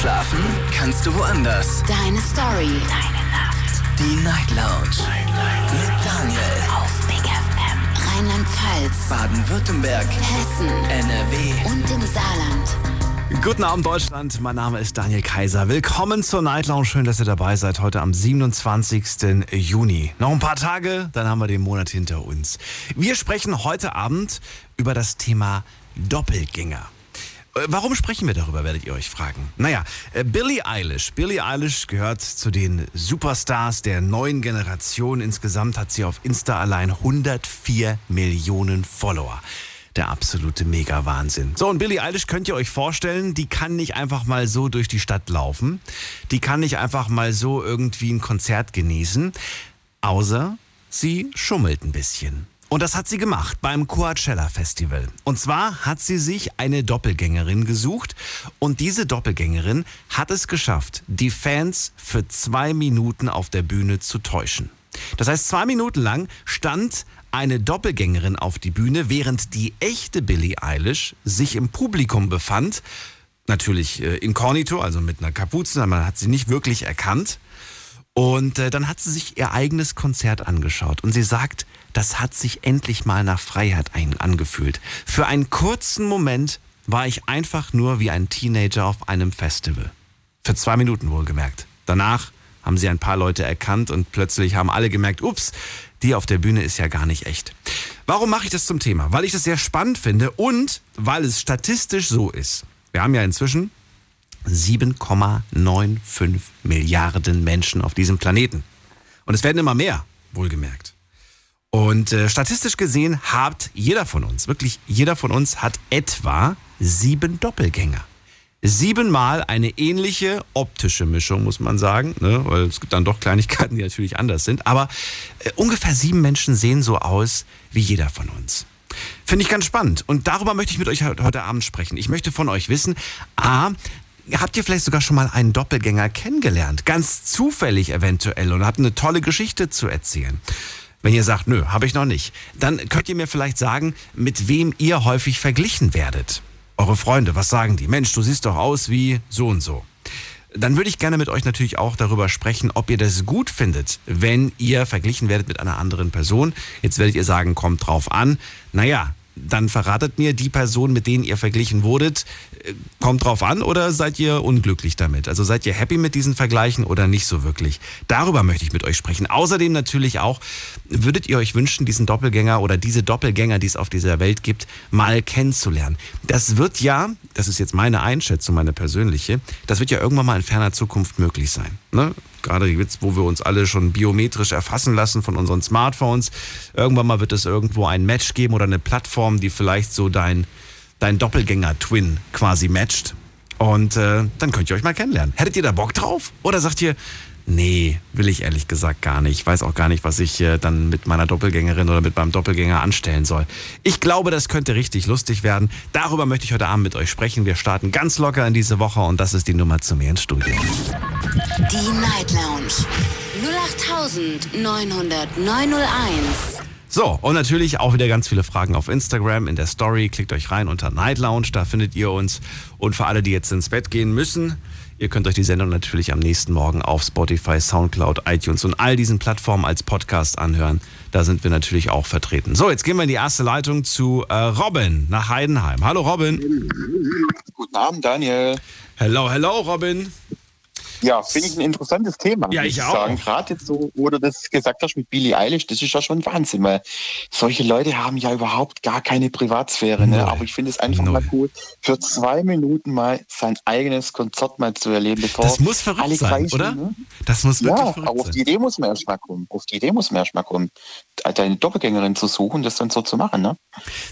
Schlafen kannst du woanders. Deine Story. Deine Nacht. Die Night Lounge. Mit Daniel. Auf Big FM. Rheinland-Pfalz. Baden-Württemberg. Hessen. NRW. Und im Saarland. Guten Abend, Deutschland. Mein Name ist Daniel Kaiser. Willkommen zur Night Lounge. Schön, dass ihr dabei seid. Heute am 27. Juni. Noch ein paar Tage, dann haben wir den Monat hinter uns. Wir sprechen heute Abend über das Thema Doppelgänger. Warum sprechen wir darüber, werdet ihr euch fragen. Naja, Billie Eilish. Billie Eilish gehört zu den Superstars der neuen Generation. Insgesamt hat sie auf Insta allein 104 Millionen Follower. Der absolute Mega-Wahnsinn. So, und Billie Eilish könnt ihr euch vorstellen, die kann nicht einfach mal so durch die Stadt laufen. Die kann nicht einfach mal so irgendwie ein Konzert genießen. Außer sie schummelt ein bisschen. Und das hat sie gemacht beim Coachella Festival. Und zwar hat sie sich eine Doppelgängerin gesucht. Und diese Doppelgängerin hat es geschafft, die Fans für 2 Minuten auf der Bühne zu täuschen. Das heißt, 2 Minuten lang stand eine Doppelgängerin auf die Bühne, während die echte Billie Eilish sich im Publikum befand. Natürlich inkognito, also mit einer Kapuze, man hat sie nicht wirklich erkannt. Und dann hat sie sich ihr eigenes Konzert angeschaut. Und sie sagt, das hat sich endlich mal nach Freiheit angefühlt. Für einen kurzen Moment war ich einfach nur wie ein Teenager auf einem Festival. Für 2 Minuten wohlgemerkt. Danach haben sie ein paar Leute erkannt und plötzlich haben alle gemerkt, ups, die auf der Bühne ist ja gar nicht echt. Warum mache ich das zum Thema? Weil ich das sehr spannend finde und weil es statistisch so ist. Wir haben ja inzwischen 7,95 Milliarden Menschen auf diesem Planeten. Und es werden immer mehr, wohlgemerkt. Und statistisch gesehen hat jeder von uns, wirklich jeder von uns, hat etwa 7 Doppelgänger. 7-mal eine ähnliche optische Mischung, muss man sagen, ne? Weil es gibt dann doch Kleinigkeiten, die natürlich anders sind. Aber ungefähr 7 Menschen sehen so aus wie jeder von uns. Finde ich ganz spannend. Und darüber möchte ich mit euch heute Abend sprechen. Ich möchte von euch wissen, A, habt ihr vielleicht sogar schon mal einen Doppelgänger kennengelernt? Ganz zufällig eventuell und habt eine tolle Geschichte zu erzählen. Wenn ihr sagt, nö, habe ich noch nicht, dann könnt ihr mir vielleicht sagen, mit wem ihr häufig verglichen werdet. Eure Freunde, was sagen die? Mensch, du siehst doch aus wie so und so. Dann würde ich gerne mit euch natürlich auch darüber sprechen, ob ihr das gut findet, wenn ihr verglichen werdet mit einer anderen Person. Jetzt werdet ihr sagen, kommt drauf an. Naja, dann verratet mir, die Person, mit denen ihr verglichen wurdet, kommt drauf an oder seid ihr unglücklich damit? Also seid ihr happy mit diesen Vergleichen oder nicht so wirklich? Darüber möchte ich mit euch sprechen. Außerdem natürlich auch, würdet ihr euch wünschen, diesen Doppelgänger oder diese Doppelgänger, die es auf dieser Welt gibt, mal kennenzulernen? Das wird ja, das ist jetzt meine Einschätzung, meine persönliche, das wird ja irgendwann mal in ferner Zukunft möglich sein, ne? Gerade jetzt, wo wir uns alle schon biometrisch erfassen lassen von unseren Smartphones. Irgendwann mal wird es irgendwo ein Match geben oder eine Plattform, die vielleicht so dein Doppelgänger-Twin quasi matcht. Und dann könnt ihr euch mal kennenlernen. Hättet ihr da Bock drauf? Oder sagt ihr, nee, will ich ehrlich gesagt gar nicht. Ich weiß auch gar nicht, was ich dann mit meiner Doppelgängerin oder mit meinem Doppelgänger anstellen soll. Ich glaube, das könnte richtig lustig werden. Darüber möchte ich heute Abend mit euch sprechen. Wir starten ganz locker in diese Woche und das ist die Nummer zu mir ins Studio. Die Night Lounge 08.900.901. So, und natürlich auch wieder ganz viele Fragen auf Instagram, in der Story. Klickt euch rein unter Night Lounge, da findet ihr uns. Und für alle, die jetzt ins Bett gehen müssen, ihr könnt euch die Sendung natürlich am nächsten Morgen auf Spotify, Soundcloud, iTunes und all diesen Plattformen als Podcast anhören. Da sind wir natürlich auch vertreten. So, jetzt gehen wir in die erste Leitung zu Robin nach Heidenheim. Hallo Robin. Guten Abend, Daniel. Hello, hello Robin. Ja, finde ich ein interessantes Thema. Ja, ich auch. Gerade jetzt so, wo du das gesagt hast mit Billie Eilish, das ist ja schon Wahnsinn, weil solche Leute haben ja überhaupt gar keine Privatsphäre. Ne? Aber ich finde es einfach mal cool, für 2 Minuten mal sein eigenes Konzert mal zu erleben. Bevor das muss verrückt sein, oder? Ne? Das muss wirklich verrückt sein. Ja, aber auf die Idee muss man erstmal kommen. Deine Doppelgängerin zu suchen, das dann so zu machen, ne?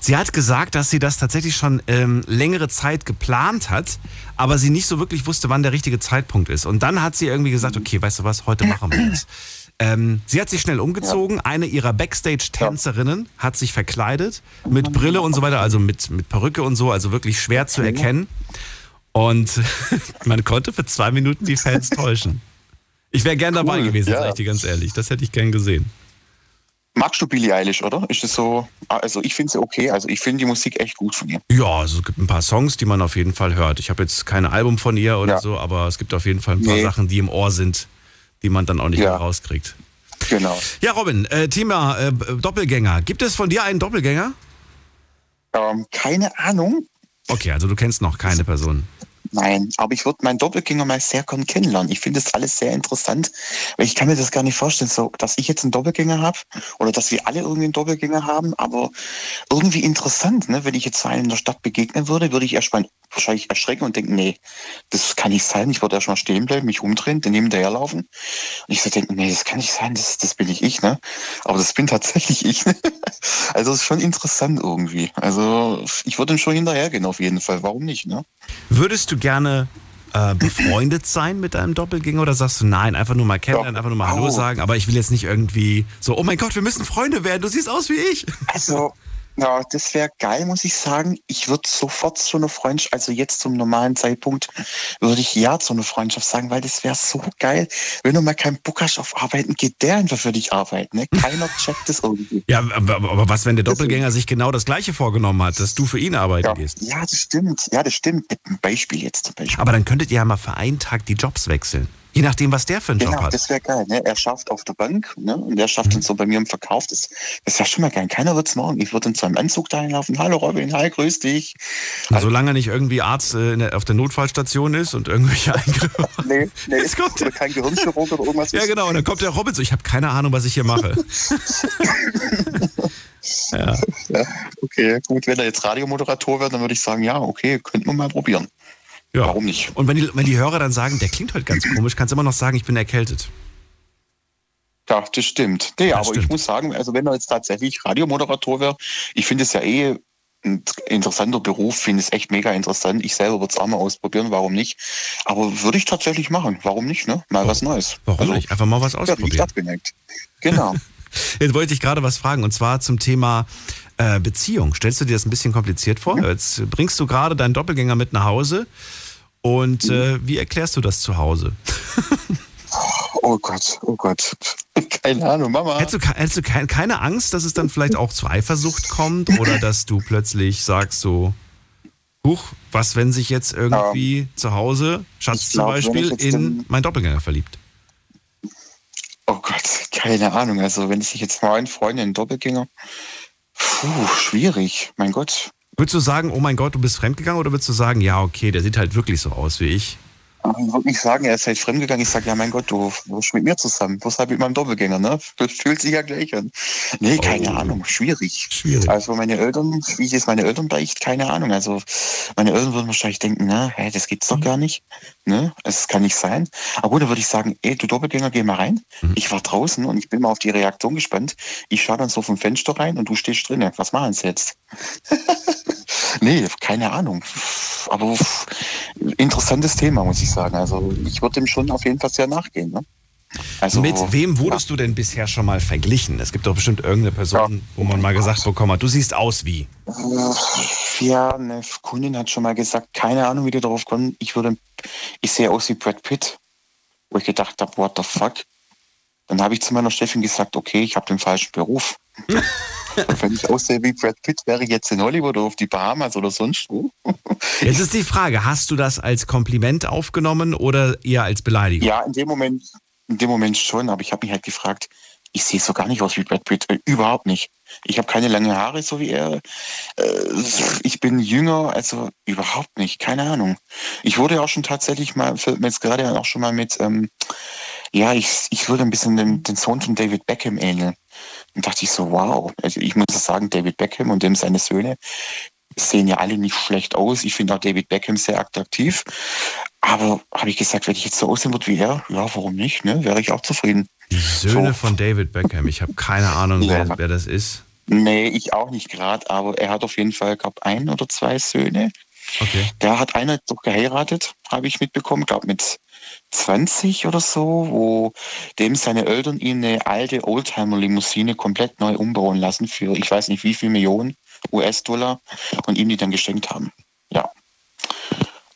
Sie hat gesagt, dass sie das tatsächlich schon längere Zeit geplant hat, aber sie nicht so wirklich wusste, wann der richtige Zeitpunkt ist. Und dann hat sie irgendwie gesagt, okay, weißt du was, heute machen wir das. Sie hat sich schnell umgezogen, eine ihrer Backstage-Tänzerinnen hat sich verkleidet, mit Brille und so weiter, also mit Perücke und so, also wirklich schwer zu erkennen. Und man konnte für 2 Minuten die Fans täuschen. Ich wäre gern dabei gewesen, sage ich dir ganz ehrlich, das hätte ich gern gesehen. Magst du Billie Eilish, oder? Ist das so? Also ich finde sie okay. Also ich finde die Musik echt gut von ihr. Ja, also es gibt ein paar Songs, die man auf jeden Fall hört. Ich habe jetzt kein Album von ihr oder so, aber es gibt auf jeden Fall ein paar Sachen, die im Ohr sind, die man dann auch nicht mehr rauskriegt. Genau. Ja, Robin, Thema Doppelgänger. Gibt es von dir einen Doppelgänger? Keine Ahnung. Okay, also du kennst noch keine Person. Nein, aber ich würde meinen Doppelgänger mal sehr gern kennenlernen. Ich finde das alles sehr interessant, weil ich kann mir das gar nicht vorstellen, so, dass ich jetzt einen Doppelgänger habe oder dass wir alle irgendwie einen Doppelgänger haben, aber irgendwie interessant, ne? Wenn ich jetzt einem in der Stadt begegnen würde, würde ich erstmal wahrscheinlich erschrecken und denken, nee, das kann nicht sein. Ich würde erstmal stehen bleiben, mich umdrehen, den hinterherlaufen. Und ich so denke, nee, das kann nicht sein, das bin nicht ich, ne? Aber das bin tatsächlich ich, ne? Also es ist schon interessant irgendwie. Also ich würde ihm schon hinterhergehen auf jeden Fall. Warum nicht, ne? Würdest du gerne befreundet sein mit einem Doppelgänger oder sagst du nein, einfach nur mal kennenlernen, einfach nur mal Hallo sagen, aber ich will jetzt nicht irgendwie so, oh mein Gott, wir müssen Freunde werden, du siehst aus wie ich. Also, ja, das wäre geil, muss ich sagen. Ich würde sofort zu einer Freundschaft, also jetzt zum normalen Zeitpunkt, würde ich ja zu einer Freundschaft sagen, weil das wäre so geil, wenn du mal keinen Bock hast auf Arbeiten, geht der einfach für dich arbeiten, ne? Keiner checkt das irgendwie. Ja, aber was, wenn der Doppelgänger sich genau das Gleiche vorgenommen hat, dass du für ihn arbeiten gehst? Ja, das stimmt. Ja, das stimmt. Ein Beispiel jetzt zum Beispiel. Aber dann könntet ihr ja mal für einen Tag die Jobs wechseln. Je nachdem, was der für einen Job hat. Das wäre geil. Ne? Er schafft auf der Bank, ne? Und er schafft dann so bei mir im Verkauf. Das wäre schon mal geil. Keiner wird es morgen. Ich würde dann zu einem Anzug dahin laufen. Hallo Robin, hi, grüß dich. Also, solange nicht irgendwie Arzt auf der Notfallstation ist und irgendwelche Eingriffe. Nee. Jetzt kommt oder kein Gehirnchirurg oder irgendwas. Ja, genau. Und dann kommt der Robin so, ich habe keine Ahnung, was ich hier mache. Ja. Okay, gut. Wenn er jetzt Radiomoderator wird, dann würde ich sagen, ja, okay, könnten wir mal probieren. Ja. Warum nicht? Und wenn die Hörer dann sagen, der klingt heute ganz komisch, kannst du immer noch sagen, ich bin erkältet. Ja, das stimmt. Nee, das aber stimmt. Ich muss sagen, also wenn er jetzt tatsächlich Radiomoderator wäre, ich finde es ja ein interessanter Beruf, finde es echt mega interessant. Ich selber würde es auch mal ausprobieren, warum nicht? Aber würde ich tatsächlich machen, warum nicht, ne? Mal was Neues. Warum nicht? Einfach mal was ausprobieren. Ja, genau. Jetzt wollte ich gerade was fragen, und zwar zum Thema Beziehung. Stellst du dir das ein bisschen kompliziert vor? Jetzt bringst du gerade deinen Doppelgänger mit nach Hause und wie erklärst du das zu Hause? Oh Gott. Keine Ahnung, Mama. Hättest du keine Angst, dass es dann vielleicht auch zu Eifersucht kommt oder dass du plötzlich sagst so, huch, was, wenn sich jetzt irgendwie zu Hause, Schatz zum Beispiel, in meinen Doppelgänger verliebt? Oh Gott, keine Ahnung. Also wenn ich jetzt mal einen Freund, einen Doppelgänger... Puh, schwierig, mein Gott. Würdest du sagen, oh mein Gott, du bist fremdgegangen, oder würdest du sagen, ja, okay, der sieht halt wirklich so aus wie ich? Ich würde nicht sagen, er ist halt fremdgegangen. Ich sage, ja, mein Gott, du bist mit mir zusammen. Was halt mit meinem Doppelgänger, ne? Das fühlt sich ja gleich an. Nee, keine Ahnung, schwierig. Also wie ich meine Eltern beicht, keine Ahnung. Also meine Eltern würden wahrscheinlich denken, na, hey, das gibt's doch gar nicht. Ne? Es kann nicht sein. Aber gut, dann würde ich sagen, ey, du Doppelgänger, geh mal rein. Ich war draußen und ich bin mal auf die Reaktion gespannt. Ich schaue dann so vom Fenster rein und du stehst drinnen. Was machen sie jetzt? Nee, keine Ahnung. Aber interessantes Thema, muss ich sagen. Also ich würde dem schon auf jeden Fall sehr nachgehen. Ne? Also, mit wem wurdest du denn bisher schon mal verglichen? Es gibt doch bestimmt irgendeine Person, wo man mal gesagt bekommen hat, du siehst aus wie. Ja, eine Kundin hat schon mal gesagt, keine Ahnung, wie die darauf kommen. Ich sehe aus wie Brad Pitt. Wo ich gedacht habe, what the fuck? Dann habe ich zu meiner Chefin gesagt, okay, ich habe den falschen Beruf. Und wenn ich aussehe wie Brad Pitt, wäre ich jetzt in Hollywood oder auf die Bahamas oder sonst wo. Jetzt ist die Frage, hast du das als Kompliment aufgenommen oder eher als Beleidigung? Ja, in dem Moment schon, aber ich habe mich halt gefragt, ich sehe so gar nicht aus wie Brad Pitt, überhaupt nicht. Ich habe keine langen Haare, so wie er. Ich bin jünger, also überhaupt nicht, keine Ahnung. Ich wurde ja auch schon tatsächlich mal, fällt mir jetzt gerade auch schon mal mit, ich würde ein bisschen den Sohn von David Beckham ähneln. Und dachte ich so, wow, also ich muss sagen, David Beckham und dem seine Söhne sehen ja alle nicht schlecht aus. Ich finde auch David Beckham sehr attraktiv. Aber habe ich gesagt, wenn ich jetzt so aussehen würde wie er, ja, warum nicht, ne? Wäre ich auch zufrieden. Die Söhne von David Beckham, ich habe keine Ahnung, wer das ist. Nee, ich auch nicht gerade, aber er hat auf jeden Fall, glaube ich, 1 oder 2 Söhne. Okay. Da hat einer doch geheiratet, habe ich mitbekommen, glaube ich, mit 20 oder so, wo dem seine Eltern ihn eine alte Oldtimer-Limousine komplett neu umbauen lassen für ich weiß nicht wie viel Millionen US-Dollar und ihm die dann geschenkt haben. Ja.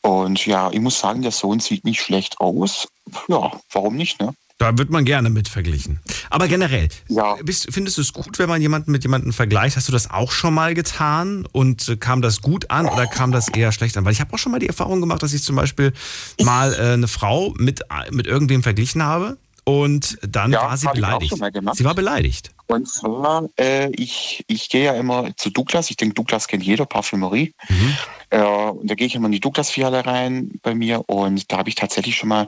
Und ja, ich muss sagen, der Sohn sieht nicht schlecht aus. Ja, warum nicht, ne? Da wird man gerne mit verglichen. Aber generell, ja. Findest du es gut, wenn man jemanden mit jemandem vergleicht? Hast du das auch schon mal getan und kam das gut an oder kam das eher schlecht an? Weil ich habe auch schon mal die Erfahrung gemacht, dass ich zum Beispiel mal eine Frau mit irgendwem verglichen habe und dann war sie beleidigt. Sie war beleidigt. Und zwar, ich gehe ja immer zu Douglas. Ich denke, Douglas kennt jeder, Parfümerie. Mhm. Und da gehe ich immer in die Douglas-Filiale rein bei mir und da habe ich tatsächlich schon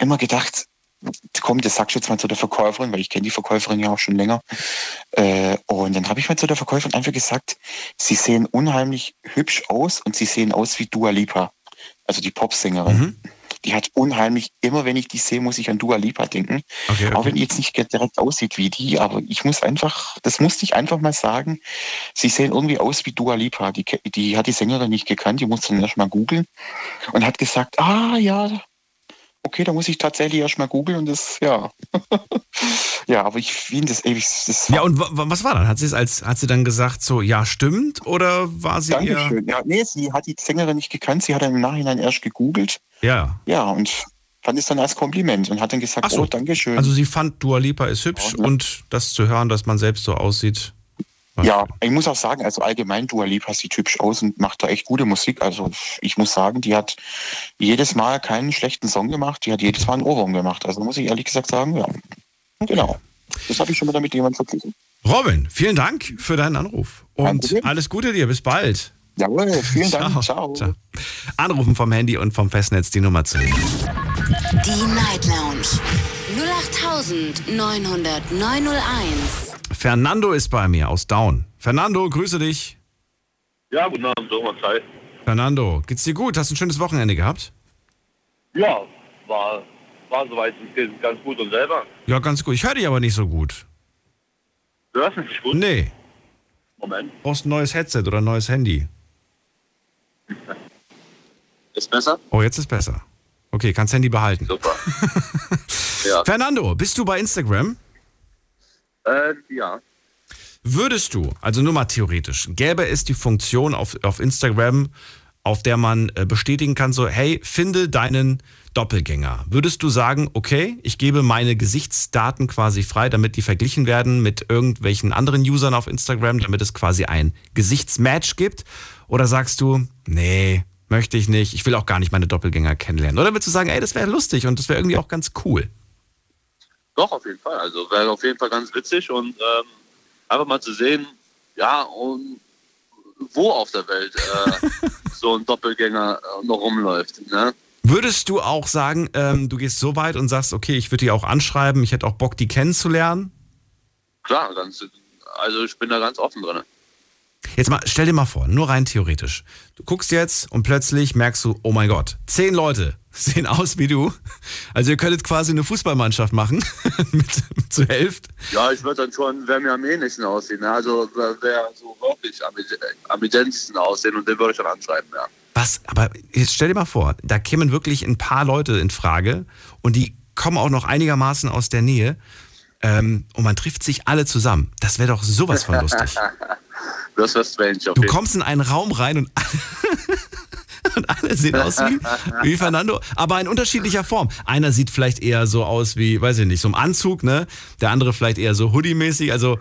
immer gedacht, komm, das sagst du jetzt mal zu der Verkäuferin, weil ich kenne die Verkäuferin ja auch schon länger. Und dann habe ich mal zu der Verkäuferin einfach gesagt, sie sehen unheimlich hübsch aus und sie sehen aus wie Dua Lipa, also die Popsängerin. Mhm. Die hat unheimlich, immer wenn ich die sehe, muss ich an Dua Lipa denken. Okay. Auch wenn die jetzt nicht direkt aussieht wie die, aber das musste ich einfach mal sagen, sie sehen irgendwie aus wie Dua Lipa. Die hat die Sängerin nicht gekannt, die musste dann erst mal googeln und hat gesagt, okay, da muss ich tatsächlich erstmal googeln und das, ja. Ja, aber ich finde das ewig. Ja, und was war dann? Hat sie dann gesagt, so, ja, stimmt? Oder war sie Dankeschön. Ja, nee, sie hat die Sängerin nicht gekannt, sie hat dann im Nachhinein erst gegoogelt. Ja. Ja, und fand es dann als Kompliment und hat dann gesagt, so. Oh, Dankeschön. Also sie fand, Dua Lipa ist hübsch und das zu hören, dass man selbst so aussieht. Ja, ich muss auch sagen, also allgemein Dua Lipa sieht hübsch aus und macht da echt gute Musik. Also ich muss sagen, die hat jedes Mal keinen schlechten Song gemacht, die hat jedes Mal einen Ohrwurm gemacht. Also muss ich ehrlich gesagt sagen, ja, genau. Das habe ich schon mal mit jemandem verglichen. Robin, vielen Dank für deinen Anruf und alles Gute dir, bis bald. Jawohl, vielen Dank, ciao. Anrufen vom Handy und vom Festnetz, die Nummer zu nehmen. Die Night Lounge 08900901. Fernando ist bei mir aus Daun. Fernando, grüße dich. Ja, guten Abend, Thomas. Hi. Fernando, geht's dir gut? Hast du ein schönes Wochenende gehabt? Ja, war soweit ganz gut und selber. Ja, ganz gut. Ich höre dich aber nicht so gut. Du hörst mich nicht gut? Nee. Moment. Du brauchst ein neues Headset oder ein neues Handy. Ist besser? Oh, jetzt ist besser. Okay, kannst das Handy behalten. Super. Ja. Fernando, bist du bei Instagram? Ja. Würdest du, also nur mal theoretisch, gäbe es die Funktion auf Instagram, auf der man bestätigen kann, so, hey, finde deinen Doppelgänger. Würdest du sagen, okay, ich gebe meine Gesichtsdaten quasi frei, damit die verglichen werden mit irgendwelchen anderen Usern auf Instagram, damit es quasi ein Gesichtsmatch gibt? Oder sagst du, nee, möchte ich nicht, ich will auch gar nicht meine Doppelgänger kennenlernen? Oder würdest du sagen, ey, das wäre lustig und das wäre irgendwie auch ganz cool? Doch, auf jeden Fall. Also wäre auf jeden Fall ganz witzig und einfach mal zu sehen, ja, und wo auf der Welt so ein Doppelgänger noch rumläuft. Ne? Würdest du auch sagen, du gehst so weit und sagst, okay, ich würde die auch anschreiben, ich hätte auch Bock, die kennenzulernen? Klar, also ich bin da ganz offen drin. Jetzt mal, stell dir mal vor, nur rein theoretisch. Du guckst jetzt und plötzlich merkst du, oh mein Gott, 10 Leute sehen aus wie du. Also ihr könntet quasi eine Fußballmannschaft machen, mit zur Hälfte. Ja, ich würde dann schon, wer mir am ähnlichsten aussehen, also wer so wirklich am identischsten aussehen und den würde ich dann anschreiben, ja. Was, aber jetzt stell dir mal vor, da kämen wirklich ein paar Leute in Frage und die kommen auch noch einigermaßen aus der Nähe und man trifft sich alle zusammen. Das wäre doch sowas von lustig. Das wäre strange. Okay. Du kommst in einen Raum rein und alle sehen aus wie Fernando, aber in unterschiedlicher Form. Einer sieht vielleicht eher so aus wie, weiß ich nicht, so im Anzug, ne? Der andere vielleicht eher so Hoodie-mäßig. Also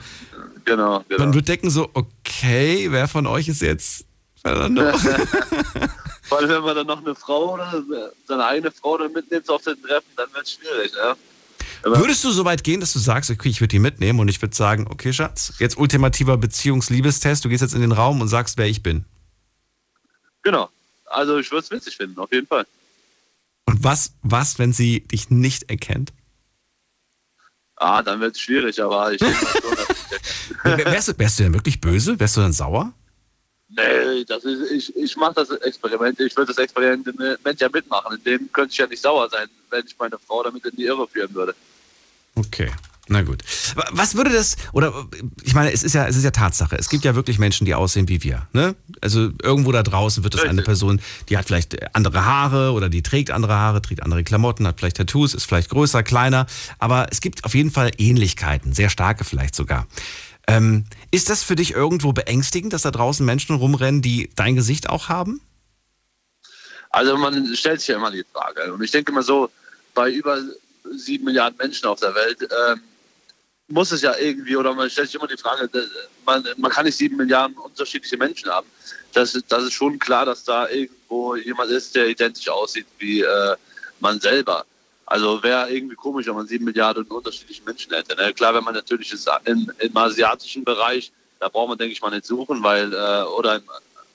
genau. Man wird denken so, okay, wer von euch ist jetzt Fernando? Vor allem, wenn man dann noch eine Frau oder seine eigene Frau dann mitnimmt auf den Treffen, dann wird es schwierig, ja? Würdest du so weit gehen, dass du sagst, okay, ich würde die mitnehmen und ich würde sagen, okay, Schatz, jetzt ultimativer Beziehungsliebestest, du gehst jetzt in den Raum und sagst, wer ich bin? Genau. Also ich würde es witzig finden, auf jeden Fall. Und was, wenn sie dich nicht erkennt? Ah, dann wird es schwierig, aber ich denke schon, dass ich nicht erkenne. Wärst du denn wirklich böse? Wärst du dann sauer? Nee, ich mache das Experiment. Ich würde das Experiment ja mitmachen. In dem könnte ich ja nicht sauer sein, wenn ich meine Frau damit in die Irre führen würde. Okay. Na gut. Was würde das, oder ich meine, es ist ja Tatsache. Es gibt ja wirklich Menschen, die aussehen wie wir. Ne? Also irgendwo da draußen wird es eine Person, die hat vielleicht andere Haare oder die trägt andere Haare, trägt andere Klamotten, hat vielleicht Tattoos, ist vielleicht größer, kleiner. Aber es gibt auf jeden Fall Ähnlichkeiten, sehr starke vielleicht sogar. Ist das für dich irgendwo beängstigend, dass da draußen Menschen rumrennen, die dein Gesicht auch haben? Also man stellt sich ja immer die Frage. Und ich denke immer so, bei über 7 Milliarden Menschen auf der Welt, muss es ja irgendwie, oder man stellt sich immer die Frage, man kann nicht 7 Milliarden unterschiedliche Menschen haben. Das ist schon klar, dass da irgendwo jemand ist, der identisch aussieht wie man selber. Also wäre irgendwie komisch, wenn man 7 Milliarden unterschiedliche Menschen hätte. Ne? Klar, wenn man natürlich im asiatischen Bereich, da braucht man, denke ich mal, nicht suchen, weil oder im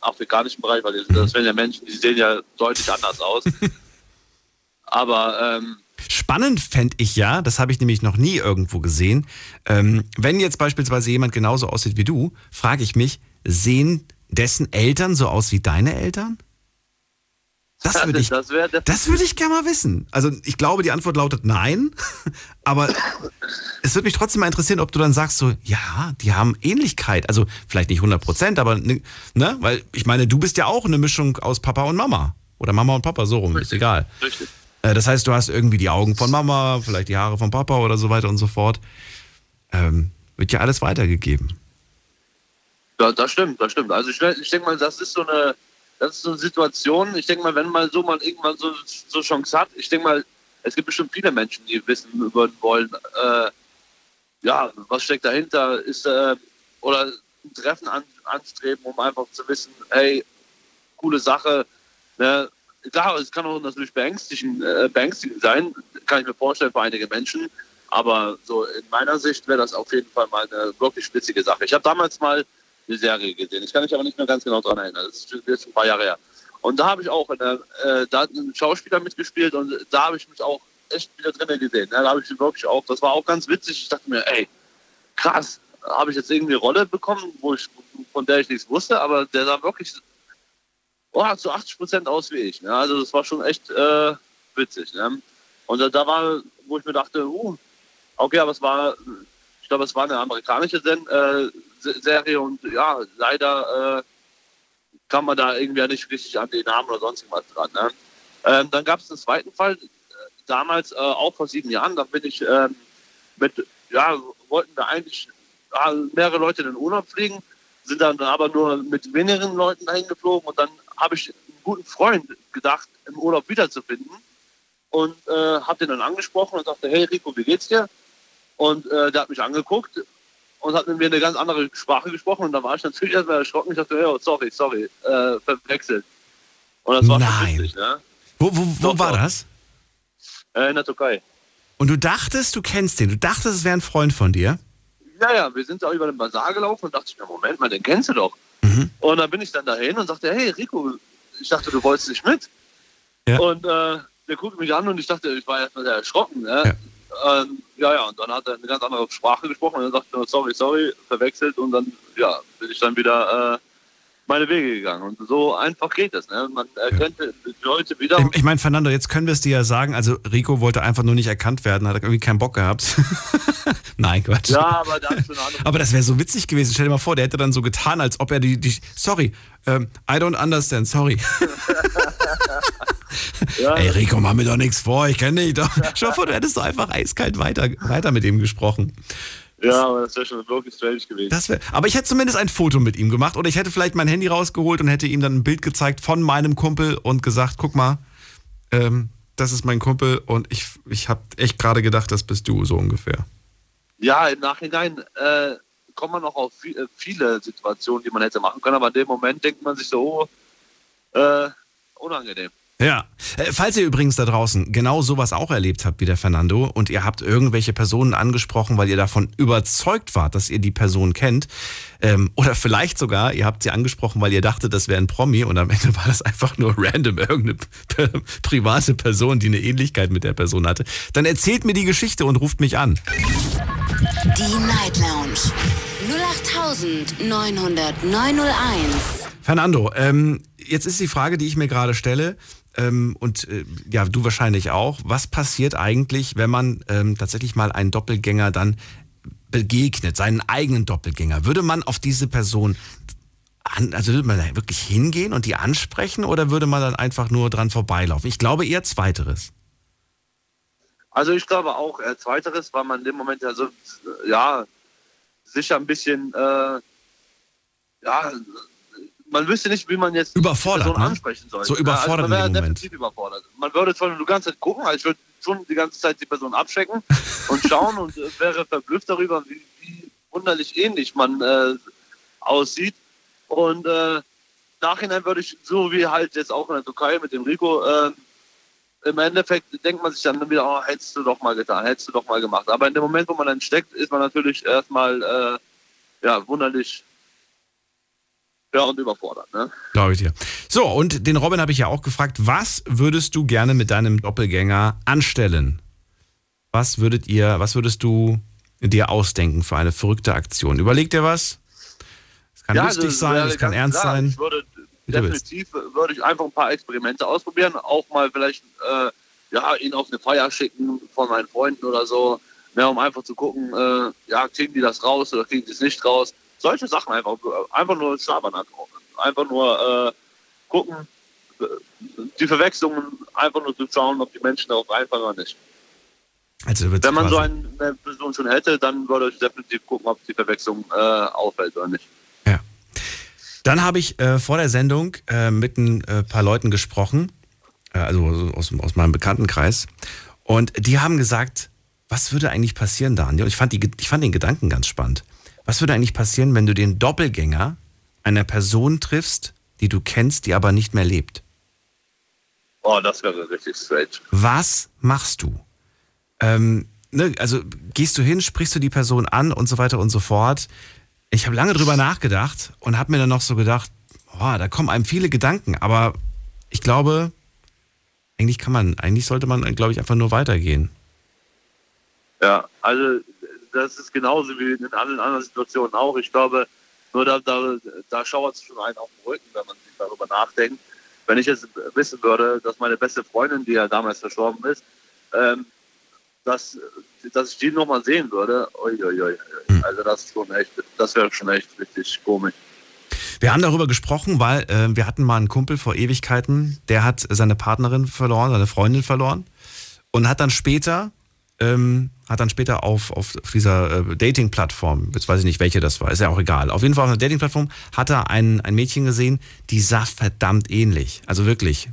afrikanischen Bereich, weil das wären ja Menschen, die sehen ja deutlich anders aus. Aber spannend fände ich ja, das habe ich nämlich noch nie irgendwo gesehen, wenn jetzt beispielsweise jemand genauso aussieht wie du, frage ich mich, sehen dessen Eltern so aus wie deine Eltern? Das würde ich gerne mal wissen. Also ich glaube, die Antwort lautet nein, aber es würde mich trotzdem mal interessieren, ob du dann sagst so, ja, die haben Ähnlichkeit. Also vielleicht nicht 100%, aber ne, weil ich meine, du bist ja auch eine Mischung aus Papa und Mama. Oder Mama und Papa, so rum, richtig, ist egal. Richtig. Das heißt, du hast irgendwie die Augen von Mama, vielleicht die Haare von Papa oder so weiter und so fort. Wird ja alles weitergegeben. Ja, das stimmt. Also ich denke mal, das ist so eine Situation, ich denke mal, wenn man so mal irgendwann so Chance hat, ich denke mal, es gibt bestimmt viele Menschen, die wissen wollen, ja, was steckt dahinter, ist oder ein Treffen anstreben, um einfach zu wissen, hey, coole Sache, ne? Klar, es kann auch natürlich beängstigend sein, kann ich mir vorstellen für einige Menschen, aber so in meiner Sicht wäre das auf jeden Fall mal eine wirklich witzige Sache. Ich habe damals mal eine Serie gesehen, ich kann mich aber nicht mehr ganz genau daran erinnern, das ist jetzt ein paar Jahre her. Und da habe ich auch, da hat ein Schauspieler mitgespielt und da habe ich mich auch echt wieder drinnen gesehen. Da habe ich wirklich auch, das war auch ganz witzig, ich dachte mir, ey, krass, habe ich jetzt irgendwie eine Rolle bekommen, von der ich nichts wusste, aber der sah wirklich zu 80% aus wie ich. Ne? Also das war schon echt witzig. Ne? Und da war, wo ich mir dachte, okay, aber ich glaube, es war eine amerikanische Serie und ja, leider kam man da irgendwie nicht richtig an den Namen oder sonst was dran. Ne? Dann gab es einen zweiten Fall, damals auch vor 7 Jahren, da bin ich wollten wir eigentlich mehrere Leute in den Urlaub fliegen, sind dann aber nur mit wenigen Leuten dahin geflogen und dann habe ich einen guten Freund gedacht, im Urlaub wiederzufinden und habe den dann angesprochen und sagte, hey Rico, wie geht's dir? Und der hat mich angeguckt und hat mit mir eine ganz andere Sprache gesprochen und da war ich natürlich erstmal erschrocken. Ich dachte, oh, sorry, verwechselt. Und das war schon witzig, ne? Wo war das? In der Türkei. Und du dachtest, du kennst den, du dachtest, es wäre ein Freund von dir? Ja, wir sind da über den Bazar gelaufen und dachte ich mir, Moment mal, den kennst du doch. Mhm. Und dann bin ich dann dahin und sagte, hey Rico, ich dachte, du wolltest nicht mit. Ja. Und der guckte mich an und ich dachte, ich war erstmal sehr erschrocken. Ne? Ja. Und dann hat er eine ganz andere Sprache gesprochen und dann sagte er, sorry, verwechselt. Und dann bin ich dann wieder meine Wege gegangen. Und so einfach geht das. Ne? Man erkennt die Leute wieder. Ich meine, Fernando, jetzt können wir es dir ja sagen, also Rico wollte einfach nur nicht erkannt werden, hat irgendwie keinen Bock gehabt. Nein, Quatsch. Ja, aber da ist eine andere aber das wäre so witzig gewesen. Stell dir mal vor, der hätte dann so getan, als ob er I don't understand, sorry. Ja. Ey, Rico, mach mir doch nichts vor, ich kenne dich doch. Schau vor, du hättest doch einfach eiskalt weiter mit ihm gesprochen. Ja, aber das wäre schon wirklich strange gewesen. Aber ich hätte zumindest ein Foto mit ihm gemacht oder ich hätte vielleicht mein Handy rausgeholt und hätte ihm dann ein Bild gezeigt von meinem Kumpel und gesagt, guck mal, das ist mein Kumpel und ich habe echt gerade gedacht, das bist du, so ungefähr. Ja, im Nachhinein kommt man auch auf viele Situationen, die man hätte machen können, aber in dem Moment denkt man sich so, unangenehm. Ja, falls ihr übrigens da draußen genau sowas auch erlebt habt wie der Fernando und ihr habt irgendwelche Personen angesprochen, weil ihr davon überzeugt wart, dass ihr die Person kennt oder vielleicht sogar, ihr habt sie angesprochen, weil ihr dachtet, das wäre ein Promi und am Ende war das einfach nur random, irgendeine private Person, die eine Ähnlichkeit mit der Person hatte, dann erzählt mir die Geschichte und ruft mich an. Die Night Lounge 08900901. Fernando, jetzt ist die Frage, die ich mir gerade stelle, du wahrscheinlich auch. Was passiert eigentlich, wenn man tatsächlich mal einen Doppelgänger dann begegnet, seinen eigenen Doppelgänger? Würde man auf diese Person, würde man da wirklich hingehen und die ansprechen oder würde man dann einfach nur dran vorbeilaufen? Ich glaube eher Zweiteres. Also ich glaube auch eher Zweiteres, weil man in dem Moment sicher ein bisschen man wüsste nicht, wie man jetzt überfordert, Person ansprechen soll. So überfordert, also man wäre definitiv überfordert. Man würde zwar nur die ganze Zeit gucken, also ich würde schon die ganze Zeit die Person abchecken und schauen und wäre verblüfft darüber, wie wunderlich ähnlich man aussieht. Und nachhinein würde ich, so wie halt jetzt auch in der Türkei mit dem Rico, im Endeffekt denkt man sich dann wieder, oh, hättest du doch mal getan, hättest du doch mal gemacht. Aber in dem Moment, wo man dann steckt, ist man natürlich erstmal wunderlich und überfordert. Ne? Glaube ich dir. So, und den Robin habe ich ja auch gefragt, was würdest du gerne mit deinem Doppelgänger anstellen? Was würdest du dir ausdenken für eine verrückte Aktion? Überleg dir was. Es kann lustig sein, es kann ernst sein. Definitiv würde ich einfach ein paar Experimente ausprobieren. Auch mal vielleicht ihn auf eine Feier schicken von meinen Freunden oder so. Mehr, um einfach zu gucken, kriegen die das raus oder kriegen die es nicht raus. Solche Sachen einfach nur schlabbern. Einfach nur gucken, die Verwechslungen einfach nur zu schauen, ob die Menschen darauf einfallen oder nicht. Also wenn man so eine Person schon hätte, dann würde ich definitiv gucken, ob die Verwechslung auffällt oder nicht. Dann habe ich vor der Sendung mit ein paar Leuten gesprochen, also aus meinem Bekanntenkreis. Und die haben gesagt, was würde eigentlich passieren, Daniel? Und ich fand den Gedanken ganz spannend. Was würde eigentlich passieren, wenn du den Doppelgänger einer Person triffst, die du kennst, die aber nicht mehr lebt? Oh, das wäre richtig strange. Was machst du? Also gehst du hin, sprichst du die Person an und so weiter und so fort. Ich habe lange drüber nachgedacht und habe mir dann noch so gedacht, da kommen einem viele Gedanken, aber ich glaube, eigentlich sollte man, glaube ich, einfach nur weitergehen. Ja, also das ist genauso wie in allen anderen Situationen auch. Ich glaube, nur da schauert es schon einen auf den Rücken, wenn man sich darüber nachdenkt. Wenn ich jetzt wissen würde, dass meine beste Freundin, die ja damals verstorben ist, dass ich die nochmal sehen würde, also das wäre schon echt richtig komisch. Wir haben darüber gesprochen, weil wir hatten mal einen Kumpel vor Ewigkeiten, der hat seine Partnerin verloren, seine Freundin verloren und hat dann später auf dieser Dating-Plattform, jetzt weiß ich nicht, welche das war, ist ja auch egal, auf jeden Fall auf einer Dating-Plattform hat er ein Mädchen gesehen, die sah verdammt ähnlich, also wirklich,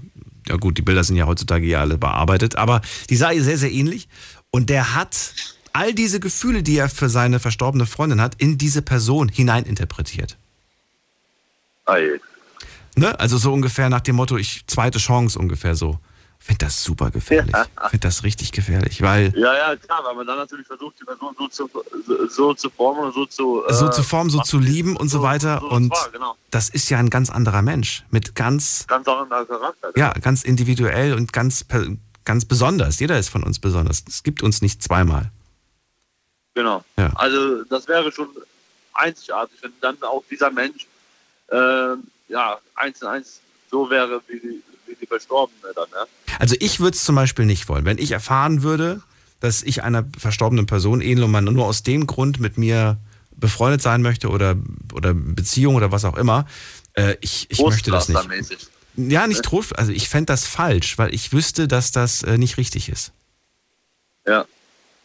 ja gut, die Bilder sind ja heutzutage ja alle bearbeitet, aber die sah ihr sehr, sehr ähnlich. Und der hat all diese Gefühle, die er für seine verstorbene Freundin hat, in diese Person hineininterpretiert. Ne? Also so ungefähr nach dem Motto, zweite Chance ungefähr so. Ich finde das super gefährlich. Ja. Ich finde das richtig gefährlich, weil... Ja, klar, weil man dann natürlich versucht, die Person so zu formen oder zu lieben und so weiter. Genau. Das ist ja ein ganz anderer Mensch. Mit ganz... Ganz anderer Charakter. Ja, ganz individuell und ganz besonders. Jeder ist von uns besonders. Es gibt uns nicht zweimal. Genau. Ja. Also das wäre schon einzigartig, wenn dann auch dieser Mensch eins so wäre wie die Verstorbene dann. Ja? Also ich würde es zum Beispiel nicht wollen. Wenn ich erfahren würde, dass ich einer verstorbenen Person ähnle und man nur aus dem Grund mit mir befreundet sein möchte oder Beziehung oder was auch immer, ich möchte das nicht. Mäßig. Ja, nicht trotzdem. Also ich fände das falsch, weil ich wüsste, dass das nicht richtig ist. Ja.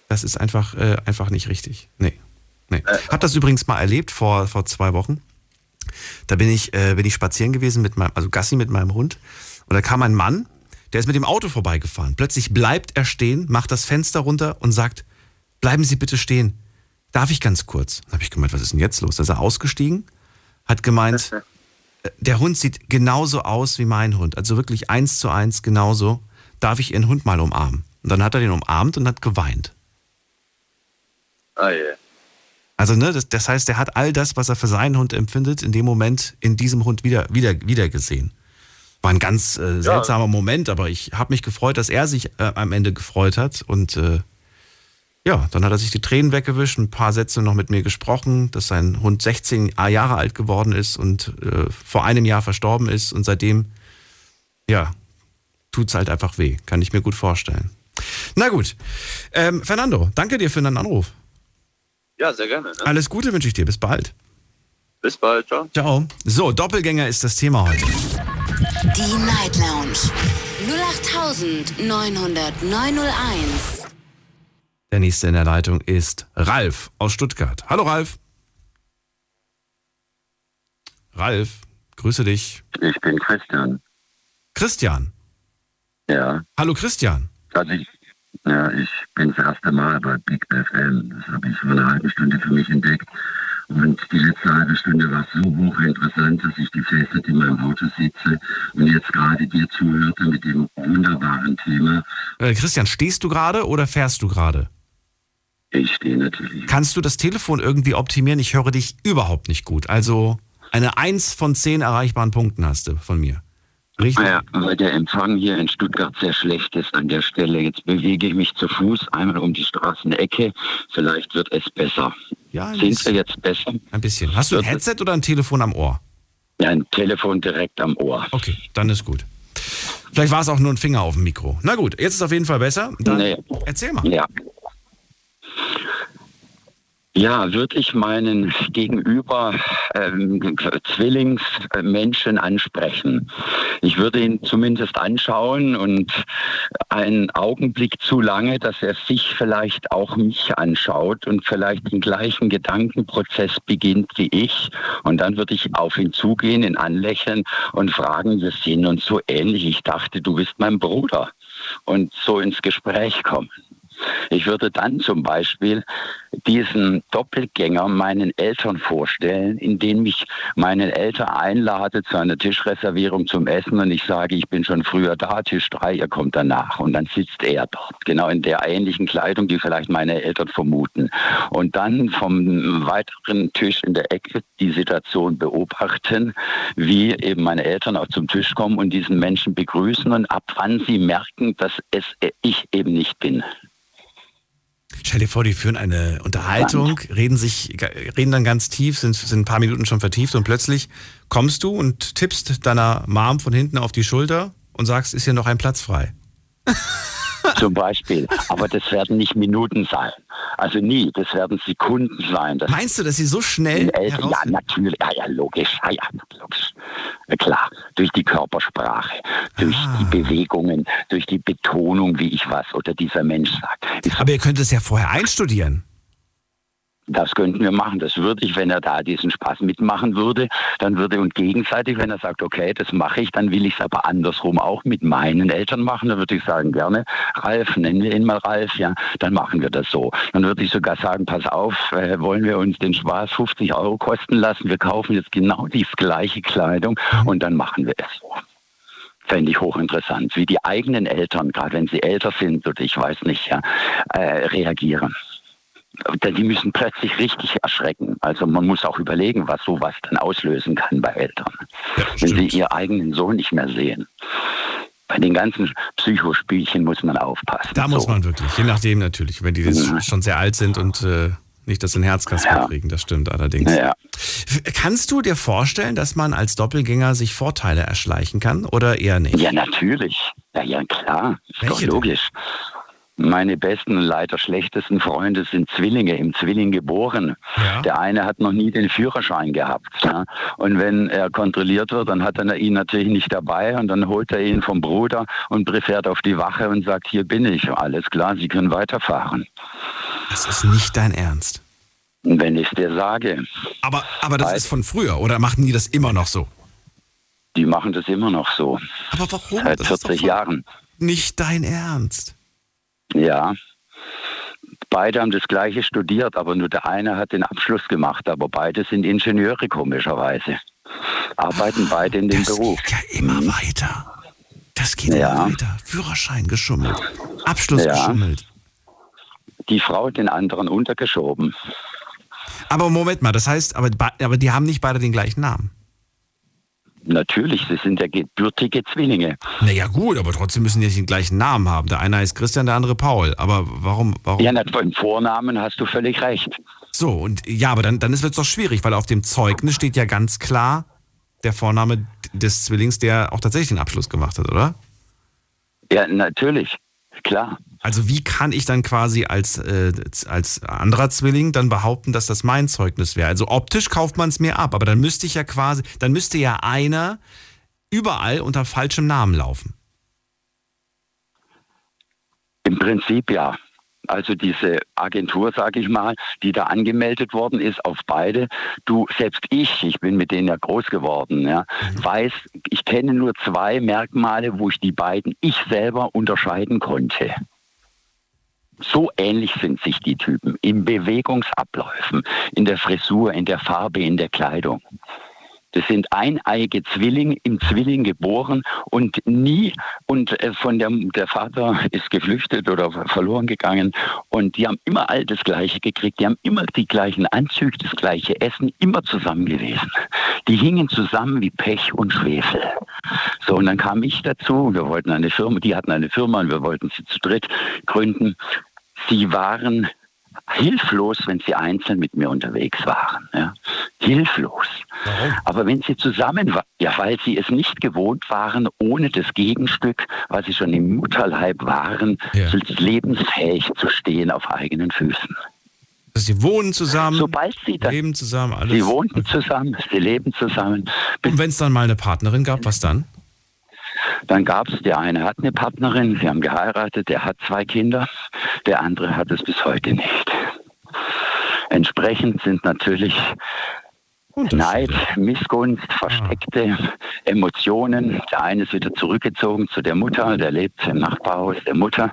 Das ist einfach nicht richtig. Nee. Hab das übrigens mal erlebt vor 2 Wochen. Da bin ich spazieren gewesen Gassi mit meinem Hund. Und da kam ein Mann, der ist mit dem Auto vorbeigefahren. Plötzlich bleibt er stehen, macht das Fenster runter und sagt, bleiben Sie bitte stehen. Darf ich ganz kurz? Da habe ich gemeint, was ist denn jetzt los? Da ist er ausgestiegen, hat gemeint... Der Hund sieht genauso aus wie mein Hund. Also wirklich 1:1 genauso. Darf ich Ihren Hund mal umarmen? Und dann hat er den umarmt und hat geweint. Yeah. Also, ne, das heißt, er hat all das, was er für seinen Hund empfindet, in dem Moment in diesem Hund wieder gesehen. War ein ganz seltsamer Moment, aber ich habe mich gefreut, dass er sich am Ende gefreut hat. Und dann hat er sich die Tränen weggewischt, ein paar Sätze noch mit mir gesprochen, dass sein Hund 16 Jahre alt geworden ist und vor einem Jahr verstorben ist. Und seitdem, tut's halt einfach weh. Kann ich mir gut vorstellen. Na gut. Fernando, danke dir für deinen Anruf. Ja, sehr gerne. Ne? Alles Gute wünsche ich dir. Bis bald. Bis bald. Ciao. Ciao. So, Doppelgänger ist das Thema heute. Die Night Lounge 08900901. Der nächste in der Leitung ist Ralf aus Stuttgart. Hallo Ralf. Ralf, Grüße dich. Ich bin Christian. Christian? Ja. Hallo Christian. Also ich bin das erste Mal bei Big FM. Das habe ich vor einer halben Stunde für mich entdeckt. Und die letzte halbe Stunde war so hochinteressant, dass ich gefesselt in meinem Auto sitze und jetzt gerade dir zuhörte mit dem wunderbaren Thema. Christian, stehst du gerade oder fährst du gerade? Ich stehe natürlich. Kannst du das Telefon irgendwie optimieren? Ich höre dich überhaupt nicht gut. Also eine 1 von 10 erreichbaren Punkten hast du von mir. Richtig? Ja, weil der Empfang hier in Stuttgart sehr schlecht ist an der Stelle. Jetzt bewege ich mich zu Fuß einmal um die Straßenecke. Vielleicht wird es besser. Ja, sind wir jetzt besser? Ein bisschen. Hast du ein Headset oder ein Telefon am Ohr? Ja, ein Telefon direkt am Ohr. Okay, dann ist gut. Vielleicht war es auch nur ein Finger auf dem Mikro. Na gut, jetzt ist es auf jeden Fall besser. Dann erzähl mal. Ja. Ja, würde ich meinen Gegenüber Zwillingsmenschen ansprechen. Ich würde ihn zumindest anschauen und einen Augenblick zu lange, dass er sich vielleicht auch mich anschaut und vielleicht den gleichen Gedankenprozess beginnt wie ich. Und dann würde ich auf ihn zugehen, ihn anlächeln und fragen, wir sehen uns so ähnlich. Ich dachte, du bist mein Bruder. Und so ins Gespräch kommen. Ich würde dann zum Beispiel diesen Doppelgänger meinen Eltern vorstellen, indem ich meine Eltern einlade zu einer Tischreservierung zum Essen und ich sage, ich bin schon früher da, Tisch 3, ihr kommt danach. Und dann sitzt er dort, genau in der ähnlichen Kleidung, die vielleicht meine Eltern vermuten. Und dann vom weiteren Tisch in der Ecke die Situation beobachten, wie eben meine Eltern auch zum Tisch kommen und diesen Menschen begrüßen und ab wann sie merken, dass es ich eben nicht bin. Stell dir vor, die führen eine Unterhaltung, reden dann ganz tief, sind ein paar Minuten schon vertieft und plötzlich kommst du und tippst deiner Mom von hinten auf die Schulter und sagst, ist hier noch ein Platz frei? Zum Beispiel. Aber das werden nicht Minuten sein. Also nie. Das werden Sekunden sein. Das meinst du, dass sie so schnell herausfinden? Ja, natürlich. Ja, logisch. Ja, logisch. Klar. Durch die Körpersprache, durch die Bewegungen, durch die Betonung, wie ich was oder dieser Mensch sagt. Aber ihr könnt es ja vorher einstudieren. Das könnten wir machen. Das würde ich, wenn er da diesen Spaß mitmachen würde, dann würde und gegenseitig, wenn er sagt, okay, das mache ich, dann will ich es aber andersrum auch mit meinen Eltern machen. Dann würde ich sagen, gerne, Ralf, nennen wir ihn mal Ralf, ja, dann machen wir das so. Dann würde ich sogar sagen, pass auf, wollen wir uns den Spaß 50 Euro kosten lassen, wir kaufen jetzt genau die gleiche Kleidung und dann machen wir es so. Fände ich hochinteressant, wie die eigenen Eltern, gerade wenn sie älter sind oder ich weiß nicht, ja, reagieren. Die müssen plötzlich richtig erschrecken. Also man muss auch überlegen, was sowas dann auslösen kann bei Eltern. Ja, wenn sie ihren eigenen Sohn nicht mehr sehen. Bei den ganzen Psychospielchen muss man aufpassen. Da muss man wirklich, je nachdem natürlich, wenn die jetzt schon sehr alt sind und nicht das in Herzkasten kriegen, das stimmt allerdings. Ja. Kannst du dir vorstellen, dass man als Doppelgänger sich Vorteile erschleichen kann oder eher nicht? Ja, natürlich. Ja, klar. Ist doch logisch. Meine besten und leider schlechtesten Freunde sind Zwillinge, im Zwilling geboren. Ja. Der eine hat noch nie den Führerschein gehabt. Ja? Und wenn er kontrolliert wird, dann hat er ihn natürlich nicht dabei und dann holt er ihn vom Bruder und fährt auf die Wache und sagt, hier bin ich, alles klar, Sie können weiterfahren. Das ist nicht dein Ernst. Wenn ich es dir sage. Aber das ist von früher, oder machen die das immer noch so? Die machen das immer noch so. Aber warum? Seit 40 Jahren. Nicht dein Ernst. Ja, beide haben das Gleiche studiert, aber nur der eine hat den Abschluss gemacht, aber beide sind Ingenieure komischerweise. Arbeiten beide in dem Beruf. Das geht ja immer weiter. Das geht immer weiter. Führerschein geschummelt, Abschluss geschummelt. Die Frau hat den anderen untergeschoben. Aber Moment mal, das heißt, aber die haben nicht beide den gleichen Namen. Natürlich, sie sind ja gebürtige Zwillinge. Naja gut, aber trotzdem müssen die den gleichen Namen haben. Der eine heißt Christian, der andere Paul. Aber warum? Ja, beim Vornamen hast du völlig recht. So, und ja, aber dann wird es doch schwierig, weil auf dem Zeugnis steht ja ganz klar der Vorname des Zwillings, der auch tatsächlich den Abschluss gemacht hat, oder? Ja, natürlich, klar. Also wie kann ich dann quasi als anderer Zwilling dann behaupten, dass das mein Zeugnis wäre? Also optisch kauft man es mir ab, aber dann müsste ich ja quasi, einer überall unter falschem Namen laufen. Im Prinzip ja. also diese Agentur, sage ich mal, die da angemeldet worden ist, auf beide. Du, selbst ich bin mit denen ja groß geworden, ja, weiß, ich kenne nur zwei Merkmale, wo ich die beiden ich selber unterscheiden konnte. So ähnlich sind sich die Typen in Bewegungsabläufen, in der Frisur, in der Farbe, in der Kleidung. Das sind eineige Zwillinge, im Zwilling geboren und nie, und von der Vater ist geflüchtet oder verloren gegangen, und die haben immer all das Gleiche gekriegt, die haben immer die gleichen Anzüge, das gleiche Essen, immer zusammen gewesen. Die hingen zusammen wie Pech und Schwefel. So, und dann kam ich dazu, wir wollten eine Firma, die hatten eine Firma und wir wollten sie zu dritt gründen. Sie waren hilflos, wenn sie einzeln mit mir unterwegs waren. Ja. Hilflos. Warum? Aber wenn sie zusammen waren, ja, weil sie es nicht gewohnt waren, ohne das Gegenstück, weil sie schon im Mutterleib waren, ja, lebensfähig zu stehen auf eigenen Füßen. Sie wohnen zusammen, sobald sie dann, leben zusammen, alles. Sie wohnten zusammen, sie leben zusammen. Und wenn es dann mal eine Partnerin gab, was dann? Dann gab es, der eine hat eine Partnerin, sie haben geheiratet, der hat zwei Kinder, der andere hat es bis heute nicht. Entsprechend sind natürlich Neid, Missgunst, versteckte Emotionen. Der eine ist wieder zurückgezogen zu der Mutter, der lebt im Nachbarhaus der Mutter.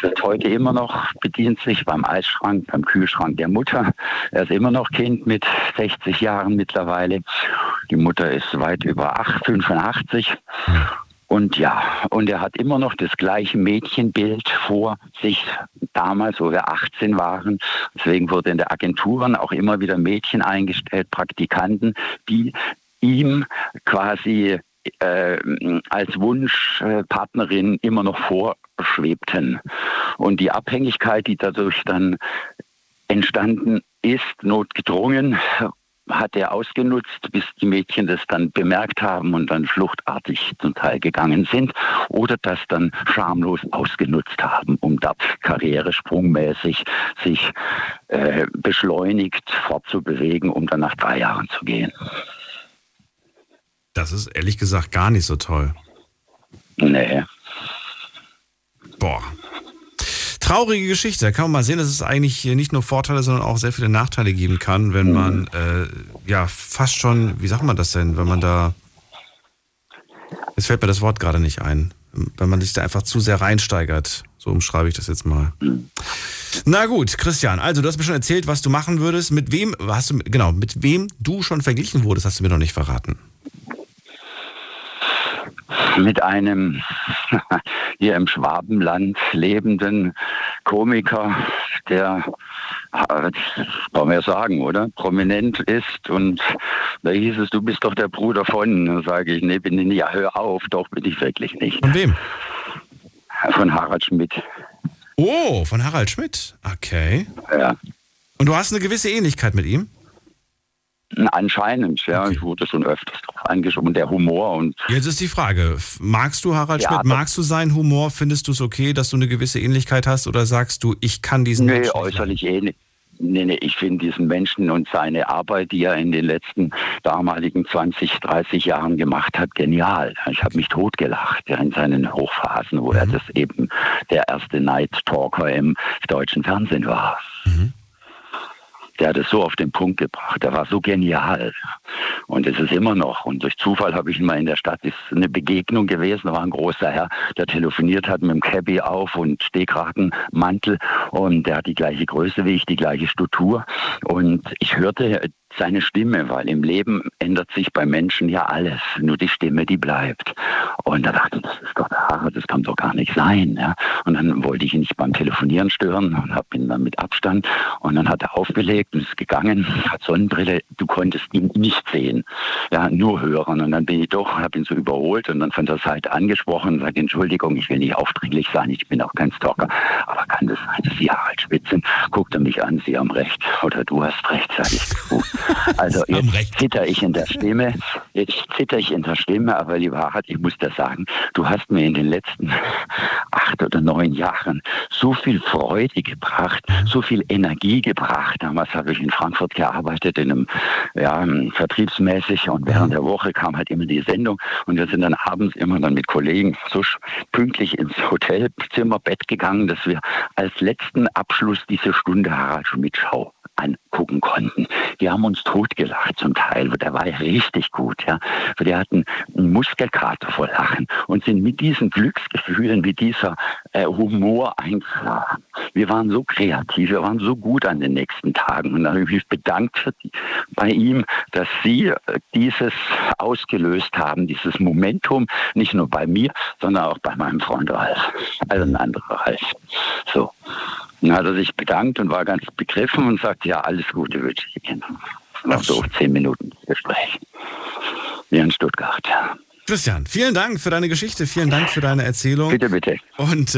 Wird heute immer noch, bedient sich beim Eisschrank, beim Kühlschrank der Mutter. Er ist immer noch Kind mit 60 Jahren mittlerweile. Die Mutter ist weit über 85. Und ja, und er hat immer noch das gleiche Mädchenbild vor sich, damals, wo wir 18 waren. Deswegen wurde in der Agenturen auch immer wieder Mädchen eingestellt, Praktikanten, die ihm quasi als Wunschpartnerin immer noch vorschwebten. Und die Abhängigkeit, die dadurch dann entstanden ist, notgedrungen, hat er ausgenutzt, bis die Mädchen das dann bemerkt haben und dann fluchtartig zum Teil gegangen sind oder das dann schamlos ausgenutzt haben, um dort karrieresprungmäßig sich beschleunigt fortzubewegen, um dann nach 3 Jahren zu gehen. Das ist ehrlich gesagt gar nicht so toll. Nee. Boah. Traurige Geschichte, da kann man mal sehen, dass es eigentlich nicht nur Vorteile, sondern auch sehr viele Nachteile geben kann, wenn man ja fast schon, wie sagt man das denn, wenn man da, jetzt fällt mir das Wort gerade nicht ein, wenn man sich da einfach zu sehr reinsteigert, so umschreibe ich das jetzt mal. Na gut, Christian, also du hast mir schon erzählt, was du machen würdest, mit wem du schon verglichen wurdest, hast du mir noch nicht verraten. Mit einem hier im Schwabenland lebenden Komiker, der, kann man ja sagen, oder? Prominent ist, und da hieß es, du bist doch der Bruder von. Da sage ich, nee, bin ich nicht. Ja, hör auf, doch, bin ich wirklich nicht. Von wem? Von Harald Schmidt. Oh, von Harald Schmidt? Okay. Ja. Und du hast eine gewisse Ähnlichkeit mit ihm? Anscheinend, ja. Okay. Ich wurde schon öfters drauf angeschoben, der Humor. Und jetzt ist die Frage, magst du Harald Schmidt, magst du seinen Humor, findest du es okay, dass du eine gewisse Ähnlichkeit hast, oder sagst du, ich kann diesen Menschen nicht äußerlich ähnlich. Nee, ich finde diesen Menschen und seine Arbeit, die er in den letzten damaligen 20, 30 Jahren gemacht hat, genial. Ich habe mich totgelacht in seinen Hochphasen, wo er das eben der erste Night Talker im deutschen Fernsehen war. Mhm. Der hat es so auf den Punkt gebracht. Der war so genial. Und es ist immer noch. Und durch Zufall habe ich ihn mal in der Stadt, ist eine Begegnung gewesen. Da war ein großer Herr, der telefoniert hat mit dem Cabbie auf und Stehkragenmantel. Und der hat die gleiche Größe wie ich, die gleiche Statur. Und ich hörte seine Stimme, weil im Leben ändert sich bei Menschen ja alles. Nur die Stimme, die bleibt. Und da dachte ich, das ist doch der Harald, das kann doch gar nicht sein. Ja? Und dann wollte ich ihn nicht beim Telefonieren stören und habe ihn dann mit Abstand. Und dann hat er aufgelegt und ist gegangen, hat Sonnenbrille, du konntest ihn nicht sehen, ja, nur hören. Und dann bin ich doch, habe ihn so überholt und dann von der Seite angesprochen und sage, Entschuldigung, ich will nicht aufdringlich sein, ich bin auch kein Stalker. Aber kann das sein, dass Sie Harald Schmidt sind? Guckt er mich an, Sie haben recht. Oder du hast recht, sage ich. Also jetzt zittere ich in der Stimme, aber lieber Harald, ich muss das sagen, du hast mir in den letzten 8 oder 9 Jahren so viel Freude gebracht, so viel Energie gebracht. Damals habe ich in Frankfurt gearbeitet, in einem vertriebsmäßig, und während der Woche kam halt immer die Sendung und wir sind dann abends immer dann mit Kollegen so pünktlich ins Hotelzimmer, Bett gegangen, dass wir als letzten Abschluss diese Stunde Harald Schmidt Show angucken konnten. Die haben uns totgelacht zum Teil, der war ja richtig gut, ja. Die hatten einen Muskelkater vor Lachen und sind mit diesen Glücksgefühlen, mit dieser Humor eingeschlafen. Wir waren so kreativ, wir waren so gut an den nächsten Tagen, und dann habe ich mich bedankt bei ihm, dass sie dieses ausgelöst haben, dieses Momentum, nicht nur bei mir, sondern auch bei meinem Freund Ralf, also ein anderer Ralf. So. Dann hat er sich bedankt und war ganz begriffen und sagt, ja, alles Gute wünsche ich Ihnen. Noch so 10 Minuten Gespräch. Hier in Stuttgart. Christian, vielen Dank für deine Geschichte, vielen Dank für deine Erzählung. Bitte, bitte. Und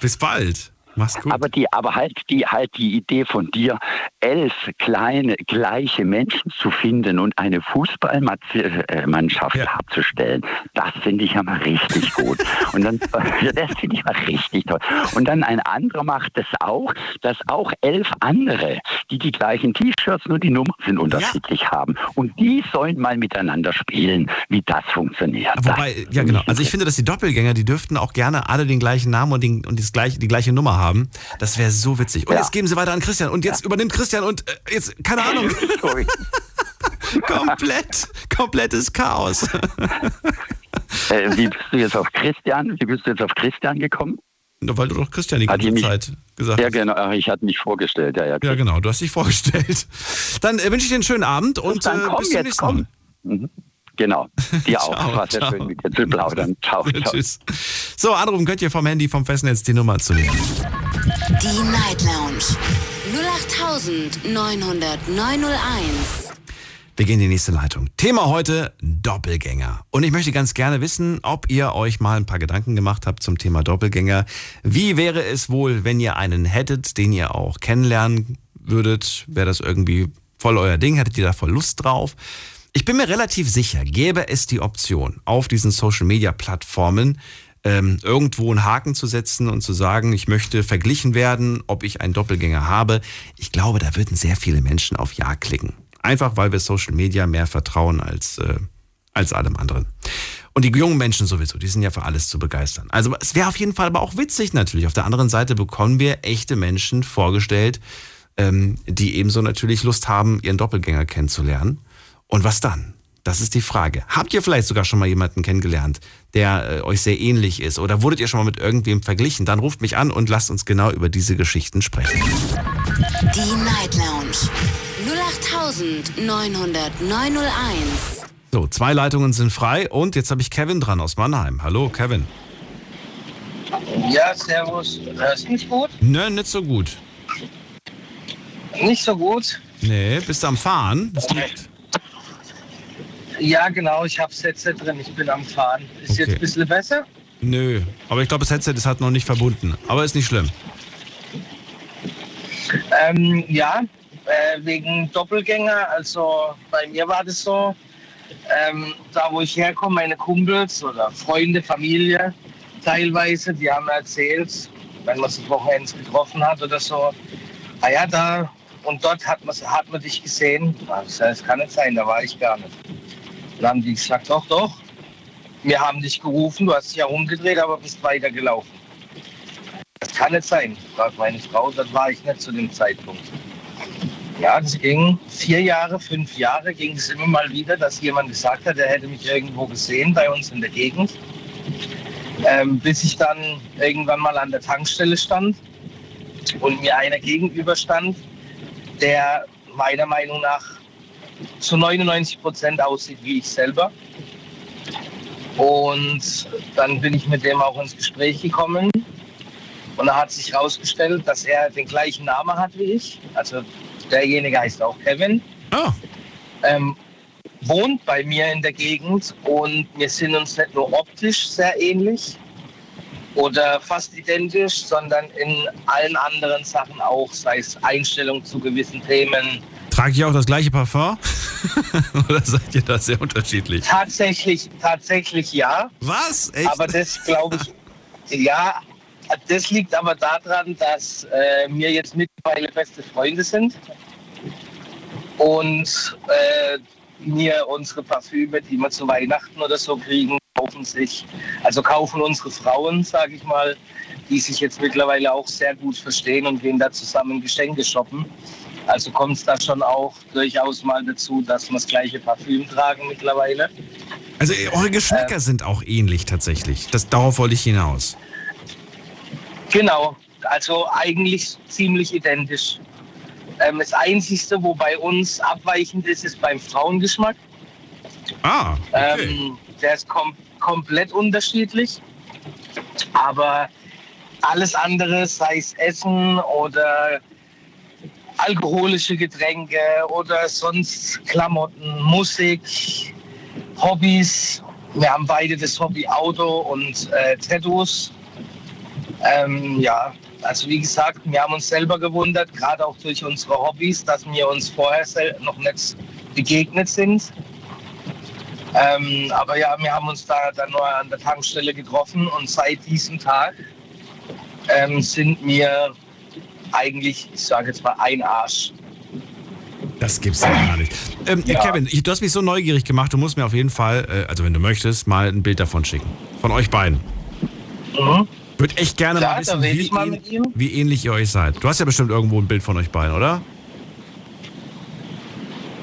bis bald. Mach's gut. Aber die Idee von dir, 11 kleine, gleiche Menschen zu finden und eine Fußballmannschaft abzustellen, das finde ich ja mal richtig gut. Und dann, das finde ich mal richtig toll. Und dann ein anderer macht das auch, dass auch 11 andere, die gleichen T-Shirts, nur die Nummern sind unterschiedlich haben. Und die sollen mal miteinander spielen, wie das funktioniert. Wobei, ja genau. Also ich finde, dass die Doppelgänger, die dürften auch gerne alle den gleichen Namen und die gleiche Nummer haben. Das wäre so witzig. Und jetzt geben Sie weiter an Christian. Und jetzt übernimmt Christian und jetzt, keine Ahnung. Komplettes Chaos. Wie bist du jetzt auf Christian gekommen? Weil du doch Christian die ganze Zeit gesagt hast. Ja, genau. Ich hatte mich vorgestellt. Ja, ja, genau. Du hast dich vorgestellt. Dann wünsche ich dir einen schönen Abend und dann bis zum nächsten Mal. Mhm. Genau, dir auch. Ciao, war sehr schön, mit dir zu plaudern. Ciao, ciao. Tschüss. So, anrufen könnt ihr vom Handy, vom Festnetz die Nummer zu nehmen. Die Night Lounge 08.900.901. Wir gehen in die nächste Leitung. Thema heute, Doppelgänger. Und ich möchte ganz gerne wissen, ob ihr euch mal ein paar Gedanken gemacht habt zum Thema Doppelgänger. Wie wäre es wohl, wenn ihr einen hättet, den ihr auch kennenlernen würdet? Wäre das irgendwie voll euer Ding? Hättet ihr da voll Lust drauf? Ich bin mir relativ sicher, gäbe es die Option, auf diesen Social-Media-Plattformen irgendwo einen Haken zu setzen und zu sagen, ich möchte verglichen werden, ob ich einen Doppelgänger habe. Ich glaube, da würden sehr viele Menschen auf Ja klicken. Einfach, weil wir Social Media mehr vertrauen als allem anderen. Und die jungen Menschen sowieso, die sind ja für alles zu begeistern. Also es wäre auf jeden Fall aber auch witzig natürlich. Auf der anderen Seite bekommen wir echte Menschen vorgestellt, die ebenso natürlich Lust haben, ihren Doppelgänger kennenzulernen. Und was dann? Das ist die Frage. Habt ihr vielleicht sogar schon mal jemanden kennengelernt, der euch sehr ähnlich ist? Oder wurdet ihr schon mal mit irgendwem verglichen? Dann ruft mich an und lasst uns genau über diese Geschichten sprechen. Die Night Lounge 08.900.901. So, 2 Leitungen sind frei und jetzt habe ich Kevin dran aus Mannheim. Hallo, Kevin. Ja, servus. Hörst du mich gut? Nö, nicht so gut. Nicht so gut? Nee, bist du am Fahren? Das liegt... Ja, genau, ich habe das Headset drin, ich bin am Fahren. Ist okay. Jetzt ein bisschen besser? Nö, aber ich glaube, das Headset ist halt noch nicht verbunden. Aber ist nicht schlimm. Wegen Doppelgänger. Also bei mir war das so, da wo ich herkomme, meine Kumpels oder Freunde, Familie teilweise, die haben erzählt, wenn man sich Wochenends getroffen hat oder so, naja, da und dort hat man dich gesehen. Das kann nicht sein, da war ich gar nicht. Dann haben die gesagt, doch, wir haben dich gerufen, du hast dich herumgedreht, aber bist weitergelaufen. Das kann nicht sein, fragt meine Frau, das war ich nicht zu dem Zeitpunkt. Ja, das ging 4 Jahre, 5 Jahre, ging es immer mal wieder, dass jemand gesagt hat, er hätte mich irgendwo gesehen, bei uns in der Gegend. Bis ich dann irgendwann mal an der Tankstelle stand und mir einer gegenüberstand, der meiner Meinung nach zu 99% aussieht wie ich selber. Und dann bin ich mit dem auch ins Gespräch gekommen. Und da hat sich herausgestellt, dass er den gleichen Namen hat wie ich. Also derjenige heißt auch Kevin. Oh. Wohnt bei mir in der Gegend und wir sind uns nicht nur optisch sehr ähnlich oder fast identisch, sondern in allen anderen Sachen auch, sei es Einstellung zu gewissen Themen, Tragt ihr auch das gleiche Parfum? Oder seid ihr da sehr unterschiedlich? Tatsächlich ja. Was? Echt? Aber das glaube ich, ja, das liegt aber daran, dass wir jetzt mittlerweile beste Freunde sind und wir unsere Parfüme, die wir zu Weihnachten oder so kriegen, kaufen unsere Frauen, sage ich mal, die sich jetzt mittlerweile auch sehr gut verstehen und gehen da zusammen Geschenke shoppen. Also kommt es da schon auch durchaus mal dazu, dass wir das gleiche Parfüm tragen mittlerweile. Also eure Geschmäcker sind auch ähnlich tatsächlich. Darauf wollte ich hinaus. Genau, also eigentlich ziemlich identisch. Das Einzige, wo bei uns abweichend ist, ist beim Frauengeschmack. Ah, okay. Der ist komplett unterschiedlich, aber alles andere, sei es Essen oder alkoholische Getränke oder sonst Klamotten, Musik, Hobbys. Wir haben beide das Hobby Auto und Tattoos. Ja, also wie gesagt, wir haben uns selber gewundert, gerade auch durch unsere Hobbys, dass wir uns vorher noch nicht begegnet sind. Aber ja, wir haben uns da dann nur an der Tankstelle getroffen und seit diesem Tag sind wir eigentlich, ich sage jetzt mal, ein Arsch. Das gibt's ja gar nicht. Ja. Kevin, du hast mich so neugierig gemacht, du musst mir auf jeden Fall, also wenn du möchtest, mal ein Bild davon schicken. Von euch beiden. Mhm. Würde echt gerne mal wissen, wie ähnlich ihr euch seid. Du hast ja bestimmt irgendwo ein Bild von euch beiden, oder?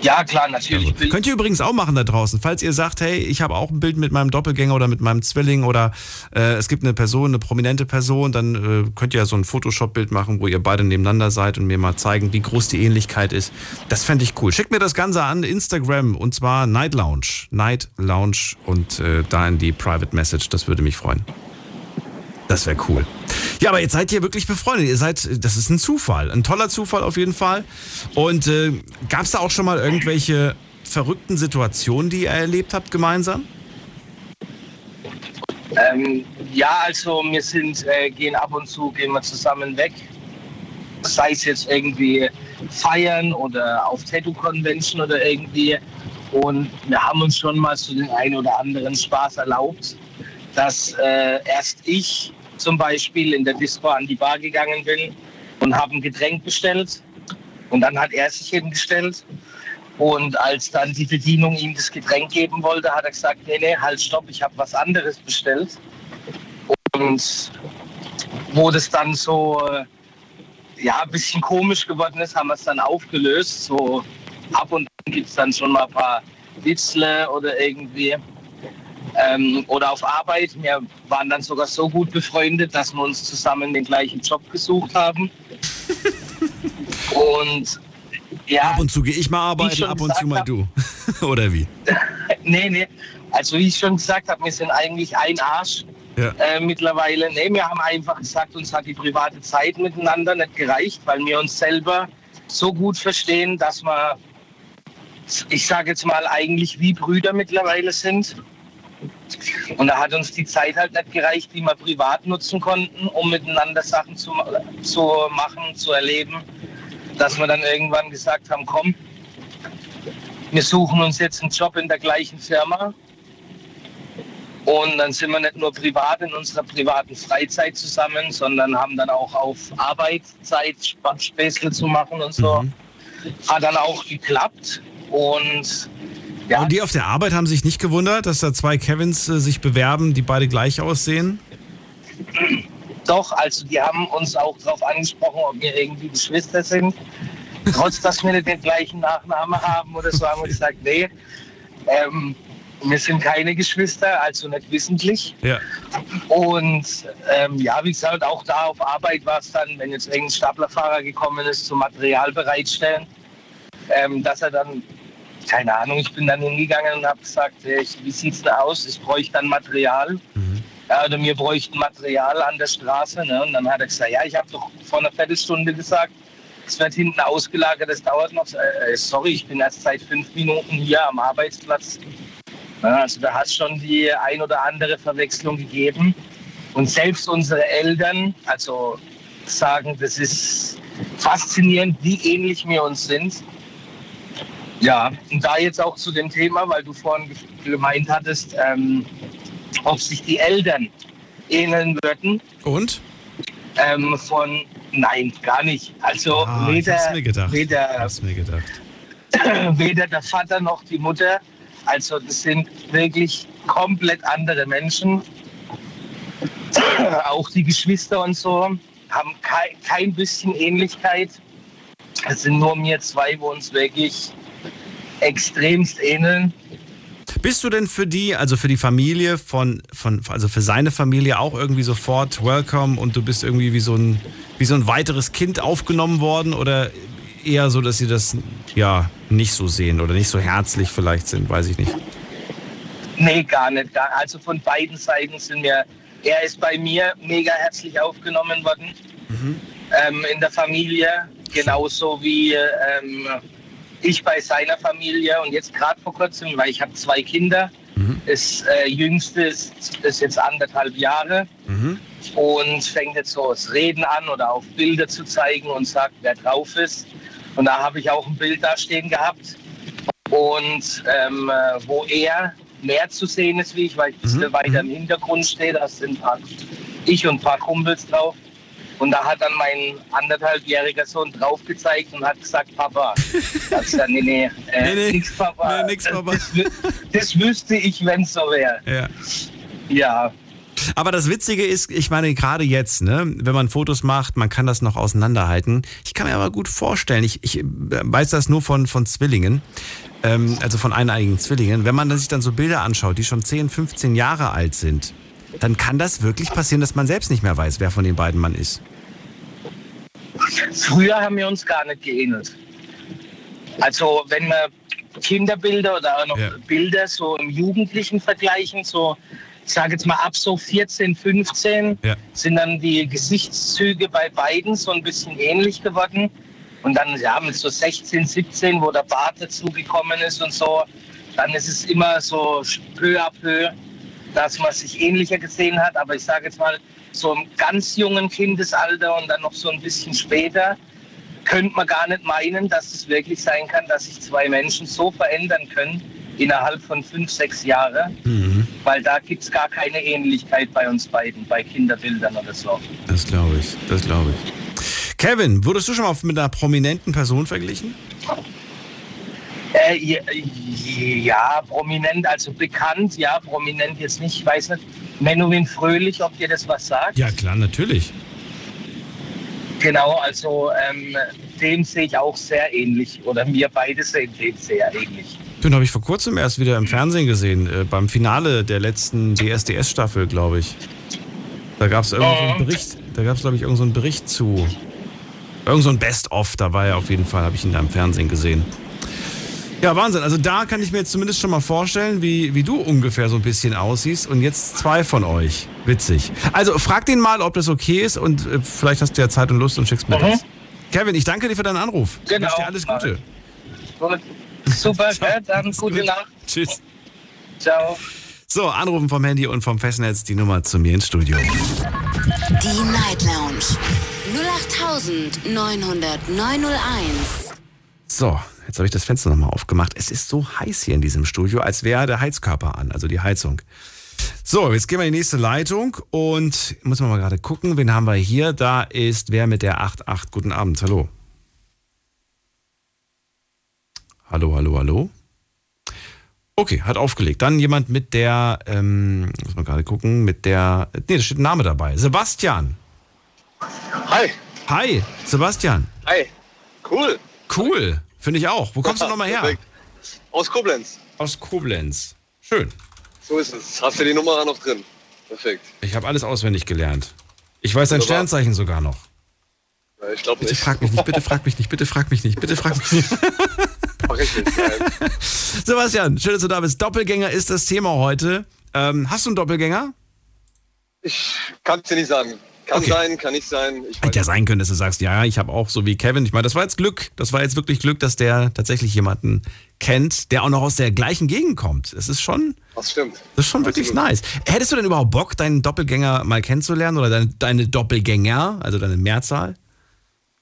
Ja, klar, natürlich. Also, könnt ihr übrigens auch machen da draußen. Falls ihr sagt, hey, ich habe auch ein Bild mit meinem Doppelgänger oder mit meinem Zwilling oder es gibt eine Person, eine prominente Person, dann könnt ihr ja so ein Photoshop-Bild machen, wo ihr beide nebeneinander seid und mir mal zeigen, wie groß die Ähnlichkeit ist. Das fände ich cool. Schickt mir das Ganze an Instagram und zwar Night Lounge. Night Lounge und da in die Private Message. Das würde mich freuen. Das wäre cool. Ja, aber jetzt seid ihr wirklich befreundet. Das ist ein Zufall. Ein toller Zufall auf jeden Fall. Und gab es da auch schon mal irgendwelche verrückten Situationen, die ihr erlebt habt gemeinsam? Ja, also wir gehen ab und zu zusammen weg. Sei es jetzt irgendwie feiern oder auf Tattoo-Convention oder irgendwie. Und wir haben uns schon mal so den einen oder anderen Spaß erlaubt, dass erst ich zum Beispiel in der Disco an die Bar gegangen bin und habe ein Getränk bestellt und dann hat er sich hingestellt und als dann die Bedienung ihm das Getränk geben wollte, hat er gesagt, nee, halt, stopp, ich habe was anderes bestellt. Und wo das dann so ein bisschen komisch geworden ist, haben wir es dann aufgelöst. So ab und an gibt es dann schon mal ein paar Witzle oder irgendwie. Oder auf Arbeit. Wir waren dann sogar so gut befreundet, dass wir uns zusammen den gleichen Job gesucht haben. Und ja. Ab und zu gehe ich mal arbeiten, ab und zu mal du. Oder wie? Nee. Also wie ich schon gesagt habe, wir sind eigentlich ein Arsch mittlerweile. Nee, wir haben einfach gesagt, uns hat die private Zeit miteinander nicht gereicht, weil wir uns selber so gut verstehen, dass wir, ich sage jetzt mal, eigentlich wie Brüder mittlerweile sind. Und da hat uns die Zeit halt nicht gereicht, die wir privat nutzen konnten, um miteinander Sachen zu machen, zu erleben, dass wir dann irgendwann gesagt haben, komm, wir suchen uns jetzt einen Job in der gleichen Firma und dann sind wir nicht nur privat in unserer privaten Freizeit zusammen, sondern haben dann auch auf Arbeit Zeit, Späßle zu machen und so. Mhm. Hat dann auch geklappt und ja. Und die auf der Arbeit haben sich nicht gewundert, dass da zwei Kevins sich bewerben, die beide gleich aussehen? Doch, also die haben uns auch darauf angesprochen, ob wir irgendwie Geschwister sind. Trotz, dass wir nicht den gleichen Nachnamen haben oder so, haben wir gesagt, nee, wir sind keine Geschwister, also nicht wissentlich. Ja. Und wie gesagt, auch da auf Arbeit war es dann, wenn jetzt irgendein Staplerfahrer gekommen ist, zum Material bereitstellen, dass er dann... Keine Ahnung, ich bin dann hingegangen und habe gesagt, wie sieht's da aus? Ich bräuchte dann Material. Mhm. Ja, oder wir bräuchten Material an der Straße. Ne? Und dann hat er gesagt, ja, ich habe doch vor einer Viertelstunde gesagt, es wird hinten ausgelagert, das dauert noch. Sorry, ich bin erst seit 5 Minuten hier am Arbeitsplatz. Ja, also da hat es schon die ein oder andere Verwechslung gegeben. Und selbst unsere Eltern, also sagen, das ist faszinierend, wie ähnlich wir uns sind. Ja, und da jetzt auch zu dem Thema, weil du vorhin gemeint hattest, ob sich die Eltern ähneln würden. Und? Nein, gar nicht. Also weder der Vater noch die Mutter. Also das sind wirklich komplett andere Menschen. Auch die Geschwister und so haben kein bisschen Ähnlichkeit. Es sind nur wir zwei, wo uns wirklich extremst ähneln. Bist du denn für die, also für die Familie also für seine Familie auch irgendwie sofort welcome und du bist irgendwie wie so ein weiteres Kind aufgenommen worden oder eher so, dass sie das ja nicht so sehen oder nicht so herzlich vielleicht sind, weiß ich nicht. Nee, gar nicht. Also von beiden Seiten sind wir, er ist bei mir mega herzlich aufgenommen worden, in der Familie, genauso wie ich bei seiner Familie und jetzt gerade vor kurzem, weil ich habe 2 Kinder, das Jüngste ist jetzt anderthalb Jahre und fängt jetzt so das Reden an oder auf Bilder zu zeigen und sagt, wer drauf ist. Und da habe ich auch ein Bild da stehen gehabt und wo er mehr zu sehen ist wie ich, weil ich ein bisschen weiter im Hintergrund stehe, da sind ich und ein paar Kumpels drauf. Und da hat dann mein anderthalbjähriger Sohn drauf gezeigt und hat gesagt, Papa. Da hab ich gesagt, nee, nix Papa. Nee, nix, Papa. Das wüsste ich, wenn es so wäre. Ja. Aber das Witzige ist, ich meine, gerade jetzt, ne, wenn man Fotos macht, man kann das noch auseinanderhalten. Ich kann mir aber gut vorstellen, ich weiß das nur von Zwillingen, also von eineiigen Zwillingen, wenn man sich dann so Bilder anschaut, die schon 10, 15 Jahre alt sind, dann kann das wirklich passieren, dass man selbst nicht mehr weiß, wer von den beiden man ist. Früher haben wir uns gar nicht geähnelt. Also wenn wir Kinderbilder oder auch noch Bilder so im Jugendlichen vergleichen, so ich sage jetzt mal ab so 14, 15 sind dann die Gesichtszüge bei beiden so ein bisschen ähnlich geworden. Und dann mit so 16, 17, wo der Bart dazugekommen ist und so, dann ist es immer so peu à peu, dass man sich ähnlicher gesehen hat, aber ich sage jetzt mal, so im ganz jungen Kindesalter und dann noch so ein bisschen später, könnte man gar nicht meinen, dass es wirklich sein kann, dass sich zwei Menschen so verändern können innerhalb von 5, 6 Jahren, weil da gibt es gar keine Ähnlichkeit bei uns beiden, bei Kinderbildern oder so. Das glaube ich. Kevin, wurdest du schon mal mit einer prominenten Person verglichen? Ja, prominent, also bekannt, ja, prominent jetzt nicht, ich weiß nicht, Menowin Fröhlich, ob dir das was sagt? Ja, klar, natürlich. Genau, also dem sehe ich auch sehr ähnlich oder wir beide sehen dem sehr ähnlich. Den habe ich vor kurzem erst wieder im Fernsehen gesehen, beim Finale der letzten DSDS-Staffel, glaube ich. Da gab es irgendeinen Bericht zu, irgendein Best-of, da war er auf jeden Fall, habe ich ihn da im Fernsehen gesehen. Ja, Wahnsinn. Also da kann ich mir jetzt zumindest schon mal vorstellen, wie du ungefähr so ein bisschen aussiehst. Und jetzt 2 von euch. Witzig. Also frag den mal, ob das okay ist. Und vielleicht hast du ja Zeit und Lust und schickst mir das. Kevin, ich danke dir für deinen Anruf. Genau. Ich wünsche dir alles Gute. Gut. Super, dann gute Nacht. Tschüss. Ciao. So, anrufen vom Handy und vom Festnetz die Nummer zu mir ins Studio. Die Night Lounge 08.900.901. So. Jetzt habe ich das Fenster nochmal aufgemacht. Es ist so heiß hier in diesem Studio, als wäre der Heizkörper an, also die Heizung. So, jetzt gehen wir in die nächste Leitung und muss man mal gerade gucken, wen haben wir hier? Da ist wer mit der 88. Guten Abend, hallo. Hallo. Okay, hat aufgelegt. Dann jemand mit der, muss man gerade gucken, da steht ein Name dabei. Sebastian. Hi, Sebastian. Hi, cool. Finde ich auch. Wo kommst du nochmal her? Perfekt. Aus Koblenz. Schön. So ist es. Hast du die Nummer noch drin? Perfekt. Ich habe alles auswendig gelernt. Ich weiß dein Sternzeichen sogar noch. Ja, ich glaube nicht. Bitte frag mich nicht. Mach ich nicht. Nein. Sebastian, schön, dass du da bist. Doppelgänger ist das Thema heute. Hast du einen Doppelgänger? Ich kann es dir nicht sagen. Kann sein, kann nicht sein. Hätte ja sein können, dass du sagst, ja, ich habe auch so wie Kevin. Ich meine, das war jetzt Glück. Das war jetzt wirklich Glück, dass der tatsächlich jemanden kennt, der auch noch aus der gleichen Gegend kommt. Das ist schon wirklich nice. Hättest du denn überhaupt Bock, deinen Doppelgänger mal kennenzulernen oder deine Doppelgänger, also deine Mehrzahl?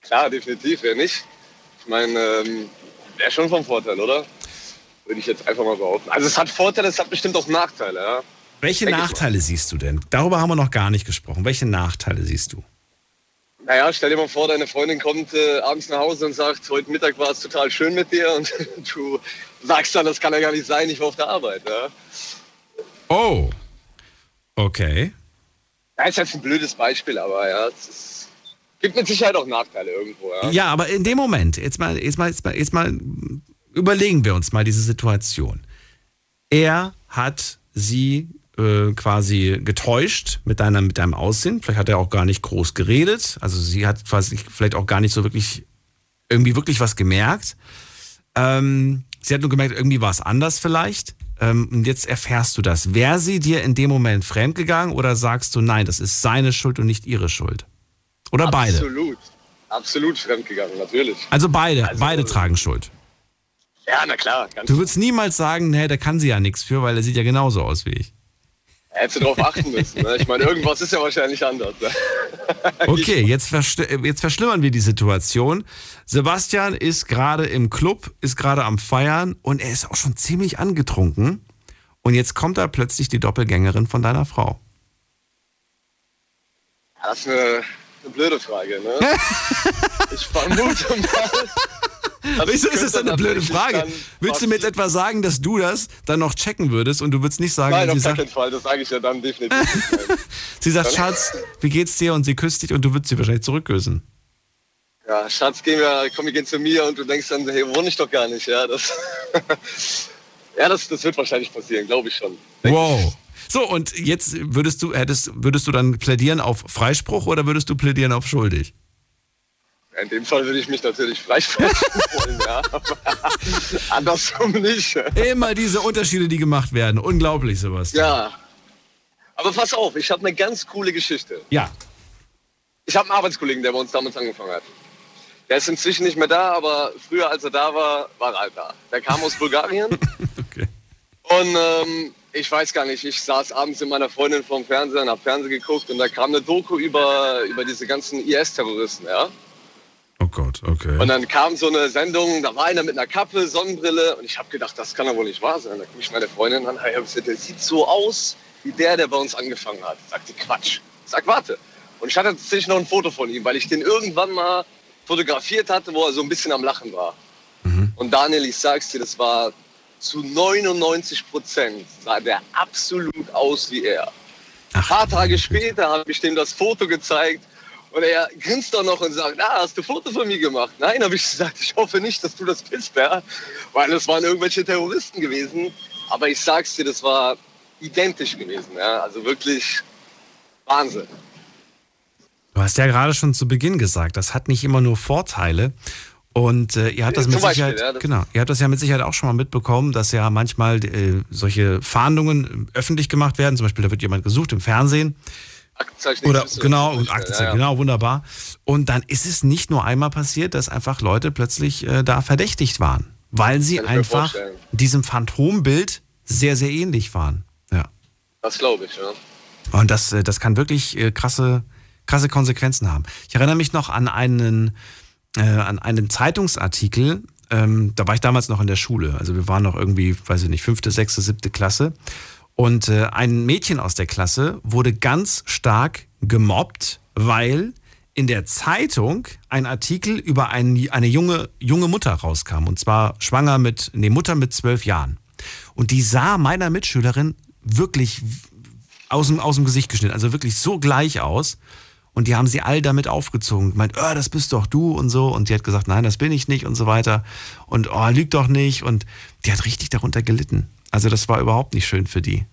Klar, definitiv, wer nicht. Ich meine, wäre schon vom Vorteil, oder? Würde ich jetzt einfach mal behaupten. Also es hat Vorteile, es hat bestimmt auch Nachteile. Ja? Welche Nachteile siehst du denn? Darüber haben wir noch gar nicht gesprochen. Welche Nachteile siehst du? Naja, stell dir mal vor, deine Freundin kommt abends nach Hause und sagt, heute Mittag war es total schön mit dir. Und du sagst dann, das kann ja gar nicht sein, ich war auf der Arbeit. Ja? Oh, okay. Das ist jetzt ein blödes Beispiel, aber ja, es gibt mit Sicherheit auch Nachteile irgendwo. Ja, ja, aber in dem Moment, jetzt mal überlegen wir uns mal diese Situation. Er hat sie quasi getäuscht mit deinem Aussehen. Vielleicht hat er auch gar nicht groß geredet. Also sie hat vielleicht auch gar nicht so wirklich, irgendwie wirklich was gemerkt. Sie hat nur gemerkt, irgendwie war es anders vielleicht. Und jetzt erfährst du das. Wäre sie dir in dem Moment fremdgegangen oder sagst du, nein, das ist seine Schuld und nicht ihre Schuld? Oder beide? Absolut fremdgegangen, natürlich. Also beide tragen Schuld. Ja, na klar. Du würdest niemals sagen, nee, da kann sie ja nichts für, weil er sieht ja genauso aus wie ich. Hättest du darauf achten müssen. Ne? Ich meine, irgendwas ist ja wahrscheinlich anders. Ne? Okay, jetzt verschlimmern wir die Situation. Sebastian ist gerade im Club, ist gerade am Feiern und er ist auch schon ziemlich angetrunken. Und jetzt kommt da plötzlich die Doppelgängerin von deiner Frau. Ja, das ist eine blöde Frage. Ne? Ich vermute mal... Wieso ist das eine blöde Frage? Willst du mir jetzt etwa sagen, dass du das dann noch checken würdest und du würdest nicht sagen... Nein, auf keinen Fall, das sage ich ja dann definitiv nicht. Sie sagt, Schatz, wie geht's dir? Und sie küsst dich und du würdest sie wahrscheinlich zurückküssen. Ja, Schatz, wir gehen zu mir und du denkst dann, hey, wohne ich doch gar nicht. Ja, das wird wahrscheinlich passieren, glaube ich schon. Wow. So, und jetzt würdest du dann plädieren auf Freispruch oder würdest du plädieren auf schuldig? In dem Fall würde ich mich natürlich freisprechen wollen, ja. Andersrum nicht. Immer diese Unterschiede, die gemacht werden. Unglaublich, Sebastian. Ja. Aber pass auf, ich habe eine ganz coole Geschichte. Ja. Ich habe einen Arbeitskollegen, der bei uns damals angefangen hat. Der ist inzwischen nicht mehr da, aber früher, als er da war, war er halt da. Der kam aus Bulgarien. Okay. Und ich weiß gar nicht, ich saß abends mit meiner Freundin vorm Fernseher und habe Fernsehen geguckt und da kam eine Doku über diese ganzen IS-Terroristen, ja. Oh Gott, okay. Und dann kam so eine Sendung, da war einer mit einer Kappe, Sonnenbrille und ich habe gedacht, das kann doch wohl nicht wahr sein. Da gucke ich meine Freundin an, hey, der sieht so aus wie der bei uns angefangen hat. Sagt die, Quatsch. Ich sag, warte. Und ich hatte tatsächlich noch ein Foto von ihm, weil ich den irgendwann mal fotografiert hatte, wo er so ein bisschen am Lachen war. Mhm. Und Daniel, ich sag's dir, das war zu 99% sah der absolut aus wie er. Ach, ein paar Tage später habe ich dem das Foto gezeigt. Und er grinst doch noch und sagt, hast du Foto von mir gemacht? Nein, habe ich gesagt, ich hoffe nicht, dass du das bist, ja? Weil das waren irgendwelche Terroristen gewesen. Aber ich sag's dir, das war identisch gewesen. Ja? Also wirklich Wahnsinn. Du hast ja gerade schon zu Beginn gesagt, das hat nicht immer nur Vorteile. Und ihr habt das mit Sicherheit, Beispiel, ja, genau, ihr habt das ja mit Sicherheit auch schon mal mitbekommen, dass ja manchmal solche Fahndungen öffentlich gemacht werden. Zum Beispiel, da wird jemand gesucht im Fernsehen. Oder genau, und Aktenzeichen, ja. Genau, wunderbar. Und dann ist es nicht nur einmal passiert, dass einfach Leute plötzlich da verdächtigt waren, weil sie einfach diesem Phantombild sehr, sehr ähnlich waren. Ja. Das glaube ich, ja. Und das kann wirklich krasse Konsequenzen haben. Ich erinnere mich noch an einen Zeitungsartikel, da war ich damals noch in der Schule, also wir waren noch irgendwie, weiß ich nicht, 5., 6., 7. Klasse. Und ein Mädchen aus der Klasse wurde ganz stark gemobbt, weil in der Zeitung ein Artikel über eine junge Mutter rauskam. Und zwar Mutter mit 12 Jahren. Und die sah meiner Mitschülerin wirklich aus dem Gesicht geschnitten. Also wirklich so gleich aus. Und die haben sie all damit aufgezogen. Meint, das bist doch du und so. Und die hat gesagt, nein, das bin ich nicht und so weiter. Und lüg doch nicht. Und die hat richtig darunter gelitten. Also das war überhaupt nicht schön für die.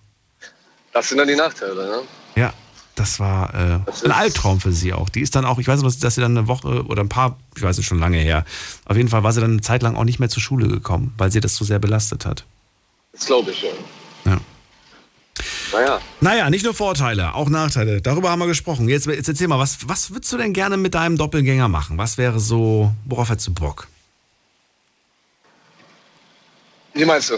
Das sind dann die Nachteile, ne? Ja, das war das ein Albtraum für sie auch. Die ist dann auch, ich weiß nicht, dass sie dann eine Woche oder ein paar, ich weiß nicht, schon lange her, auf jeden Fall war sie dann eine Zeit lang auch nicht mehr zur Schule gekommen, weil sie das so sehr belastet hat. Das glaube ich, ja. Naja, nicht nur Vorteile, auch Nachteile. Darüber haben wir gesprochen. Jetzt erzähl mal, was würdest du denn gerne mit deinem Doppelgänger machen? Was wäre so, worauf hättest du Bock? Wie meinst du?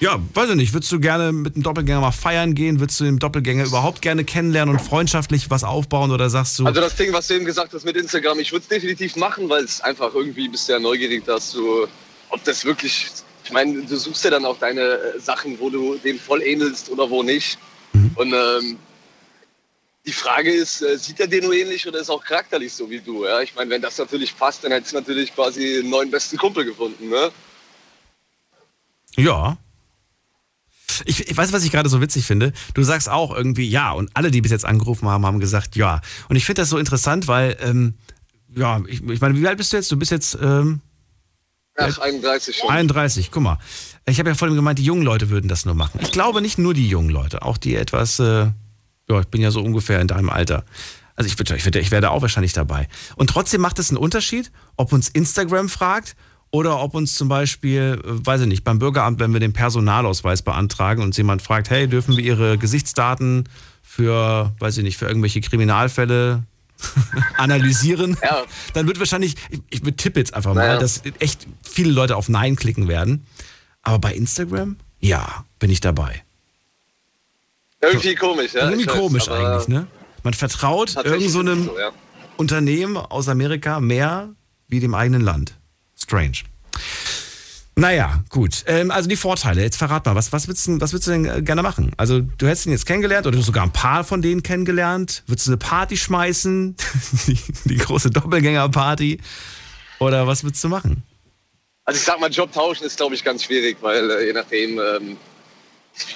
Ja, weiß ich nicht. Würdest du gerne mit dem Doppelgänger mal feiern gehen? Würdest du den Doppelgänger überhaupt gerne kennenlernen und freundschaftlich was aufbauen? Oder sagst du... Also das Ding, was du eben gesagt hast mit Instagram, ich würde es definitiv machen, weil es einfach irgendwie bist du ja neugierig, dass du ob das wirklich, ich meine, du suchst ja dann auch deine Sachen, wo du dem voll ähnelst oder wo nicht. Und die Frage ist, sieht er dir nur ähnlich oder ist auch charakterlich so wie du? Ja? Ich meine, wenn das natürlich passt, dann hättest du natürlich quasi einen neuen besten Kumpel gefunden, ne? Ja. Ich weiß, was ich gerade so witzig finde. Du sagst auch irgendwie ja und alle, die bis jetzt angerufen haben, haben gesagt ja. Und ich finde das so interessant, weil, ja, ich meine, wie alt bist du jetzt? Du bist jetzt, ach, 31 schon. 31, guck mal. Ich habe ja vorhin gemeint, die jungen Leute würden das nur machen. Ich glaube nicht nur die jungen Leute, auch die etwas, ja, ich bin ja so ungefähr in deinem Alter. Also ich wäre da auch wahrscheinlich dabei. Und trotzdem macht es einen Unterschied, ob uns Instagram fragt oder ob uns zum Beispiel, weiß ich nicht, beim Bürgeramt, wenn wir den Personalausweis beantragen und jemand fragt, hey, dürfen wir Ihre Gesichtsdaten für, weiß ich nicht, für irgendwelche Kriminalfälle analysieren, ja. Dann wird wahrscheinlich, ich tippe jetzt einfach mal, dass echt viele Leute auf Nein klicken werden. Aber bei Instagram, ja, bin ich dabei. Irgendwie komisch, ja. Irgendwie komisch eigentlich, ne? Man vertraut irgend so einem Unternehmen aus Amerika mehr wie dem eigenen Land. Strange. Naja, gut. Also die Vorteile, jetzt verrat mal, was würdest du denn gerne machen? Also du hättest ihn jetzt kennengelernt oder du hast sogar ein paar von denen kennengelernt. Würdest du eine Party schmeißen? die große Doppelgänger-Party? Oder was würdest du machen? Also ich sag mal, Job tauschen ist, glaube ich, ganz schwierig, weil je nachdem,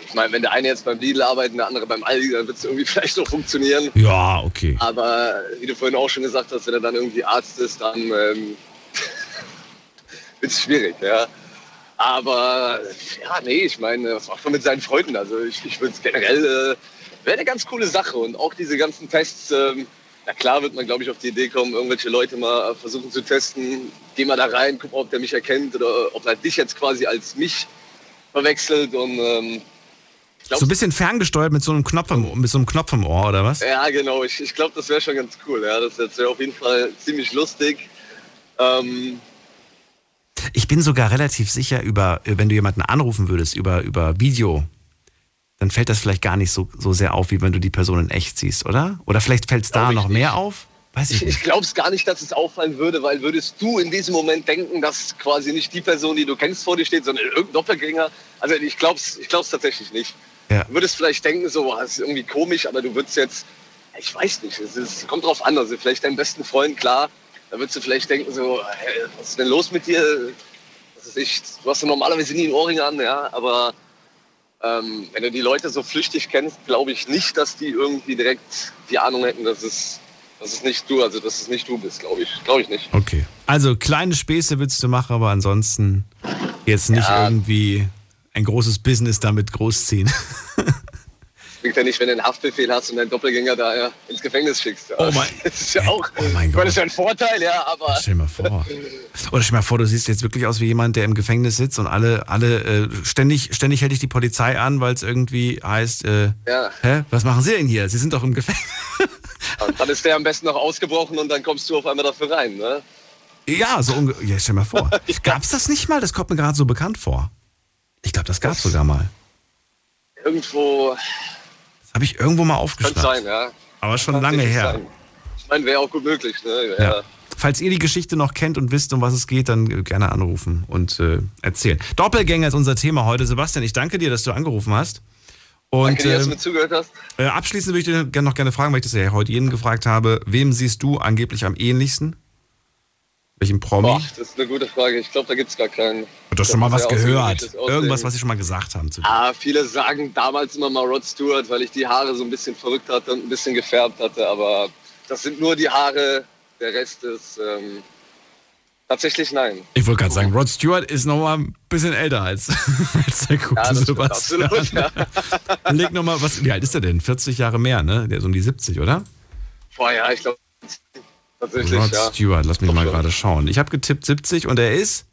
ich meine, wenn der eine jetzt beim Lidl arbeitet und der andere beim Aldi, dann wird es irgendwie vielleicht noch funktionieren. Ja, okay. Aber wie du vorhin auch schon gesagt hast, wenn er dann irgendwie Arzt ist, dann wird es schwierig, ja. Aber ja, nee, ich meine, was macht man mit seinen Freunden? Also ich würde es generell, wäre eine ganz coole Sache. Und auch diese ganzen Tests, na klar wird man, glaube ich, auf die Idee kommen, irgendwelche Leute mal versuchen zu testen. Geh mal da rein, guck mal, ob der mich erkennt oder ob er dich jetzt quasi als mich verwechselt. Und glaub, so ein bisschen ferngesteuert mit so einem Knopf im Ohr, oder was? Ja, genau. Ich glaube, das wäre schon ganz cool. Ja. Das wäre auf jeden Fall ziemlich lustig. Ich bin sogar relativ sicher, wenn du jemanden anrufen würdest über Video, dann fällt das vielleicht gar nicht so sehr auf, wie wenn du die Person in echt siehst, oder? Oder vielleicht fällt es da noch mehr auf? Weiß ich nicht. Ich glaube es gar nicht, dass es auffallen würde, weil würdest du in diesem Moment denken, dass quasi nicht die Person, die du kennst, vor dir steht, sondern irgendein Doppelgänger. Also ich glaub's tatsächlich nicht. Ja. Du würdest vielleicht denken, so, das ist irgendwie komisch, aber du würdest jetzt, ich weiß nicht, es kommt drauf an, also vielleicht deinen besten Freund, klar, da würdest du vielleicht denken, so, hey, was ist denn los mit dir? Das ist echt, du hast ja normalerweise nie einen Ohrring an, ja, aber wenn du die Leute so flüchtig kennst, glaube ich nicht, dass die irgendwie direkt die Ahnung hätten, dass es nicht du bist, glaube ich. Glaube ich nicht. Okay. Also kleine Späße willst du machen, aber ansonsten jetzt nicht irgendwie ein großes Business damit großziehen. Ja nicht, wenn du einen Haftbefehl hast und deinen Doppelgänger da ins Gefängnis schickst. Ja. Oh mein Gott. Das ist ja auch das ist ja ein Vorteil, ja, aber... Stell dir mal vor, du siehst jetzt wirklich aus wie jemand, der im Gefängnis sitzt und alle ständig hält dich die Polizei an, weil es irgendwie heißt, hä, was machen Sie denn hier? Sie sind doch im Gefängnis. Und dann ist der am besten noch ausgebrochen und dann kommst du auf einmal dafür rein, ne? Ja, stell dir mal vor. Gab's das nicht mal? Das kommt mir gerade so bekannt vor. Ich glaube, das gab's sogar mal. Irgendwo... Habe ich irgendwo mal aufgeschnappt. Kann sein, ja. Aber schon lange her. Sein. Ich meine, wäre auch gut möglich. Ne? Ja. Falls ihr die Geschichte noch kennt und wisst, um was es geht, dann gerne anrufen und erzählen. Doppelgänger ist unser Thema heute. Sebastian, ich danke dir, dass du angerufen hast. Und, danke dir, dass du mir zugehört hast. Abschließend würde ich dir noch gerne fragen, weil ich das ja heute jeden gefragt habe, wem siehst du angeblich am ähnlichsten? Welchen Promi? Boah, das ist eine gute Frage. Ich glaube, da gibt es gar keinen. Hat doch schon mal was gehört. Irgendwas, was ich schon mal gesagt haben. Viele sagen damals immer mal Rod Stewart, weil ich die Haare so ein bisschen verrückt hatte und ein bisschen gefärbt hatte. Aber das sind nur die Haare. Der Rest ist tatsächlich nein. Ich wollte gerade sagen, Rod Stewart ist noch mal ein bisschen älter als der gute Sebastian. Absolut, ja. Leg noch mal, wie alt ist der denn? 40 Jahre mehr, ne? Der ist um die 70, oder? Boah, ja, ich glaube... Tatsächlich, Rod Stewart, lass mich mal gerade schauen. Ich habe getippt 70 und er ist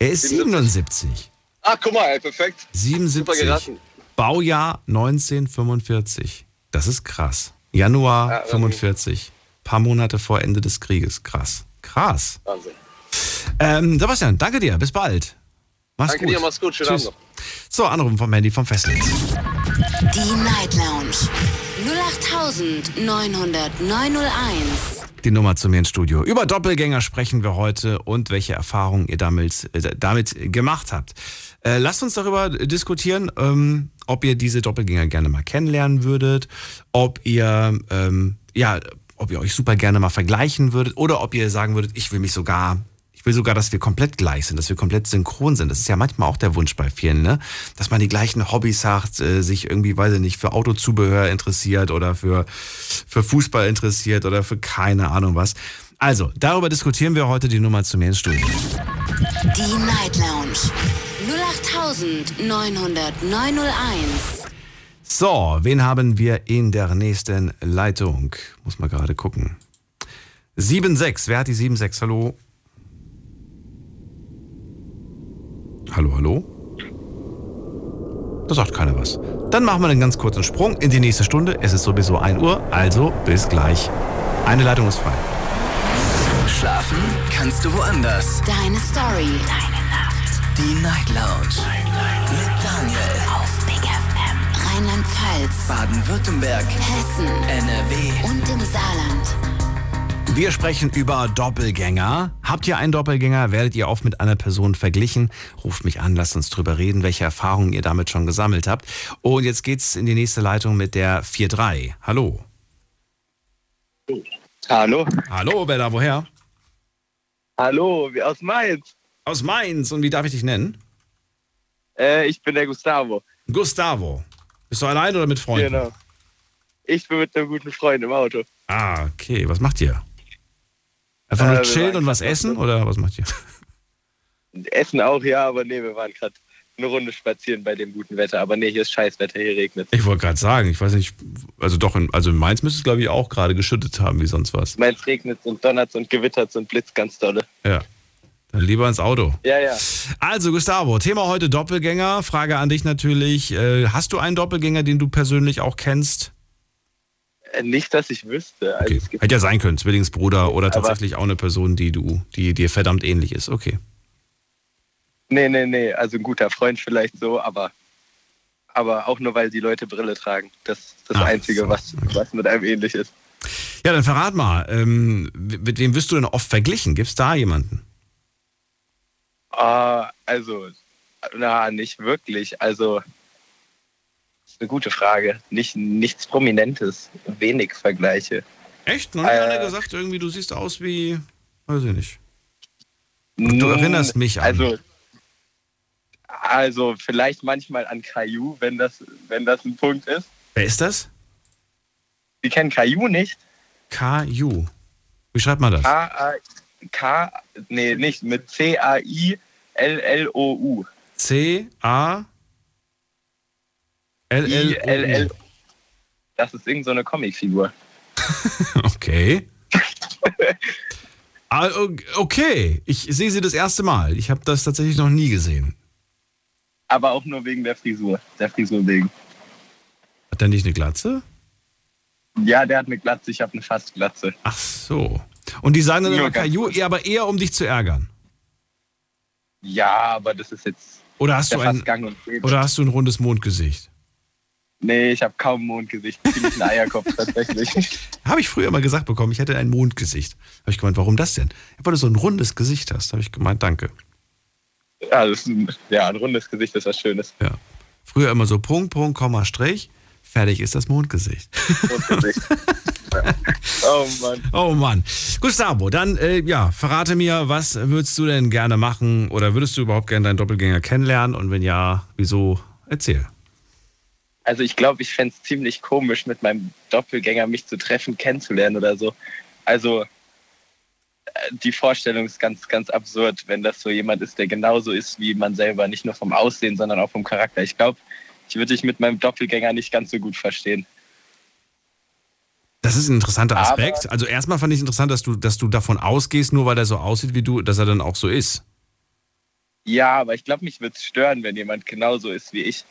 77. Ah, guck mal, perfekt. 77. Baujahr 1945. Das ist krass. Januar 45. Paar Monate vor Ende des Krieges. Krass. Wahnsinn. Sebastian, danke dir. Bis bald. Mach's gut. Schönen Abend noch. So, Anrufen vom Handy vom Festnetz. Die Night Lounge 08900 901. die Nummer zu mir ins Studio. Über Doppelgänger sprechen wir heute und welche Erfahrungen ihr damit gemacht habt. Lasst uns darüber diskutieren, ob ihr diese Doppelgänger gerne mal kennenlernen würdet, ob ihr euch super gerne mal vergleichen würdet oder ob ihr sagen würdet, ich will sogar, dass wir komplett gleich sind, dass wir komplett synchron sind. Das ist ja manchmal auch der Wunsch bei vielen, ne? Dass man die gleichen Hobbys hat, sich irgendwie, weiß ich nicht, für Autozubehör interessiert oder für Fußball interessiert oder für keine Ahnung was. Also, darüber diskutieren wir heute. Die Nummer zu mir ins Studio. Die Night Lounge 08900901. So, wen haben wir in der nächsten Leitung? Muss mal gerade gucken. 76, wer hat die 76? Hallo? Hallo, hallo? Da sagt keiner was. Dann machen wir einen ganz kurzen Sprung in die nächste Stunde. Es ist sowieso 1 Uhr, also bis gleich. Eine Leitung ist frei. Schlafen kannst du woanders. Deine Story. Deine Nacht. Die Night Lounge. Mit Daniel. Auf Big FM. Rheinland-Pfalz. Baden-Württemberg. Hessen. NRW. Und im Saarland. Wir sprechen über Doppelgänger. Habt ihr einen Doppelgänger? Werdet ihr oft mit einer Person verglichen? Ruft mich an, lasst uns drüber reden, welche Erfahrungen ihr damit schon gesammelt habt. Und jetzt geht's in die nächste Leitung mit der 4-3. Hallo. Hallo. Hallo, wer da woher? Hallo, aus Mainz. Aus Mainz. Und wie darf ich dich nennen? Ich bin der Gustavo. Gustavo. Bist du allein oder mit Freunden? Genau. Ich bin mit einem guten Freund im Auto. Ah, okay. Was macht ihr? Einfach nur chillen und was essen oder was macht ihr? Essen auch, ja, aber nee, wir waren gerade eine Runde spazieren bei dem guten Wetter. Aber nee, hier ist Scheißwetter, hier regnet es. Ich wollte gerade sagen, ich weiß nicht, also in Mainz müsste es, glaube ich, auch gerade geschüttet haben wie sonst was. Mainz regnet und donnert und gewittert und blitzt ganz dolle. Ja, dann lieber ins Auto. Ja, ja. Also Gustavo, Thema heute Doppelgänger. Frage an dich natürlich, hast du einen Doppelgänger, den du persönlich auch kennst? Nicht, dass ich wüsste. Also okay. Hätte ja sein können, Zwillingsbruder oder tatsächlich auch eine Person, die dir verdammt ähnlich ist. Okay. Nee. Also ein guter Freund vielleicht so, aber auch nur, weil die Leute Brille tragen. Das ist das Einzige, so. Was mit einem ähnlich ist. Ja, dann verrat mal, mit wem wirst du denn oft verglichen? Gibt es da jemanden? Nicht wirklich. Also... Eine gute Frage. Nichts Prominentes, wenig Vergleiche. Echt? Noch nie einer gesagt, irgendwie, du siehst aus wie, weiß ich nicht. Du erinnerst mich an. Also vielleicht manchmal an Caillou, wenn das ein Punkt ist. Wer ist das? Sie kennen Caillou nicht? Caillou. Wie schreibt man das? Nicht mit C-A-I-L-L-O-U. C-A... LLL. Das ist irgend so eine Comicfigur. Okay. Okay, ich sehe sie das erste Mal. Ich habe das tatsächlich noch nie gesehen. Aber auch nur wegen der Frisur. Der Frisur wegen. Hat der nicht eine Glatze? Ja, der hat eine Glatze. Ich habe eine Fassglatze. Ach so. Und die sagen dann immer Caillou, aber eher um dich zu ärgern. Ja, aber das ist jetzt. Oder hast du ein rundes Mondgesicht? Nee, ich habe kaum Mondgesicht. Ich bin ein Eierkopf tatsächlich. Habe ich früher mal gesagt bekommen, ich hätte ein Mondgesicht. Habe ich gemeint, warum das denn? Weil du so ein rundes Gesicht hast, habe ich gemeint, danke. Ja, ein rundes Gesicht ist was Schönes. Ja. Früher immer so Punkt, Punkt, Komma, Strich. Fertig ist das Mondgesicht. Mondgesicht. Oh Mann. Gustavo, dann verrate mir, was würdest du denn gerne machen oder würdest du überhaupt gerne deinen Doppelgänger kennenlernen und wenn ja, wieso? Erzähl. Also ich glaube, ich fände es ziemlich komisch, mit meinem Doppelgänger mich zu treffen, kennenzulernen oder so. Also die Vorstellung ist ganz, ganz absurd, wenn das so jemand ist, der genauso ist wie man selber, nicht nur vom Aussehen, sondern auch vom Charakter. Ich glaube, ich würde dich mit meinem Doppelgänger nicht ganz so gut verstehen. Das ist ein interessanter Aspekt. Aber also erstmal fand ich es interessant, dass du davon ausgehst, nur weil er so aussieht wie du, dass er dann auch so ist. Ja, aber ich glaube, mich würde es stören, wenn jemand genauso ist wie ich.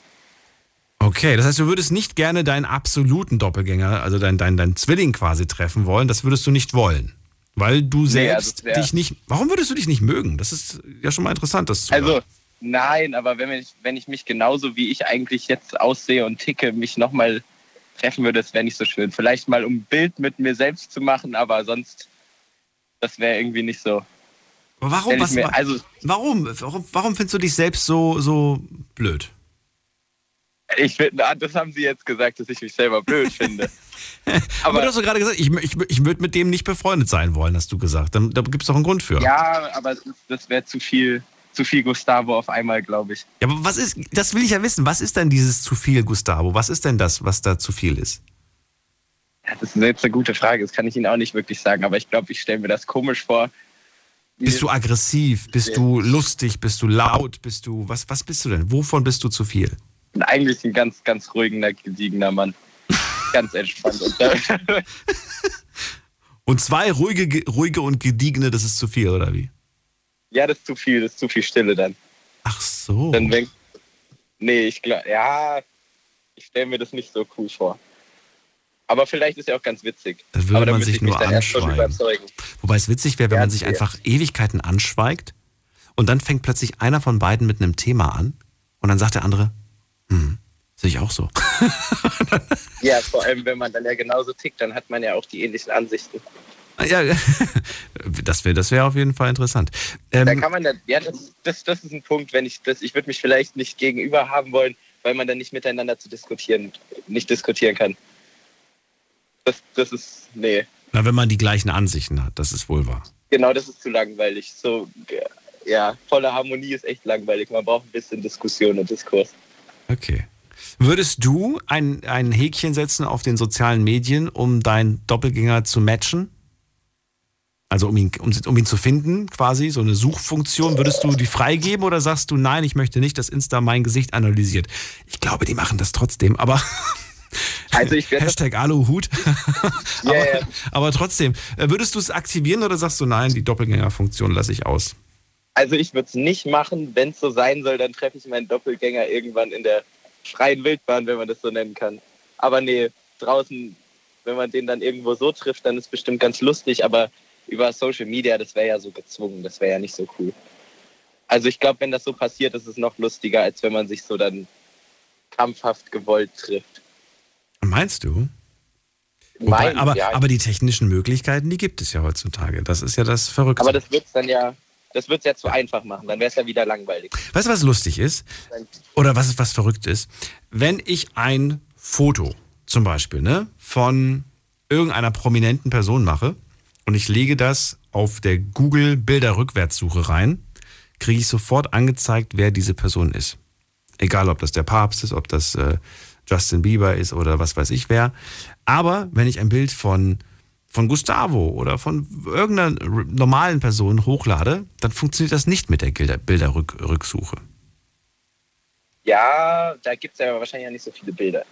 Okay, das heißt, du würdest nicht gerne deinen absoluten Doppelgänger, also deinen Zwilling quasi treffen wollen, das würdest du nicht wollen. Weil du selbst dich nicht... Warum würdest du dich nicht mögen? Das ist ja schon mal interessant, das zu hören. Also, nein, aber wenn ich mich genauso wie ich eigentlich jetzt aussehe und ticke, mich nochmal treffen würde, das wäre nicht so schön. Vielleicht mal, um ein Bild mit mir selbst zu machen, aber sonst das wäre irgendwie nicht so. Aber warum, was, mir, also, warum findest du dich selbst so blöd? Ich finde, das haben sie jetzt gesagt, dass ich mich selber blöd finde. Aber du hast doch gerade gesagt, ich würde mit dem nicht befreundet sein wollen, hast du gesagt. Da gibt es doch einen Grund für. Ja, aber das wäre zu viel Gustavo auf einmal, glaube ich. Ja, aber was ist, das will ich ja wissen, was ist denn dieses zu viel Gustavo? Was ist denn das, was da zu viel ist? Ja, das ist selbst eine gute Frage, das kann ich Ihnen auch nicht wirklich sagen, aber ich glaube, ich stelle mir das komisch vor. Bist du aggressiv? Bist du lustig? Bist du laut? Bist du, was bist du denn? Wovon bist du zu viel? Eigentlich ein ganz, ganz ruhiger, gediegener Mann. Ganz entspannt. Und zwei ruhige und gediegene, das ist zu viel, oder wie? Ja, das ist zu viel Stille dann. Ach so. Dann wenn, nee, ich glaube, ja, ich stelle mir das nicht so cool vor. Aber vielleicht ist ja auch ganz witzig. Da würde man sich nur anschweigen. Wobei es witzig wäre, wenn man sich einfach Ewigkeiten anschweigt und dann fängt plötzlich einer von beiden mit einem Thema an und dann sagt der andere, sehe ich auch so. Ja, vor allem, wenn man dann ja genauso tickt, dann hat man ja auch die ähnlichen Ansichten. Ja, das wär auf jeden Fall interessant. Da kann man dann, ja, das ist ein Punkt, ich würde mich vielleicht nicht gegenüber haben wollen, weil man dann nicht miteinander diskutieren kann. Das ist, nee. Na, wenn man die gleichen Ansichten hat, das ist wohl wahr. Genau, das ist zu langweilig. So, ja, volle Harmonie ist echt langweilig. Man braucht ein bisschen Diskussion und Diskurs. Okay. Würdest du ein Häkchen setzen auf den sozialen Medien, um deinen Doppelgänger zu matchen? Also um ihn zu finden, quasi, so eine Suchfunktion. Würdest du die freigeben oder sagst du, nein, ich möchte nicht, dass Insta mein Gesicht analysiert? Ich glaube, die machen das trotzdem, aber also ich Hashtag Aluhut. Yeah, aber trotzdem, würdest du es aktivieren oder sagst du, nein, die Doppelgängerfunktion lasse ich aus? Also ich würde es nicht machen, wenn es so sein soll, dann treffe ich meinen Doppelgänger irgendwann in der freien Wildbahn, wenn man das so nennen kann. Aber nee, draußen, wenn man den dann irgendwo so trifft, dann ist bestimmt ganz lustig, aber über Social Media, das wäre ja so gezwungen, das wäre ja nicht so cool. Also ich glaube, wenn das so passiert, ist es noch lustiger, als wenn man sich so dann kampfhaft gewollt trifft. Meinst du? Wobei, aber die technischen Möglichkeiten, die gibt es ja heutzutage. Das ist ja das Verrückte. Aber das wird es dann ja... Das wird es ja zu einfach machen, dann wäre es ja wieder langweilig. Weißt du, was lustig ist? Oder was verrückt ist? Wenn ich ein Foto zum Beispiel von irgendeiner prominenten Person mache und ich lege das auf der Google-Bilder-Rückwärtssuche rein, kriege ich sofort angezeigt, wer diese Person ist. Egal, ob das der Papst ist, ob das Justin Bieber ist oder was weiß ich wer. Aber wenn ich ein Bild von Gustavo oder von irgendeiner normalen Person hochlade, dann funktioniert das nicht mit der Bilderrücksuche. Ja, da gibt es ja wahrscheinlich auch nicht so viele Bilder.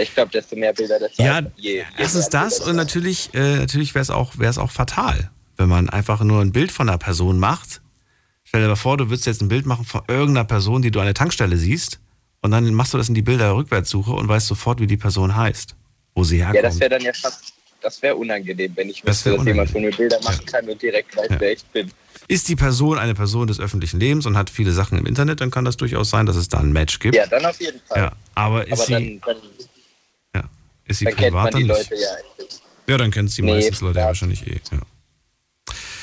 Ich glaube, desto mehr Bilder, desto mehr. Ja, das ist das. Und natürlich wäre es auch fatal, wenn man einfach nur ein Bild von einer Person macht. Stell dir mal vor, du würdest jetzt ein Bild machen von irgendeiner Person, die du an der Tankstelle siehst. Und dann machst du das in die Bilderrückwärtssuche und weißt sofort, wie die Person heißt, wo sie herkommt. Ja, das wäre dann ja fast... Das wäre unangenehm, wenn ich wüsste, dass jemand von mir Bilder machen kann und direkt weiß, wer ich bin. Ist die Person eine Person des öffentlichen Lebens und hat viele Sachen im Internet, dann kann das durchaus sein, dass es da ein Match gibt. Ja, dann auf jeden Fall. Ja, aber ist sie dann privat? Kennt man die Leute ja eigentlich. Ja, dann kennen die meistens Leute ja wahrscheinlich eh.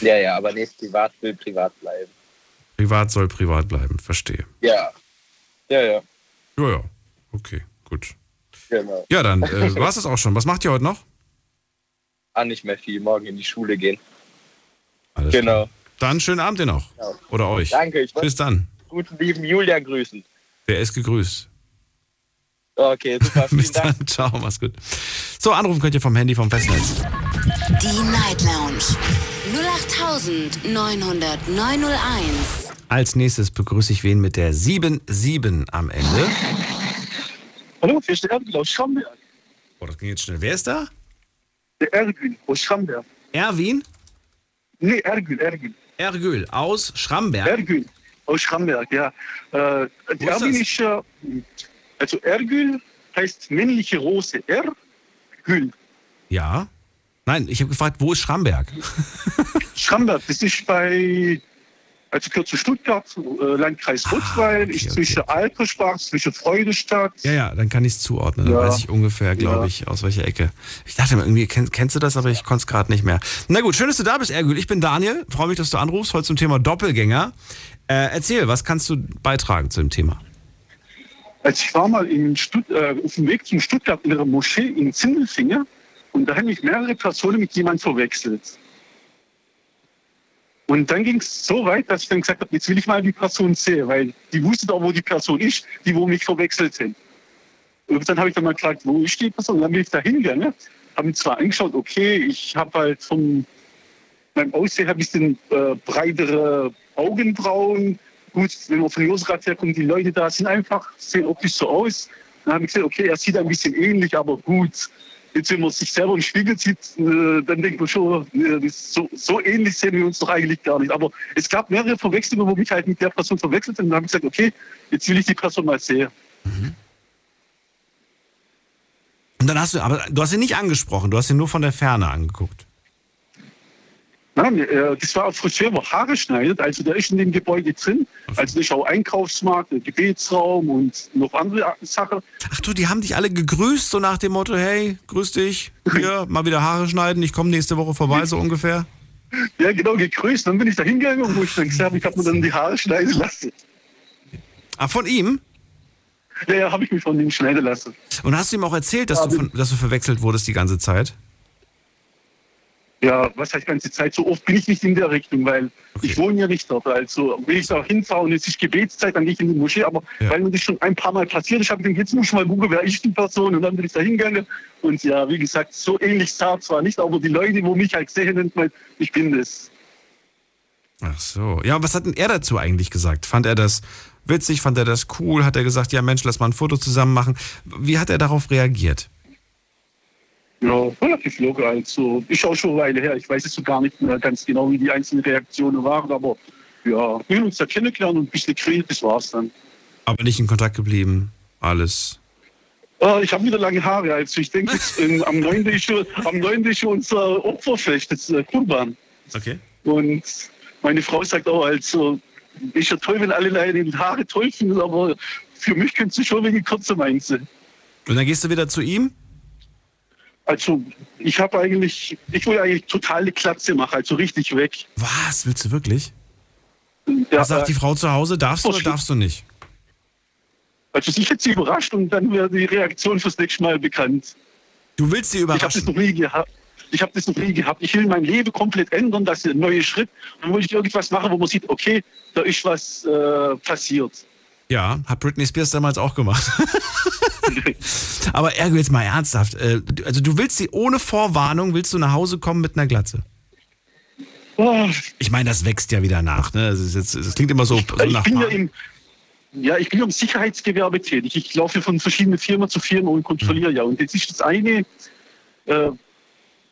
Ja, ja, aber nicht privat will privat bleiben. Privat soll privat bleiben, verstehe. Ja. Ja, ja. Ja, ja. Okay, gut. Genau. Ja, dann war es das auch schon. Was macht ihr heute noch? Nicht mehr viel, morgen in die Schule gehen. Alles genau. Klar. Dann schönen Abend dir noch. Ja. Oder euch. Danke. Ich Bis dann. Guten lieben Julian grüßen. Der ist gegrüßt. Okay, super. Bis dann. Dank. Ciao, mach's gut. So, anrufen könnt ihr vom Handy, vom Festnetz. Die Night Lounge. 0890901. Als nächstes begrüße ich wen mit der 77 am Ende. Hallo, wir sind aus Schramberg. Boah, das ging jetzt schnell. Wer ist da? Der Ergül aus Schramberg. Erwin? Nee, Ergül. Ergül aus Schramberg? Ergül aus Schramberg, ja. Der armenische, also Ergül heißt männliche Rose. Ergül. Ja? Nein, ich habe gefragt, wo ist Schramberg? Schramberg, das ist bei Also gehört zu Stuttgart, Landkreis Rottweil, okay. Zwischen Alpersbach, zwischen Freudestadt. Ja, dann kann ich es zuordnen. Ja. Dann weiß ich ungefähr, glaube ich, aus welcher Ecke. Ich dachte mir, irgendwie kennst du das, aber ich konnte es gerade nicht mehr. Na gut, schön, dass du da bist, Ergül. Ich bin Daniel, freue mich, dass du anrufst, heute zum Thema Doppelgänger. Erzähl, was kannst du beitragen zu dem Thema? Also ich war mal auf dem Weg zum Stuttgart in der Moschee in Zindelfinger und da haben mich mehrere Personen mit jemandem verwechselt. Und dann ging es so weit, dass ich dann gesagt habe, jetzt will ich mal die Person sehen, weil die wusste auch, wo die Person ist, die wo mich verwechselt sind. Und dann habe ich dann mal gefragt, wo ist die Person? Und dann bin ich da hingegangen, habe mich zwar angeschaut, okay, ich habe halt von meinem Aussehen ein bisschen breitere Augenbrauen. Gut, wenn man von Josgrad herkommt, die Leute da sind einfach, sehen optisch so aus. Dann habe ich gesagt, okay, er sieht ein bisschen ähnlich, aber gut. Jetzt, wenn man sich selber im Spiegel sieht, dann denkt man schon, so ähnlich sehen wir uns doch eigentlich gar nicht. Aber es gab mehrere Verwechslungen, wo mich halt mit der Person verwechselt haben. Und dann habe ich gesagt, okay, jetzt will ich die Person mal sehen. Mhm. Und dann hast du ihn nicht angesprochen, du hast ihn nur von der Ferne angeguckt. Nein, das war ein Friseur, wo Haare schneidet. Also der ist in dem Gebäude drin. Also da ist auch Einkaufsmarkt, ein Gebetsraum und noch andere Sachen. Ach du, die haben dich alle gegrüßt, so nach dem Motto, hey, grüß dich, hier, mal wieder Haare schneiden, ich komme nächste Woche vorbei, so ungefähr. Ja, genau, gegrüßt. Dann bin ich da hingegangen, wo ich dann gesagt habe, ich habe mir dann die Haare schneiden lassen. Ach, von ihm? Ja, habe ich mich von ihm schneiden lassen. Und hast du ihm auch erzählt, dass du verwechselt wurdest die ganze Zeit? Ja, was heißt ganze Zeit? So oft bin ich nicht in der Richtung, weil ich wohne ja nicht dort. Also wenn ich da hinfahre und es ist Gebetszeit, dann gehe ich in die Moschee. Aber weil mir das schon ein paar Mal passiert ist, habe ich dann jetzt nur schon mal googeln, wer ist die Person? Und dann bin ich da hingegangen. Und ja, wie gesagt, so ähnlich sah zwar nicht, aber die Leute, wo mich halt sehen, nennt man, ich bin das. Ach so. Ja, was hat denn er dazu eigentlich gesagt? Fand er das witzig? Fand er das cool? Hat er gesagt, ja Mensch, lass mal ein Foto zusammen machen? Wie hat er darauf reagiert? Ja, relativ locker. Also, ich schaue schon eine Weile her. Ich weiß jetzt so gar nicht mehr ganz genau, wie die einzelnen Reaktionen waren. Aber ja, wir haben uns da kennengelernt und ein bisschen geredet, das war's dann. Aber nicht in Kontakt geblieben? Alles? Ich habe wieder lange Haare. Also, ich denke, am 9. ist unser Opferfest, das Kurban. Okay. Und meine Frau sagt auch, also, ist ja toll, wenn alle Leute die Haare toll finden, aber für mich könntest du schon wegen Kürze meinst. Und dann gehst du wieder zu ihm? Also, ich will eigentlich totale Klatze machen, also richtig weg. Was? Willst du wirklich? Ja, was sagt die Frau zu Hause? Darfst du oder darfst du nicht? Also, ich hätte sie überrascht und dann wäre die Reaktion fürs nächste Mal bekannt. Du willst sie überraschen? Ich habe das noch nie gehabt. Ich will mein Leben komplett ändern, das ist ein neuer Schritt. Und dann will ich irgendwas machen, wo man sieht, okay, da ist was passiert. Ja, hat Britney Spears damals auch gemacht. Aber Ergo, jetzt mal ernsthaft. Also du willst sie ohne Vorwarnung, willst du nach Hause kommen mit einer Glatze? Ich meine, das wächst ja wieder nach. Ne? Das klingt immer so nach Plan. Ja, ich bin im Sicherheitsgewerbe tätig. Ich laufe von verschiedenen Firmen zu Firmen und kontrolliere ja. Und jetzt ist das eine,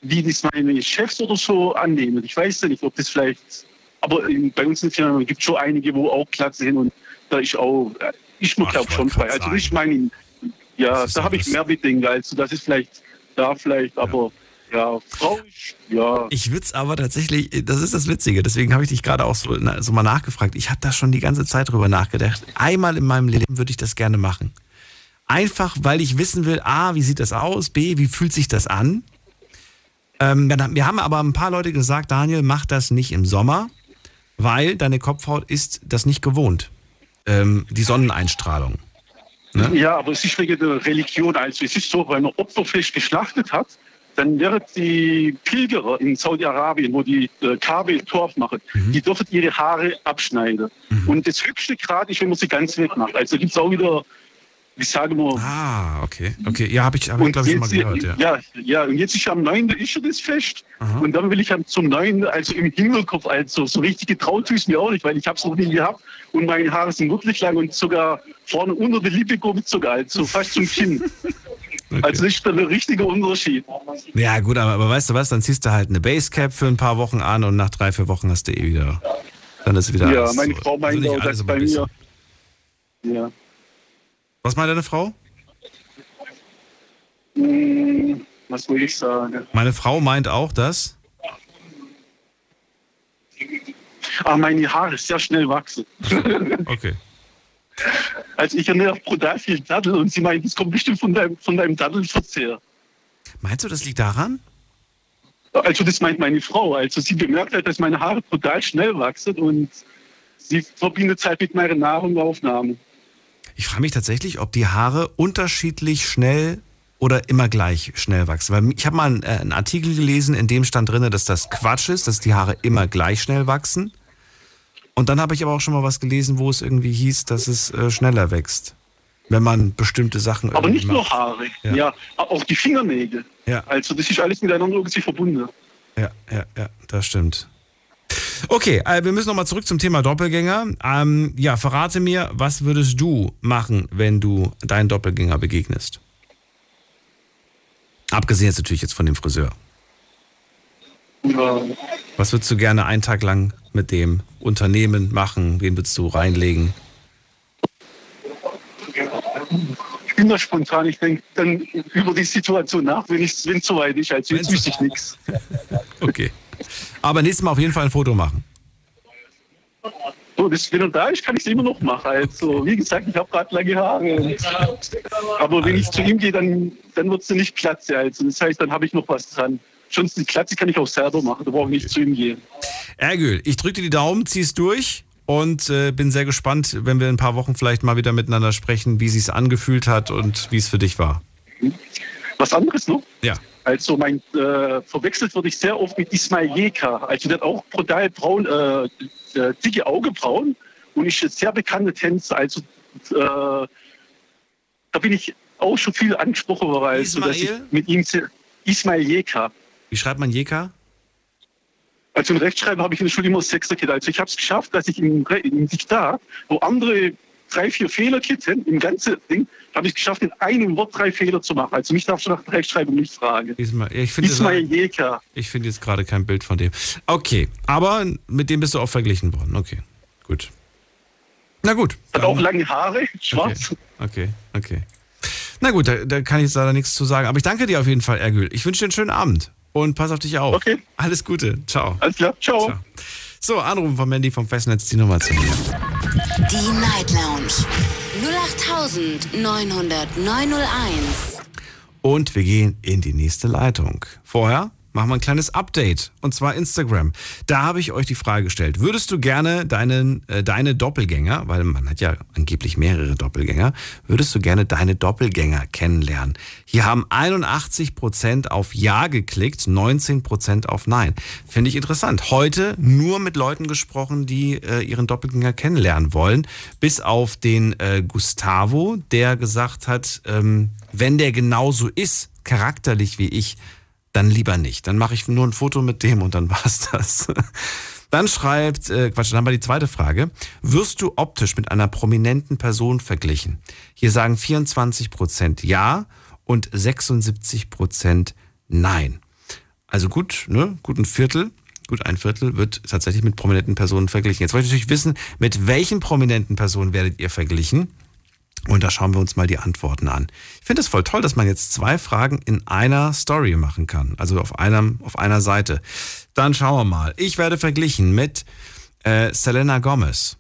wie das meine Chefs oder so annehmen. Ich weiß ja nicht, ob das vielleicht... Aber bei uns in den Firmen gibt es schon einige, wo auch Glatze hin und da ist auch... Ich muss glaube schon frei. Also ich meine... Ja, da habe ich mehr Bedenken. Also das ist vielleicht, aber ja, traurig, ja. Ich würde es aber tatsächlich, das ist das Witzige, deswegen habe ich dich gerade auch so mal nachgefragt. Ich habe da schon die ganze Zeit drüber nachgedacht. Einmal in meinem Leben würde ich das gerne machen. Einfach, weil ich wissen will, A, wie sieht das aus, B, wie fühlt sich das an? Wir haben aber ein paar Leute gesagt, Daniel, mach das nicht im Sommer, weil deine Kopfhaut ist das nicht gewohnt. Die Sonneneinstrahlung. Ne? Ja, aber es ist wegen der Religion. Also es ist so, wenn man Opferfleisch geschlachtet hat, dann werden die Pilgerer in Saudi-Arabien, wo die Kabel Torf machen, die dürfen ihre Haare abschneiden. Und das höchste Grad ist, wenn man sie ganz wegmacht. Also gibt es auch wieder, wie sagen wir... Ah, okay. Ja, habe ich glaube ich, schon mal gehört. Ja, und jetzt ist am 9. ist das Fest. Aha. Und dann will ich zum 9. also im Hinterkopf, also so richtig getraut tue ich mir auch nicht, weil ich habe es noch nie gehabt. Und meine Haare sind wirklich lang und sogar vorne unter der Lippe kommt sogar, also fast zum Kinn. Okay. Also das ist dann ein richtiger Unterschied. Ja gut, aber weißt du was, dann ziehst du halt eine Basecap für ein paar Wochen an und nach 3-4 Wochen hast du wieder... Dann ist wieder alles... Ja, meine Frau meint auch, dass bei mir... Ja. Was meint deine Frau? Was will ich sagen? Meine Frau meint auch, dass... aber meine Haare sehr schnell wachsen. Okay. Also ich ernähre brutal viel Dattel und sie meint, es kommt bestimmt von deinem Dattelverzehr. Meinst du, das liegt daran? Also das meint meine Frau. Also sie bemerkt halt, dass meine Haare brutal schnell wachsen und sie verbindet es halt mit meiner Nahrungsaufnahme. Ich frage mich tatsächlich, ob die Haare unterschiedlich schnell oder immer gleich schnell wachsen. Weil ich habe mal einen Artikel gelesen, in dem stand drin, dass das Quatsch ist, dass die Haare immer gleich schnell wachsen. Und dann habe ich aber auch schon mal was gelesen, wo es irgendwie hieß, dass es schneller wächst, wenn man bestimmte Sachen irgendwie aber nicht macht. Nur Haare, ja, auch die Fingernägel. Ja. Also das ist alles miteinander irgendwie verbunden. Ja, das stimmt. Okay, wir müssen nochmal zurück zum Thema Doppelgänger. Ja, verrate mir, was würdest du machen, wenn du deinen Doppelgänger begegnest? Abgesehen jetzt natürlich von dem Friseur. Ja. Was würdest du gerne einen Tag lang mit dem Unternehmen machen? Wen würdest du reinlegen? Ich bin da spontan. Ich denke dann über die Situation nach, wenn es soweit ist. Also jetzt wüsste ich nichts. Okay. Aber nächstes Mal auf jeden Fall ein Foto machen. So, wenn er da ist, kann ich es immer noch machen. Also, wie gesagt, ich habe gerade lange Haare. Aber wenn ich zu ihm gehe, dann wird es nicht platze. Also, das heißt, dann habe ich noch was dran. Schon die Platze kann ich auch selber machen. Da brauche ich nicht zu ihm gehen. Ergül, ich drücke dir die Daumen, zieh es durch und bin sehr gespannt, wenn wir in ein paar Wochen vielleicht mal wieder miteinander sprechen, wie sie es angefühlt hat und wie es für dich war. Was anderes noch? Ja. Also verwechselt würde ich sehr oft mit Ismail Jeka. Also der hat auch brutal braun, dicke Augenbrauen und ist ein sehr bekannter Tänzer. Also da bin ich auch schon viel angesprochen worden. Ismail Jeka. Wie schreibt man Jeka? Also im Rechtschreiben habe ich in der Schule immer 6er Kit. Also ich habe es geschafft, dass ich im Diktat, wo andere 3-4 Fehler kitten, im ganzen Ding, habe ich geschafft, in einem Wort 3 Fehler zu machen. Also mich darfst du nach der Rechtschreibung nicht fragen. Ismail Jeka. Ich finde jetzt gerade kein Bild von dem. Okay, aber mit dem bist du auch verglichen worden. Okay, gut. Na gut. Hat auch lange Haare, schwarz. Okay. Na gut, da kann ich jetzt leider nichts zu sagen. Aber ich danke dir auf jeden Fall, Ergül. Ich wünsche dir einen schönen Abend und pass auf dich auf. Okay. Alles Gute. Ciao. Alles klar. Ciao. So, Anrufen von Mandy vom Festnetz, die Nummer zu mir. Die Night Lounge 0890901. Und wir gehen in die nächste Leitung. Vorher machen wir ein kleines Update, und zwar Instagram. Da habe ich euch die Frage gestellt, würdest du gerne deine Doppelgänger, weil man hat ja angeblich mehrere Doppelgänger, würdest du gerne deine Doppelgänger kennenlernen? Hier haben 81% auf Ja geklickt, 19% auf Nein. Finde ich interessant. Heute nur mit Leuten gesprochen, die ihren Doppelgänger kennenlernen wollen, bis auf den Gustavo, der gesagt hat, wenn der genauso ist, charakterlich wie ich, dann lieber nicht. Dann mache ich nur ein Foto mit dem und dann war's das. Dann schreibt, dann haben wir die zweite Frage. Wirst du optisch mit einer prominenten Person verglichen? Hier sagen 24% Ja und 76% Nein. Also gut, ne? Gut ein Viertel wird tatsächlich mit prominenten Personen verglichen. Jetzt wollte ich natürlich wissen, mit welchen prominenten Personen werdet ihr verglichen? Und da schauen wir uns mal die Antworten an. Ich finde es voll toll, dass man jetzt 2 Fragen in einer Story machen kann. Also auf einer Seite. Dann schauen wir mal. Ich werde verglichen mit Selena Gomez.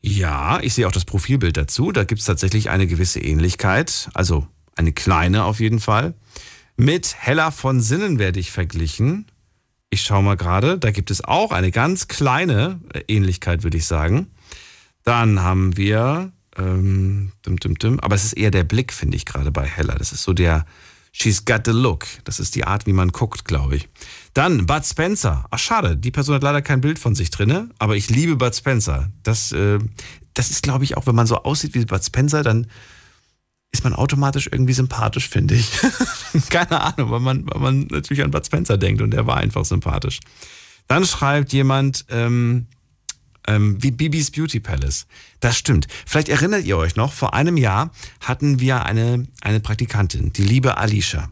Ja, ich sehe auch das Profilbild dazu. Da gibt es tatsächlich eine gewisse Ähnlichkeit. Also eine kleine auf jeden Fall. Mit Hella von Sinnen werde ich verglichen. Ich schaue mal gerade. Da gibt es auch eine ganz kleine Ähnlichkeit, würde ich sagen. Dann haben wir... Aber es ist eher der Blick, finde ich, gerade bei Hella. Das ist so der She's got the look. Das ist die Art, wie man guckt, glaube ich. Dann Bud Spencer. Ach, schade, die Person hat leider kein Bild von sich drin, aber ich liebe Bud Spencer. Das ist, glaube ich, auch, wenn man so aussieht wie Bud Spencer, dann ist man automatisch irgendwie sympathisch, finde ich. Keine Ahnung, weil man natürlich an Bud Spencer denkt und er war einfach sympathisch. Dann schreibt jemand... wie Bibis Beauty Palace. Das stimmt. Vielleicht erinnert ihr euch noch, vor einem Jahr hatten wir eine Praktikantin, die liebe Alicia.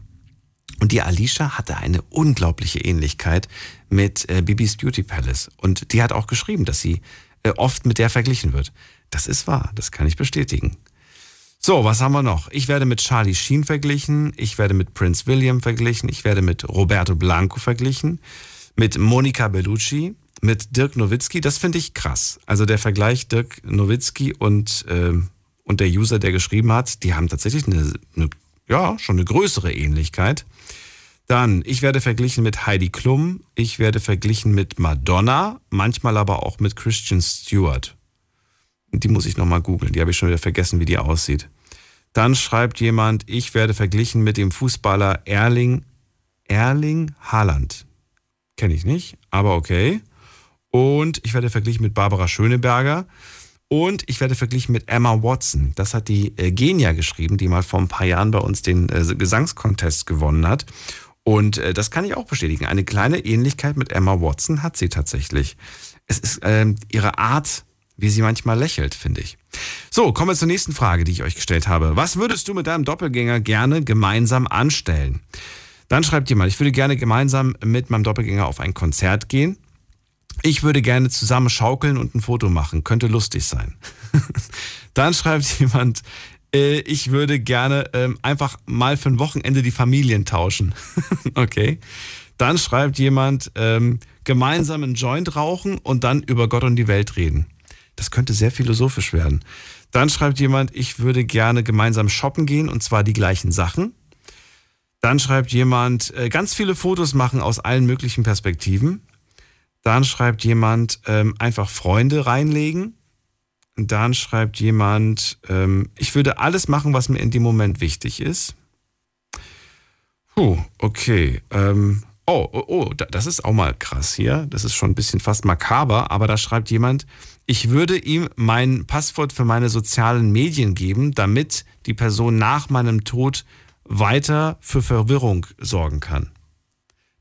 Und die Alicia hatte eine unglaubliche Ähnlichkeit mit Bibis Beauty Palace. Und die hat auch geschrieben, dass sie oft mit der verglichen wird. Das ist wahr, das kann ich bestätigen. So, was haben wir noch? Ich werde mit Charlie Sheen verglichen, ich werde mit Prince William verglichen, ich werde mit Roberto Blanco verglichen, mit Monica Bellucci, mit Dirk Nowitzki, das finde ich krass. Also der Vergleich Dirk Nowitzki und der User, der geschrieben hat, die haben tatsächlich schon eine größere Ähnlichkeit. Dann, ich werde verglichen mit Heidi Klum, ich werde verglichen mit Madonna, manchmal aber auch mit Christian Stewart. Die muss ich nochmal googeln, die habe ich schon wieder vergessen, wie die aussieht. Dann schreibt jemand, ich werde verglichen mit dem Fußballer Erling Haaland. Kenne ich nicht, aber okay. Und ich werde verglichen mit Barbara Schöneberger. Und ich werde verglichen mit Emma Watson. Das hat die Genia geschrieben, die mal vor ein paar Jahren bei uns den Gesangskontest gewonnen hat. Und das kann ich auch bestätigen. Eine kleine Ähnlichkeit mit Emma Watson hat sie tatsächlich. Es ist ihre Art, wie sie manchmal lächelt, finde ich. So, kommen wir zur nächsten Frage, die ich euch gestellt habe. Was würdest du mit deinem Doppelgänger gerne gemeinsam anstellen? Dann schreibt jemand, ich würde gerne gemeinsam mit meinem Doppelgänger auf ein Konzert gehen. Ich würde gerne zusammen schaukeln und ein Foto machen. Könnte lustig sein. Dann schreibt jemand, ich würde gerne einfach mal für ein Wochenende die Familien tauschen. Okay. Dann schreibt jemand, gemeinsam einen Joint rauchen und dann über Gott und die Welt reden. Das könnte sehr philosophisch werden. Dann schreibt jemand, ich würde gerne gemeinsam shoppen gehen und zwar die gleichen Sachen. Dann schreibt jemand, ganz viele Fotos machen aus allen möglichen Perspektiven. Dann schreibt jemand, einfach Freunde reinlegen. Dann schreibt jemand, ich würde alles machen, was mir in dem Moment wichtig ist. Okay. Das ist auch mal krass hier. Das ist schon ein bisschen fast makaber, aber da schreibt jemand, ich würde ihm mein Passwort für meine sozialen Medien geben, damit die Person nach meinem Tod weiter für Verwirrung sorgen kann.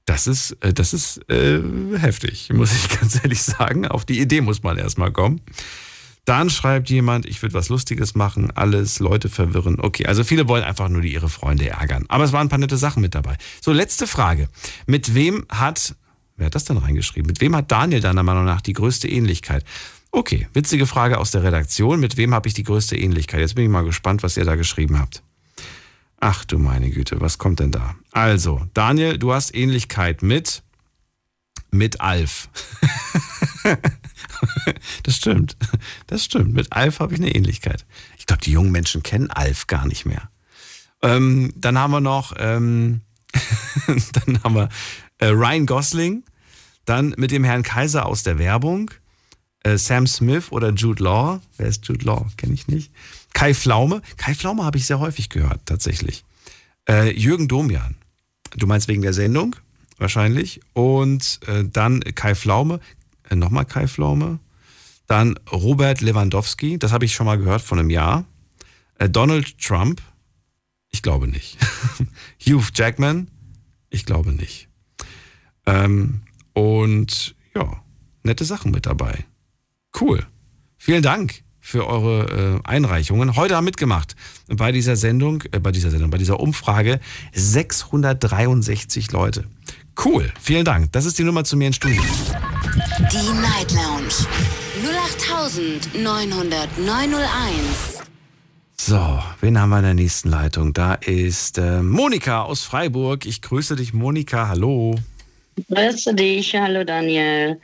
Das ist heftig, muss ich ganz ehrlich sagen. Auf die Idee muss man erstmal kommen. Dann schreibt jemand, ich würde was Lustiges machen, alles, Leute verwirren. Okay, also viele wollen einfach nur ihre Freunde ärgern. Aber es waren ein paar nette Sachen mit dabei. So, letzte Frage. Wer hat das denn reingeschrieben? Mit wem hat Daniel deiner Meinung nach die größte Ähnlichkeit? Okay, witzige Frage aus der Redaktion. Mit wem habe ich die größte Ähnlichkeit? Jetzt bin ich mal gespannt, was ihr da geschrieben habt. Ach du meine Güte, was kommt denn da? Also, Daniel, du hast Ähnlichkeit mit Alf. Das stimmt. Mit Alf habe ich eine Ähnlichkeit. Ich glaube, die jungen Menschen kennen Alf gar nicht mehr. Dann haben wir noch Ryan Gosling, dann mit dem Herrn Kaiser aus der Werbung, Sam Smith oder Jude Law. Wer ist Jude Law? Kenne ich nicht. Kai Pflaume. Kai Pflaume habe ich sehr häufig gehört, tatsächlich. Jürgen Domian. Du meinst wegen der Sendung? Wahrscheinlich. Und dann Kai Pflaume. Nochmal Kai Pflaume. Dann Robert Lewandowski. Das habe ich schon mal gehört vor einem Jahr. Donald Trump. Ich glaube nicht. Hugh Jackman. Ich glaube nicht. Und ja, nette Sachen mit dabei. Cool. Vielen Dank für eure Einreichungen. Heute haben mitgemacht bei dieser Sendung, bei dieser Umfrage 663 Leute. Cool, vielen Dank. Das ist die Nummer zu mir ins Studio. Die Night Lounge 08900901. So, wen haben wir in der nächsten Leitung? Da ist Monika aus Freiburg. Ich grüße dich, Monika. Hallo. Grüße dich. Hallo, Daniel.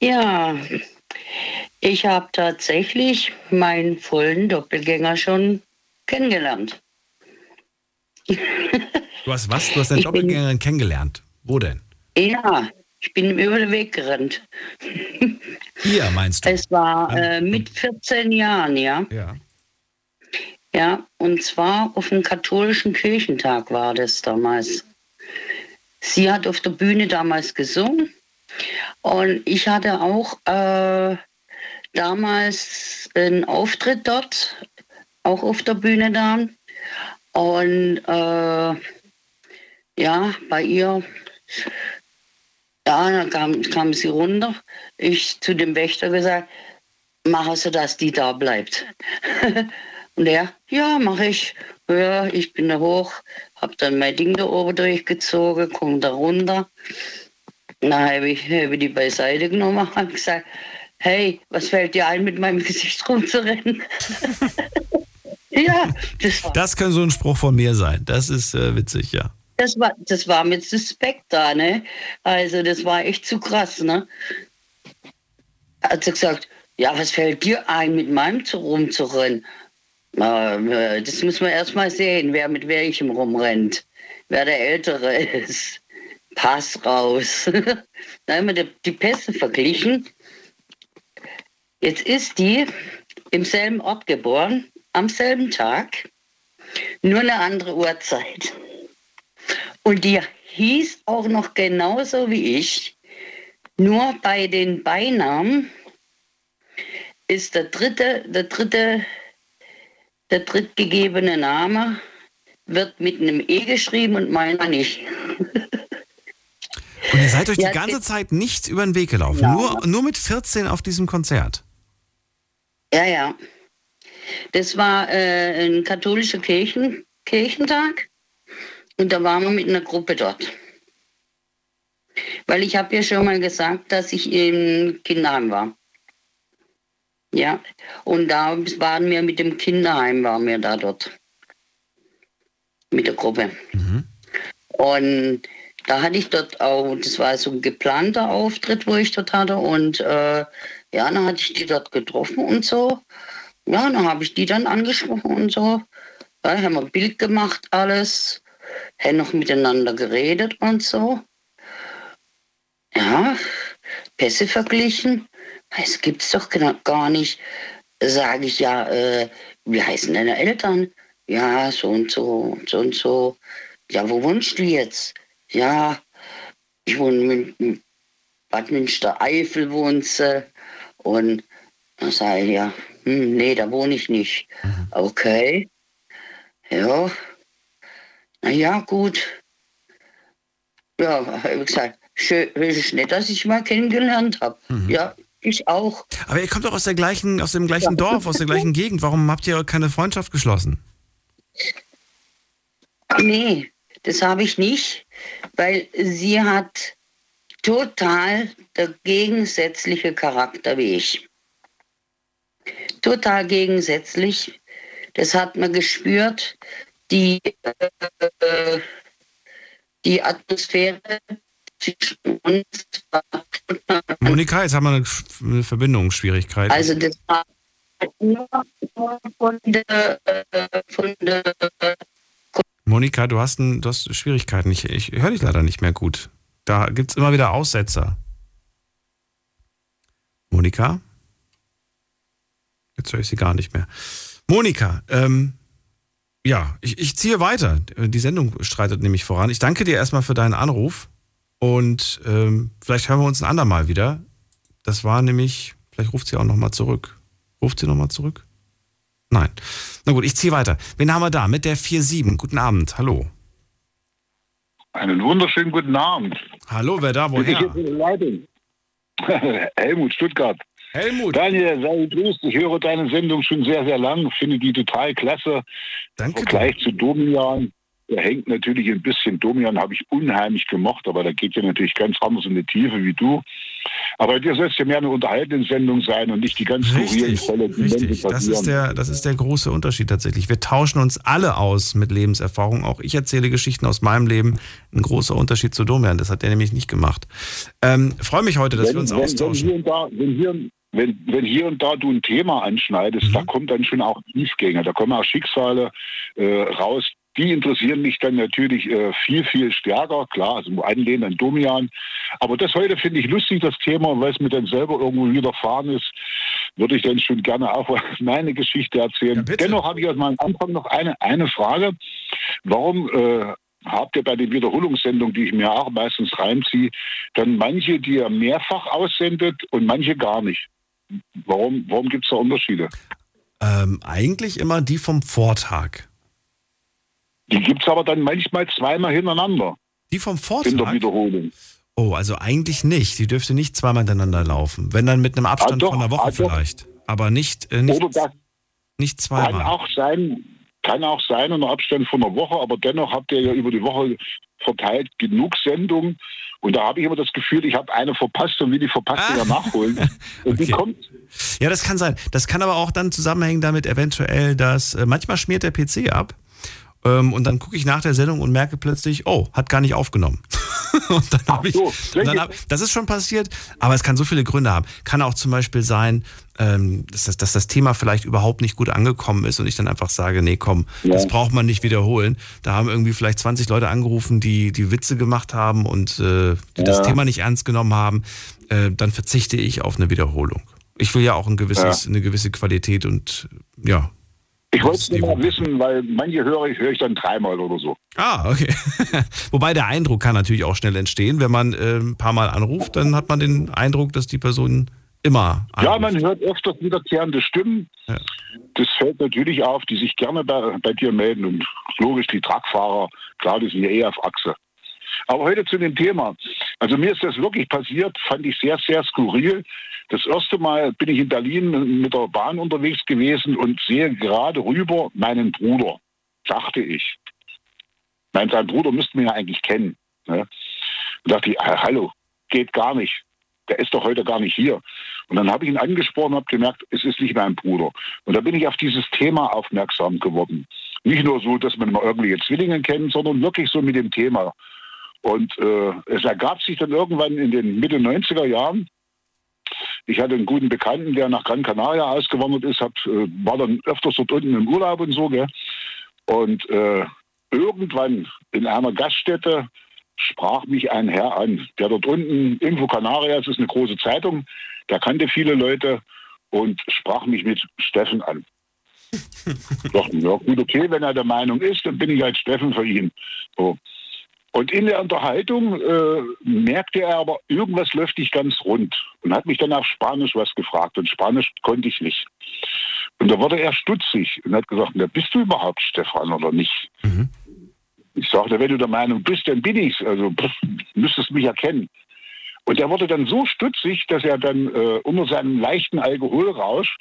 Ja, ich habe tatsächlich meinen vollen Doppelgänger schon kennengelernt. Du hast was? Du hast deine Doppelgängerin kennengelernt. Wo denn? Ja, ich bin über den Weg gerannt. Hier meinst du? Es war mit 14 Jahren, ja. Ja. Ja, und zwar auf dem katholischen Kirchentag war das damals. Sie hat auf der Bühne damals gesungen. Und ich hatte auch damals einen Auftritt dort, auch auf der Bühne da. Und ja, bei ihr, ja, dann kam sie runter. Ich zu dem Wächter gesagt, machen Sie, dass die da bleibt. Und er, ja, mache ich. Ja, ich bin da hoch, habe dann mein Ding da oben durchgezogen, komme da runter. Na, habe ich die beiseite genommen und gesagt, hey, was fällt dir ein, mit meinem Gesicht rumzurennen? Ja, das kann so ein Spruch von mir sein. Das ist witzig, ja. Das war mir suspekt da, ne? Also das war echt zu krass, ne? hat sie gesagt, ja, was fällt dir ein, mit meinem rumzurennen? Das müssen wir erst mal sehen, wer mit welchem rumrennt, wer der Ältere ist. Pass raus. Da haben wir die Pässe verglichen. Jetzt ist die im selben Ort geboren, am selben Tag, nur eine andere Uhrzeit. Und die hieß auch noch genauso wie ich, nur bei den Beinamen ist der drittgegebene Name wird mit einem E geschrieben und meiner nicht. Und ihr seid euch die ganze Zeit nicht über den Weg gelaufen, ja. Nur mit 14 auf diesem Konzert? Ja, ja. Das war ein katholischer Kirchentag und da waren wir mit einer Gruppe dort. Weil ich habe ja schon mal gesagt, dass ich in Kinderheim war. Ja, und da waren wir mit dem Kinderheim, waren wir da dort. Mit der Gruppe. Mhm. Und da hatte ich dort auch, das war so ein geplanter Auftritt, wo ich dort hatte. Und ja, dann hatte ich die dort getroffen und so. Ja, dann habe ich die dann angesprochen und so. Ja, haben wir ein Bild gemacht, alles. Haben noch miteinander geredet und so. Ja, Pässe verglichen. Das gibt's doch gar nicht. Sage ich, ja, wie heißen deine Eltern? Ja, so und so und so und so. Ja, wo wohnst du jetzt? Ja, ich wohne in Bad Münstereifel, wohnst du. Und dann sage ich, ja, nee, da wohne ich nicht. Okay. Ja. Na ja, gut. Ja, wie gesagt, schön, nett, dass ich mal kennengelernt habe. Mhm. Ja, ich auch. Aber ihr kommt doch aus dem gleichen Dorf, aus der gleichen Gegend. Warum habt ihr keine Freundschaft geschlossen? Nee, das habe ich nicht, weil sie hat total der gegensätzliche Charakter wie ich. Total gegensätzlich. Das hat man gespürt. Die Atmosphäre zwischen uns war total. Monika, jetzt haben wir eine Verbindungsschwierigkeit. Also das war nur von der Monika, du hast Schwierigkeiten. Ich höre dich leider nicht mehr gut. Da gibt es immer wieder Aussetzer. Monika? Jetzt höre ich sie gar nicht mehr. Monika, ja, ich ziehe weiter. Die Sendung streitet nämlich voran. Ich danke dir erstmal für deinen Anruf und vielleicht hören wir uns ein andermal wieder. Das war nämlich, vielleicht ruft sie auch nochmal zurück. Ruft sie nochmal zurück? Nein. Na gut, ich ziehe weiter. Wen haben wir da? Mit der 47. Guten Abend. Hallo. Einen wunderschönen guten Abend. Hallo, wer da? Woher? Helmut, Stuttgart. Helmut. Daniel, sei gegrüßt. Ich höre deine Sendung schon sehr, sehr lang. Finde die total klasse. Danke. Im Vergleich zu Domian. Der hängt natürlich ein bisschen. Domian habe ich unheimlich gemocht, aber da geht ja natürlich ganz anders in die Tiefe wie du. Aber dir soll es ja mehr eine unterhaltende Sendung sein und nicht die ganz skurrilen Fälle. Richtig, das ist der große Unterschied tatsächlich. Wir tauschen uns alle aus mit Lebenserfahrung. Auch ich erzähle Geschichten aus meinem Leben. Ein großer Unterschied zu Domian, das hat er nämlich nicht gemacht. Freue mich heute, dass wir uns austauschen. Wenn hier und da du ein Thema anschneidest, da kommt dann schon auch Tiefgänge, da kommen auch Schicksale raus. Die interessieren mich dann natürlich viel, viel stärker. Klar, also anlehnen an Domian. Aber das heute finde ich lustig, das Thema, weil es mir dann selber irgendwo widerfahren ist, würde ich dann schon gerne auch meine Geschichte erzählen. Ja, dennoch habe ich am Anfang noch eine Frage. Warum habt ihr bei den Wiederholungssendungen, die ich mir auch meistens reinziehe, dann manche, die ihr mehrfach aussendet und manche gar nicht? Warum gibt es da Unterschiede? Eigentlich immer die vom Vortag. Die gibt es aber dann manchmal zweimal hintereinander. Die vom Vortag? In der Wiederholung. Oh, also eigentlich nicht. Die dürfte nicht zweimal hintereinander laufen. Wenn dann mit einem Abstand von einer Woche vielleicht. Doch. Aber nicht zweimal. Kann auch sein, in einem Abstand von einer Woche. Aber dennoch habt ihr ja über die Woche verteilt genug Sendungen. Und da habe ich immer das Gefühl, ich habe eine verpasst und will die verpasste wieder nachholen. Und okay. Die kommt. Ja, das kann sein. Das kann aber auch dann zusammenhängen damit eventuell, dass manchmal schmiert der PC ab. Und dann gucke ich nach der Sendung und merke plötzlich, oh, hat gar nicht aufgenommen. Und dann habe ich, das ist schon passiert, aber es kann so viele Gründe haben. Kann auch zum Beispiel sein, dass das Thema vielleicht überhaupt nicht gut angekommen ist und ich dann einfach sage, nee, komm, das braucht man nicht wiederholen. Da haben irgendwie vielleicht 20 Leute angerufen, die Witze gemacht haben und die das Thema nicht ernst genommen haben. Dann verzichte ich auf eine Wiederholung. Ich will ja auch eine gewisse Qualität und ja. Ich wollte es nur mal wissen, weil manche höre ich dann dreimal oder so. Ah, okay. Wobei der Eindruck kann natürlich auch schnell entstehen. Wenn man ein paar Mal anruft, dann hat man den Eindruck, dass die Person immer anruft. Ja, man hört öfters wiederkehrende Stimmen. Ja. Das fällt natürlich auf, die sich gerne bei dir melden. Und logisch, die Truckfahrer, klar, die sind ja auf Achse. Aber heute zu dem Thema. Also mir ist das wirklich passiert, fand ich sehr, sehr skurril. Das erste Mal bin ich in Berlin mit der Bahn unterwegs gewesen und sehe gerade rüber meinen Bruder, dachte ich. Sein Bruder müsste mich ja eigentlich kennen. Ne? Und dachte ich, hallo, geht gar nicht. Der ist doch heute gar nicht hier. Und dann habe ich ihn angesprochen und habe gemerkt, es ist nicht mein Bruder. Und da bin ich auf dieses Thema aufmerksam geworden. Nicht nur so, dass man mal irgendwelche Zwillinge kennt, sondern wirklich so mit dem Thema. Und es ergab sich dann irgendwann in den Mitte 90er Jahren. Ich hatte einen guten Bekannten, der nach Gran Canaria ausgewandert ist, war dann öfters dort unten im Urlaub und so. Gell? Und irgendwann in einer Gaststätte sprach mich ein Herr an, der dort unten, Info Canarias ist eine große Zeitung, der kannte viele Leute und sprach mich mit Steffen an. Ich dachte, ja, gut, okay, wenn er der Meinung ist, dann bin ich halt Steffen für ihn. So. Und in der Unterhaltung merkte er aber, irgendwas läuft nicht ganz rund und hat mich dann auf Spanisch was gefragt und Spanisch konnte ich nicht. Und da wurde er stutzig und hat gesagt, bist du überhaupt Stefan oder nicht? Mhm. Ich sagte, wenn du der Meinung bist, dann bin ich's, also müsstest mich erkennen. Und er wurde dann so stutzig, dass er dann unter seinem leichten Alkoholrausch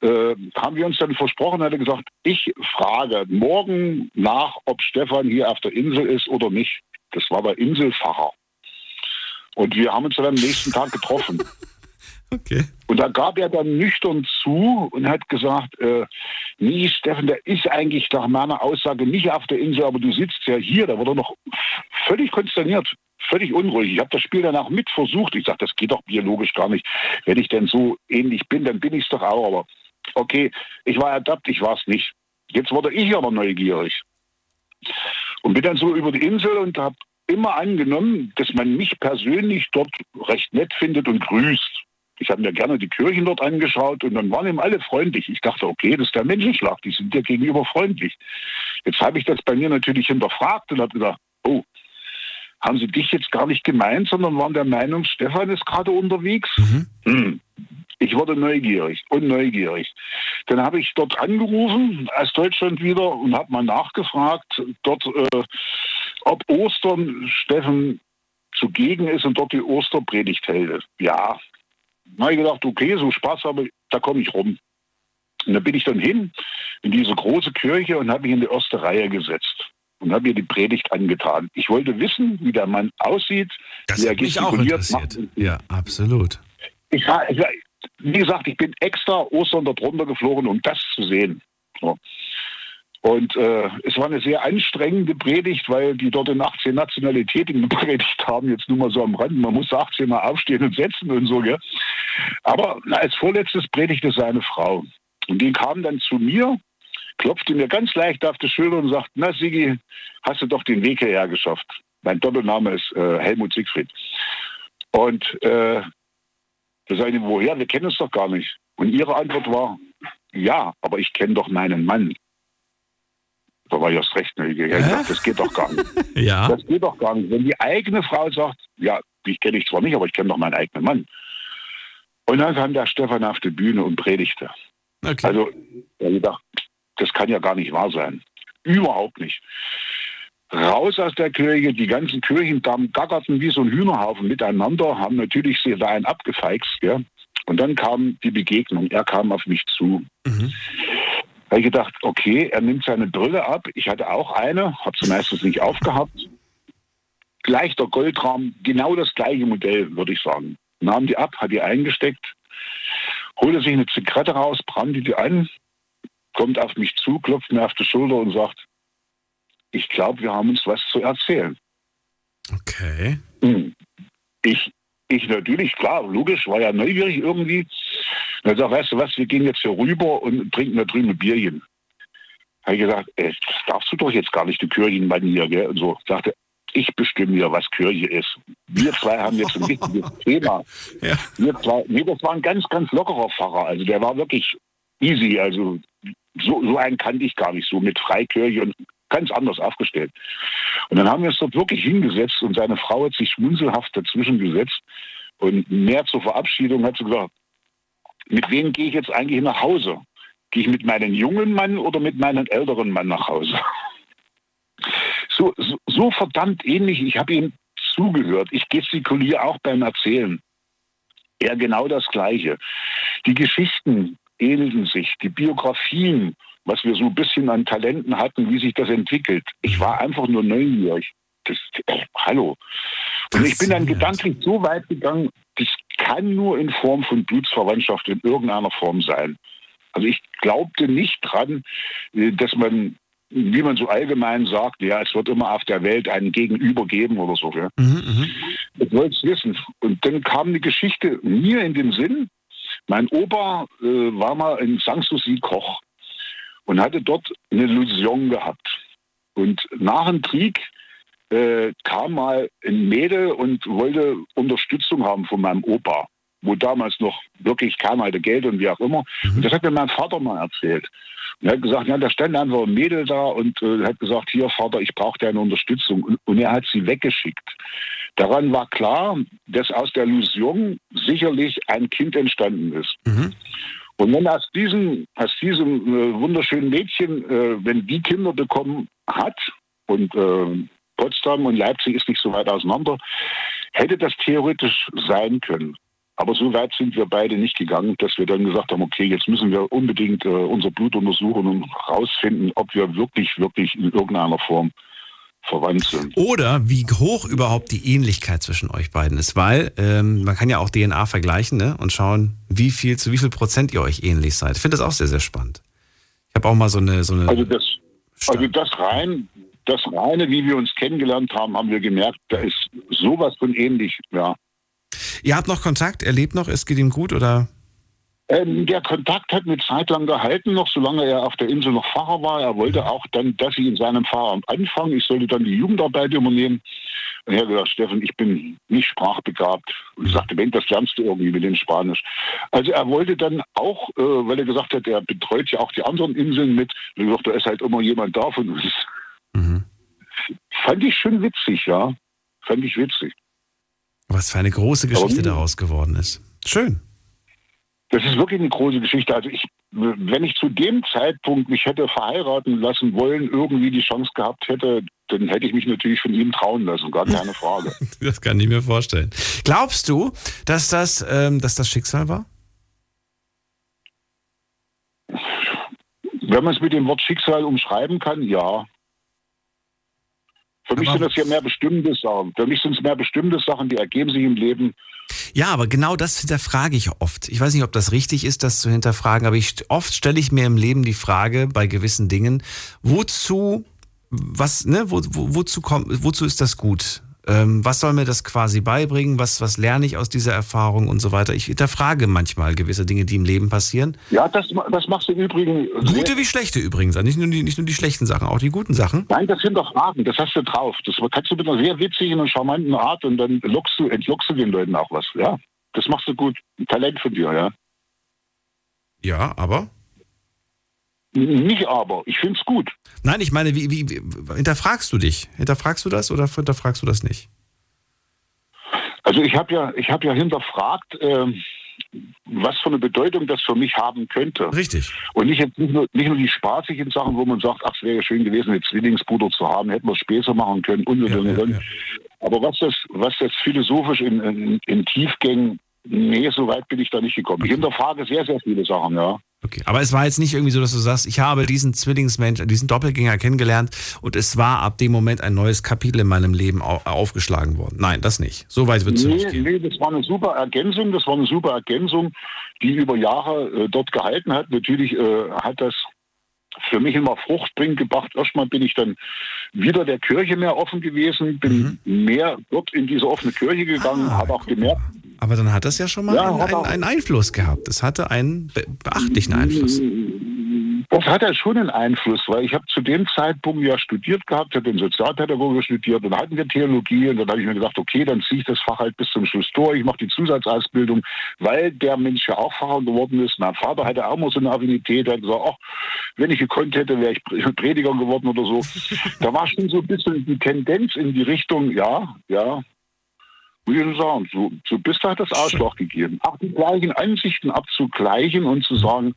haben wir uns dann versprochen, hat er gesagt, ich frage morgen nach, ob Stefan hier auf der Insel ist oder nicht. Das war bei Inselfacher. Und wir haben uns dann am nächsten Tag getroffen. Okay. Und da gab er dann nüchtern zu und hat gesagt, nee, Steffen, der ist eigentlich nach meiner Aussage nicht auf der Insel, aber du sitzt ja hier. Da wurde er noch völlig konsterniert, völlig unruhig. Ich habe das Spiel danach mit versucht. Ich sage, das geht doch biologisch gar nicht. Wenn ich denn so ähnlich bin, dann bin ich es doch auch. Aber okay, ich war adaptiert, ich war es nicht. Jetzt wurde ich aber neugierig. Und bin dann so über die Insel und habe immer angenommen, dass man mich persönlich dort recht nett findet und grüßt. Ich habe mir gerne die Kirchen dort angeschaut und dann waren eben alle freundlich. Ich dachte, okay, das ist der Menschenschlag, die sind dir gegenüber freundlich. Jetzt habe ich das bei mir natürlich hinterfragt und habe gedacht, oh, haben sie dich jetzt gar nicht gemeint, sondern waren der Meinung, Stefan ist gerade unterwegs. Mhm. Ich wurde neugierig. Dann habe ich dort angerufen, aus Deutschland wieder, und habe mal nachgefragt, dort, ob Ostern Steffen zugegen ist und dort die Osterpredigt hält. Ja. Da habe ich gedacht, okay, so Spaß habe, da komme ich rum. Und da bin ich dann hin in diese große Kirche und habe mich in die erste Reihe gesetzt und habe mir die Predigt angetan. Ich wollte wissen, wie der Mann aussieht, das wie er gestikuliert macht. Ja, absolut. Wie gesagt, ich bin extra Ostern dort runtergeflogen, um das zu sehen. So. Und es war eine sehr anstrengende Predigt, weil die dort in 18 Nationalitäten gepredigt haben, jetzt nur mal so am Rand. Man musste 18 Mal aufstehen und setzen und so. Gell? Aber als vorletztes predigte seine Frau. Und die kam dann zu mir, klopfte mir ganz leicht auf die Schulter und sagt, na Sigi, hast du doch den Weg hierher geschafft. Mein Doppelname ist Helmut Siegfried. Und da sage ich, woher? Wir kennen uns doch gar nicht. Und ihre Antwort war, ja, aber ich kenne doch meinen Mann. Da war ich erst recht neugierig. Ich dachte, das geht doch gar nicht. Ja. Das geht doch gar nicht. Wenn die eigene Frau sagt, ja, dich kenne ich zwar nicht, aber ich kenne doch meinen eigenen Mann. Und dann kam der Stefan auf die Bühne und predigte. Okay. Also, ich dachte, das kann ja gar nicht wahr sein. Überhaupt nicht. Raus aus der Kirche, die ganzen Kirchendamen gackerten wie so ein Hühnerhaufen miteinander, haben natürlich sich da einen abgefeixt. Ja? Und dann kam die Begegnung. Er kam auf mich zu. Mhm. Da habe ich gedacht, okay, er nimmt seine Brille ab. Ich hatte auch eine, habe sie meistens nicht aufgehabt. Leichter Goldrahmen, genau das gleiche Modell, würde ich sagen. Nahm die ab, hat die eingesteckt, holte sich eine Zigarette raus, brannte die an, kommt auf mich zu, klopft mir auf die Schulter und sagt, ich glaube, wir haben uns was zu erzählen. Okay. Ich natürlich, klar, logisch, war ja neugierig irgendwie. Dann sagt, weißt du was, wir gehen jetzt hier rüber und trinken da drüben ein Bierchen. Habe ich gesagt, ey, das darfst du doch jetzt gar nicht, die Kirchenmann hier, gell? Und so. Sagte, ich bestimme hier, was Kirche ist. Wir zwei haben jetzt ein wichtiges Thema. Ja. Das war ein ganz, ganz lockerer Pfarrer. Also der war wirklich easy. Also so einen kannte ich gar nicht, so mit Freikirche und ganz anders aufgestellt. Und dann haben wir uns dort wirklich hingesetzt und seine Frau hat sich schmunzelhaft dazwischen gesetzt. Und mehr zur Verabschiedung hat sie gesagt, mit wem gehe ich jetzt eigentlich nach Hause? Gehe ich mit meinem jungen Mann oder mit meinem älteren Mann nach Hause? So verdammt ähnlich. Ich habe ihm zugehört. Ich gestikuliere auch beim Erzählen. Ja, genau das Gleiche. Die Geschichten ähneln sich. Die Biografien, was wir so ein bisschen an Talenten hatten, wie sich das entwickelt. Ich war einfach nur neugierig. Hallo. Und ich bin dann gedanklich so weit gegangen, das kann nur in Form von Blutsverwandtschaft in irgendeiner Form sein. Also ich glaubte nicht dran, dass man, wie man so allgemein sagt, ja, es wird immer auf der Welt einen Gegenüber geben oder so. Ja? Ich wollte es wissen. Und dann kam die Geschichte mir in den Sinn. Mein Opa war mal in Sanssouci Koch und hatte dort eine Illusion gehabt. Und nach dem Krieg kam mal ein Mädel und wollte Unterstützung haben von meinem Opa, wo damals noch wirklich kam halt Geld und wie auch immer. Und das hat mir mein Vater mal erzählt. Und er hat gesagt, ja, da stand einfach ein Mädel da und hat gesagt, hier Vater, ich brauche deine Unterstützung. Und er hat sie weggeschickt. Daran war klar, dass aus der Illusion sicherlich ein Kind entstanden ist. Und wenn aus diesem wunderschönen Mädchen, wenn die Kinder bekommen hat und Potsdam und Leipzig ist nicht so weit auseinander, hätte das theoretisch sein können. Aber so weit sind wir beide nicht gegangen, dass wir dann gesagt haben, okay, jetzt müssen wir unbedingt unser Blut untersuchen und herausfinden, ob wir wirklich in irgendeiner Form verwandt sind. Oder wie hoch überhaupt die Ähnlichkeit zwischen euch beiden ist. Weil man kann ja auch DNA vergleichen, ne? Und schauen, zu wie viel Prozent ihr euch ähnlich seid. Ich finde das auch sehr, sehr spannend. Ich habe auch mal so eine Das Reine, wie wir uns kennengelernt haben, haben wir gemerkt, da ist sowas von ähnlich, ja. Ihr habt noch Kontakt, er lebt noch, es geht ihm gut, oder? Der Kontakt hat eine Zeit lang gehalten, noch solange er auf der Insel noch Pfarrer war. Er wollte auch dann, dass ich in seinem Pfarramt anfange. Ich sollte dann die Jugendarbeit übernehmen. Und er hat gesagt, Steffen, ich bin nicht sprachbegabt. Und ich sagte, Mensch, das lernst du irgendwie mit dem Spanisch. Also er wollte dann auch, weil er gesagt hat, er betreut ja auch die anderen Inseln mit. Und er sagt, da ist halt immer jemand da von uns. Fand ich schon witzig, ja. Was für eine große Geschichte daraus geworden ist. Schön. Das ist wirklich eine große Geschichte. Also wenn ich zu dem Zeitpunkt mich hätte verheiraten lassen wollen, irgendwie die Chance gehabt hätte, dann hätte ich mich natürlich von ihm trauen lassen, gar keine Frage. Das kann ich mir vorstellen. Glaubst du, dass das Schicksal war? Wenn man es mit dem Wort Schicksal umschreiben kann, ja. Für mich sind es mehr bestimmte Sachen, die ergeben sich im Leben. Ja, aber genau das hinterfrage ich oft. Ich weiß nicht, ob das richtig ist, das zu hinterfragen, aber oft stelle ich mir im Leben die Frage bei gewissen Dingen, wozu ist das gut? Was soll mir das quasi beibringen? Was lerne ich aus dieser Erfahrung und so weiter? Ich hinterfrage manchmal gewisse Dinge, die im Leben passieren. Ja, das machst du im Übrigen. Gute wie schlechte übrigens. Nicht nur die schlechten Sachen, auch die guten Sachen. Nein, das hinterfragen, das hast du drauf. Das kannst du mit einer sehr witzigen und charmanten Art und dann entlockst du den Leuten auch was. Ja, das machst du gut. Ein Talent von dir, ja. Ja, aber? Nicht aber, ich finde es gut. Nein, ich meine, wie hinterfragst du dich? Hinterfragst du das oder hinterfragst du das nicht? Also ich habe ja hinterfragt, was für eine Bedeutung das für mich haben könnte. Richtig. Und nicht nur die spaßigen Sachen, wo man sagt, ach, es wäre ja schön gewesen, einen Zwillingsbruder zu haben, hätten wir Späße machen können und. Ja. Aber was das philosophisch in Tiefgängen, nee, so weit bin ich da nicht gekommen. Ich hinterfrage sehr, sehr viele Sachen, ja. Okay, aber es war jetzt nicht irgendwie so, dass du sagst, ich habe diesen Doppelgänger kennengelernt und es war ab dem Moment ein neues Kapitel in meinem Leben aufgeschlagen worden. Nein, das nicht. So weit wird es nicht gehen. Nee, das war eine super Ergänzung. Die über Jahre dort gehalten hat. Natürlich hat das für mich immer Frucht bringt gebracht. Erstmal bin ich dann wieder der Kirche mehr offen gewesen, bin mehr dort in diese offene Kirche gegangen, habe auch gemerkt. Aber dann hat das ja schon mal einen Einfluss gehabt. Es hatte einen beachtlichen Einfluss. Das hat ja schon einen Einfluss, weil ich habe zu dem Zeitpunkt ja studiert gehabt, habe in Sozialpädagogik studiert und hatten wir Theologie und dann habe ich mir gedacht, okay, dann ziehe ich das Fach halt bis zum Schluss durch, ich mache die Zusatzausbildung, weil der Mensch ja auch Pfarrer geworden ist. Mein Vater hatte auch immer so eine Affinität, hat gesagt, ach, wenn ich gekonnt hätte, wäre ich Prediger geworden oder so. Da war schon so ein bisschen die Tendenz in die Richtung, wie ich sagen, so bist du, hat das Ausschlag gegeben. Auch die gleichen Ansichten abzugleichen und zu sagen,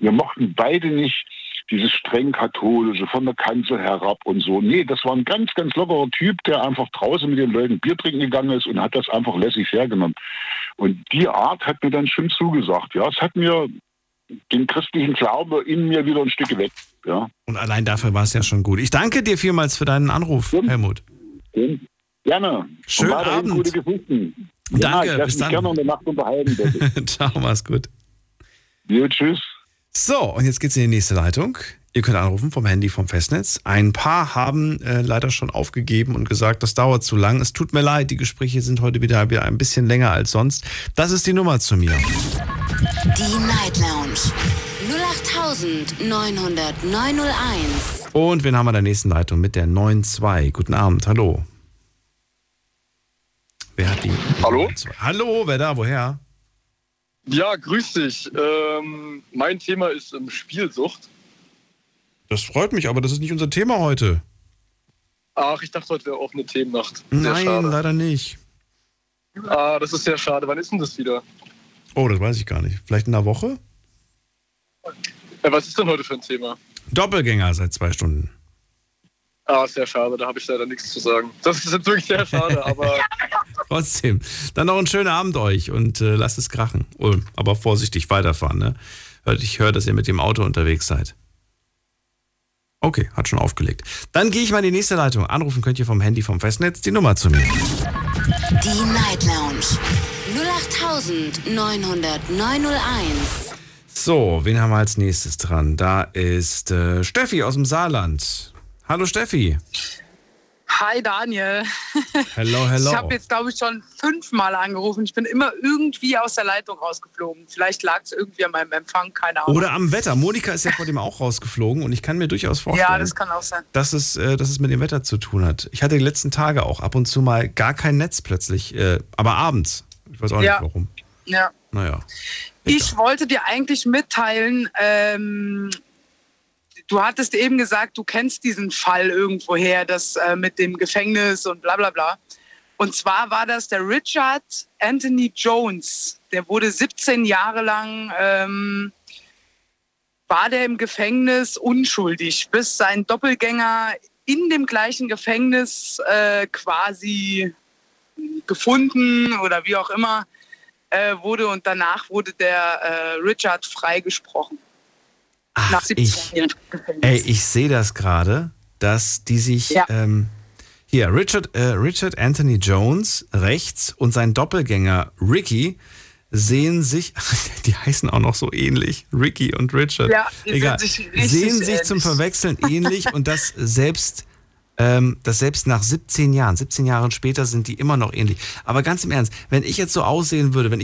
wir mochten beide nicht dieses streng katholische, von der Kanzel herab und so. Nee, das war ein ganz, ganz lockerer Typ, der einfach draußen mit den Leuten Bier trinken gegangen ist und hat das einfach lässig hergenommen. Und die Art hat mir dann schon zugesagt. Ja, es hat mir den christlichen Glauben in mir wieder ein Stück geweckt. Ja. Und allein dafür war es ja schon gut. Ich danke dir vielmals für deinen Anruf, Helmut. Und gerne. Schönen Abend. Gute Geschichten. Danke, ja, ich bis dann. Ich gerne noch eine Nacht unterhalten. Ciao, mach's gut. Jo, tschüss. So, und jetzt geht's in die nächste Leitung. Ihr könnt anrufen vom Handy, vom Festnetz. Ein paar haben leider schon aufgegeben und gesagt, das dauert zu lang. Es tut mir leid, die Gespräche sind heute wieder ein bisschen länger als sonst. Das ist die Nummer zu mir. Die Night Lounge 0890901. Und wen haben wir in der nächsten Leitung mit der 92? Guten Abend, hallo. Wer hat die? Hallo? Hallo, wer da? Woher? Ja, grüß dich. Mein Thema ist Spielsucht. Das freut mich, aber das ist nicht unser Thema heute. Ach, ich dachte, heute wäre auch eine Themennacht. Nein, leider nicht. Ah, das ist sehr schade. Wann ist denn das wieder? Oh, das weiß ich gar nicht. Vielleicht in einer Woche? Ja, was ist denn heute für ein Thema? Doppelgänger seit 2 Stunden. Ah, sehr schade, da habe ich leider nichts zu sagen. Das ist wirklich sehr schade, aber... Trotzdem, dann noch einen schönen Abend euch und lasst es krachen. Oh, aber vorsichtig weiterfahren, ne? Ich höre, dass ihr mit dem Auto unterwegs seid. Okay, hat schon aufgelegt. Dann gehe ich mal in die nächste Leitung. Anrufen könnt ihr vom Handy, vom Festnetz, die Nummer zu mir. Die Night Lounge 0890901. So, wen haben wir als nächstes dran? Da ist Steffi aus dem Saarland. Hallo Steffi. Hi Daniel. Hello, hello. Ich habe jetzt, glaube ich, schon 5-mal angerufen. Ich bin immer irgendwie aus der Leitung rausgeflogen. Vielleicht lag es irgendwie an meinem Empfang, keine Ahnung. Oder am Wetter. Monika ist ja vor dem auch rausgeflogen und ich kann mir durchaus vorstellen, ja, das kann auch sein, dass es mit dem Wetter zu tun hat. Ich hatte die letzten Tage auch ab und zu mal gar kein Netz plötzlich, aber abends. Ich weiß auch nicht warum. Ja. Naja. Ich wollte dir eigentlich mitteilen, du hattest eben gesagt, du kennst diesen Fall irgendwoher, das mit dem Gefängnis und bla bla bla. Und zwar war das der Richard Anthony Jones. Der wurde 17 Jahre lang, war der im Gefängnis unschuldig, bis sein Doppelgänger in dem gleichen Gefängnis quasi gefunden oder wie auch immer wurde. Und danach wurde der Richard freigesprochen. Ach, ich sehe das gerade, dass die sich, hier, Richard Anthony Jones rechts und sein Doppelgänger Ricky sehen sich, die heißen auch noch so ähnlich, Ricky und Richard, ja, sehen sich zum Verwechseln ähnlich und das selbst nach 17 Jahren später sind die immer noch ähnlich. Aber ganz im Ernst, wenn ich jetzt so aussehen würde,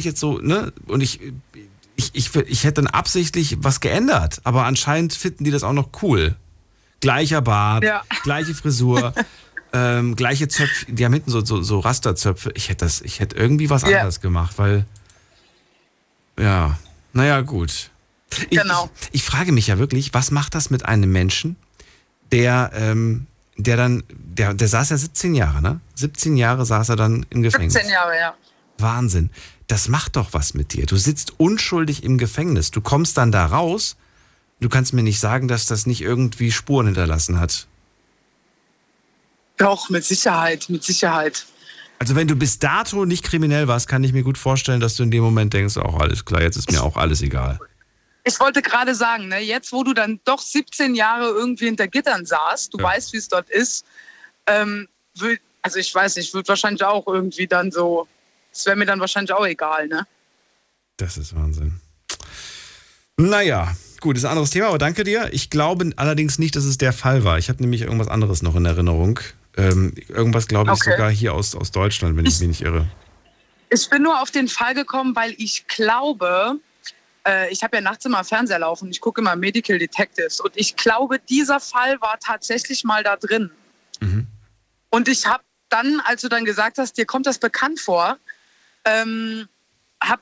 ich hätte dann absichtlich was geändert, aber anscheinend finden die das auch noch cool. Gleicher Bart, gleiche Frisur, gleiche Zöpfe, die haben hinten so Rasterzöpfe. Ich hätte irgendwie was anders gemacht, weil, naja, gut. Genau. Ich frage mich ja wirklich, was macht das mit einem Menschen, der saß ja 17 Jahre, ne? 17 Jahre saß er dann im Gefängnis. 17 Jahre, ja. Wahnsinn. Das macht doch was mit dir. Du sitzt unschuldig im Gefängnis. Du kommst dann da raus. Du kannst mir nicht sagen, dass das nicht irgendwie Spuren hinterlassen hat. Doch, mit Sicherheit, mit Sicherheit. Also wenn du bis dato nicht kriminell warst, kann ich mir gut vorstellen, dass du in dem Moment denkst, auch alles klar, jetzt ist mir auch alles egal. Ich wollte gerade sagen, ne, jetzt wo du dann doch 17 Jahre irgendwie hinter Gittern saßt, du weißt, wie es dort ist, ich würde wahrscheinlich auch irgendwie dann so... Das wäre mir dann wahrscheinlich auch egal, ne? Das ist Wahnsinn. Naja, Gut, das ist ein anderes Thema, aber danke dir. Ich glaube allerdings nicht, dass es der Fall war. Ich habe nämlich irgendwas anderes noch in Erinnerung. Irgendwas, glaube ich, sogar hier aus Deutschland, wenn ich mich nicht irre. Ich bin nur auf den Fall gekommen, weil ich glaube, ich habe ja nachts immer Fernseher laufen, ich gucke immer Medical Detectives und ich glaube, dieser Fall war tatsächlich mal da drin. Mhm. Und ich habe dann, als du dann gesagt hast, dir kommt das bekannt vor, habe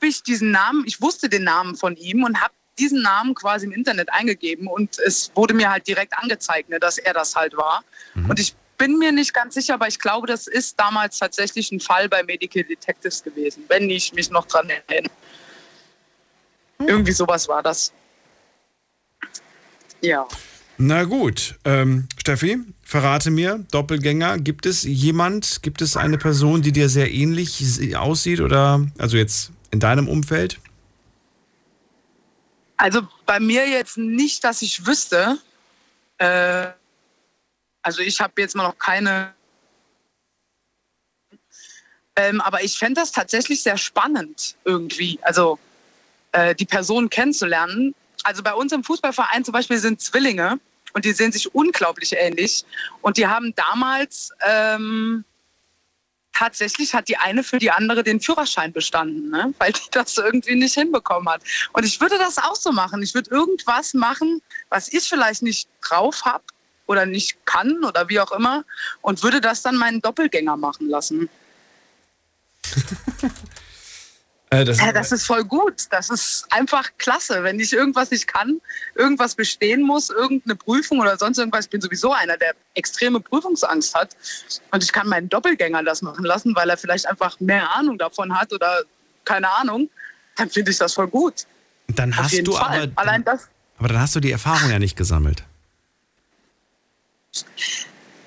ich diesen Namen, ich wusste den Namen von ihm und habe diesen Namen quasi im Internet eingegeben und es wurde mir halt direkt angezeigt, ne, dass er das halt war. Mhm. Und ich bin mir nicht ganz sicher, aber ich glaube, das ist damals tatsächlich ein Fall bei Medical Detectives gewesen, wenn ich mich noch dran erinnere. Mhm. Irgendwie sowas war das. Ja. Na gut, Steffi, verrate mir, Doppelgänger, gibt es eine Person, die dir sehr ähnlich aussieht oder, also jetzt in deinem Umfeld? Also bei mir jetzt nicht, dass ich wüsste. Also ich habe jetzt mal noch keine. Aber ich fände das tatsächlich sehr spannend irgendwie, also die Person kennenzulernen. Also bei uns im Fußballverein zum Beispiel sind Zwillinge und die sehen sich unglaublich ähnlich. Und die haben damals, tatsächlich hat die eine für die andere den Führerschein bestanden, ne? Weil die das irgendwie nicht hinbekommen hat. Und ich würde das auch so machen. Ich würde irgendwas machen, was ich vielleicht nicht drauf habe oder nicht kann oder wie auch immer und würde das dann meinen Doppelgänger machen lassen. Das ist voll gut. Das ist einfach klasse. Wenn ich irgendwas nicht kann, irgendwas bestehen muss, irgendeine Prüfung oder sonst irgendwas. Ich bin sowieso einer, der extreme Prüfungsangst hat. Und ich kann meinen Doppelgänger das machen lassen, weil er vielleicht einfach mehr Ahnung davon hat oder keine Ahnung. Dann finde ich das voll gut. Dann hast du aber, aber dann hast du die Erfahrung ja nicht gesammelt.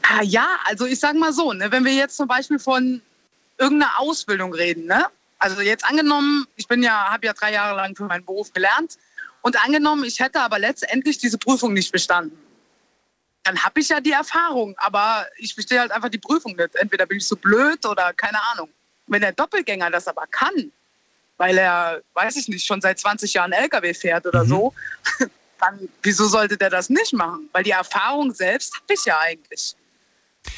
Ah, ja, also ich sag mal so, ne, wenn wir jetzt zum Beispiel von irgendeiner Ausbildung reden, ne? Also jetzt angenommen, ich habe ja 3 Jahre lang für meinen Beruf gelernt und angenommen, ich hätte aber letztendlich diese Prüfung nicht bestanden. Dann habe ich ja die Erfahrung, aber ich bestehe halt einfach die Prüfung nicht. Entweder bin ich so blöd oder keine Ahnung. Wenn der Doppelgänger das aber kann, weil er, weiß ich nicht, schon seit 20 Jahren LKW fährt oder so, dann wieso sollte der das nicht machen? Weil die Erfahrung selbst habe ich ja eigentlich.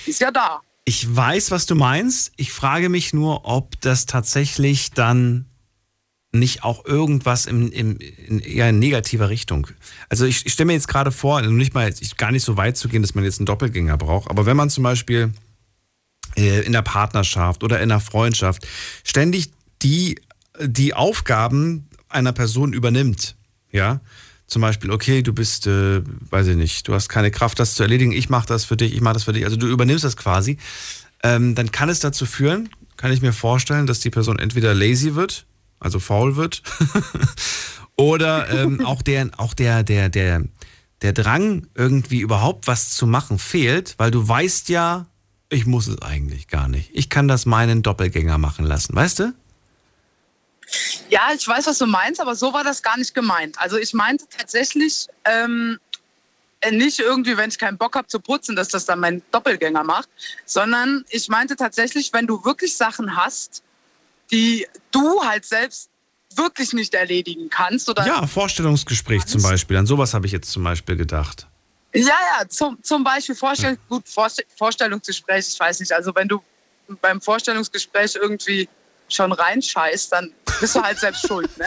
Die ist ja da. Ich weiß, was du meinst. Ich frage mich nur, ob das tatsächlich dann nicht auch irgendwas in eher negativer Richtung. Also ich stelle mir jetzt gerade vor, nicht mal gar nicht so weit zu gehen, dass man jetzt einen Doppelgänger braucht, aber wenn man zum Beispiel in der Partnerschaft oder in der Freundschaft ständig die Aufgaben einer Person übernimmt, ja, zum Beispiel, okay, du bist, weiß ich nicht, du hast keine Kraft, das zu erledigen, ich mache das für dich, also du übernimmst das quasi, dann kann es dazu führen, kann ich mir vorstellen, dass die Person entweder lazy wird, also faul wird, oder auch der Drang, irgendwie überhaupt was zu machen, fehlt, weil du weißt ja, ich muss es eigentlich gar nicht. Ich kann das meinen Doppelgänger machen lassen, weißt du? Ja, ich weiß, was du meinst, aber so war das gar nicht gemeint. Also ich meinte tatsächlich nicht irgendwie, wenn ich keinen Bock habe zu putzen, dass das dann mein Doppelgänger macht, sondern ich meinte tatsächlich, wenn du wirklich Sachen hast, die du halt selbst wirklich nicht erledigen kannst. Oder ja, Vorstellungsgespräch zum Beispiel, an sowas habe ich jetzt zum Beispiel gedacht. Ja, zum Beispiel Vorstellungsgespräch, ich weiß nicht, also wenn du beim Vorstellungsgespräch irgendwie schon reinscheißt, dann bist du halt selbst schuld, ne?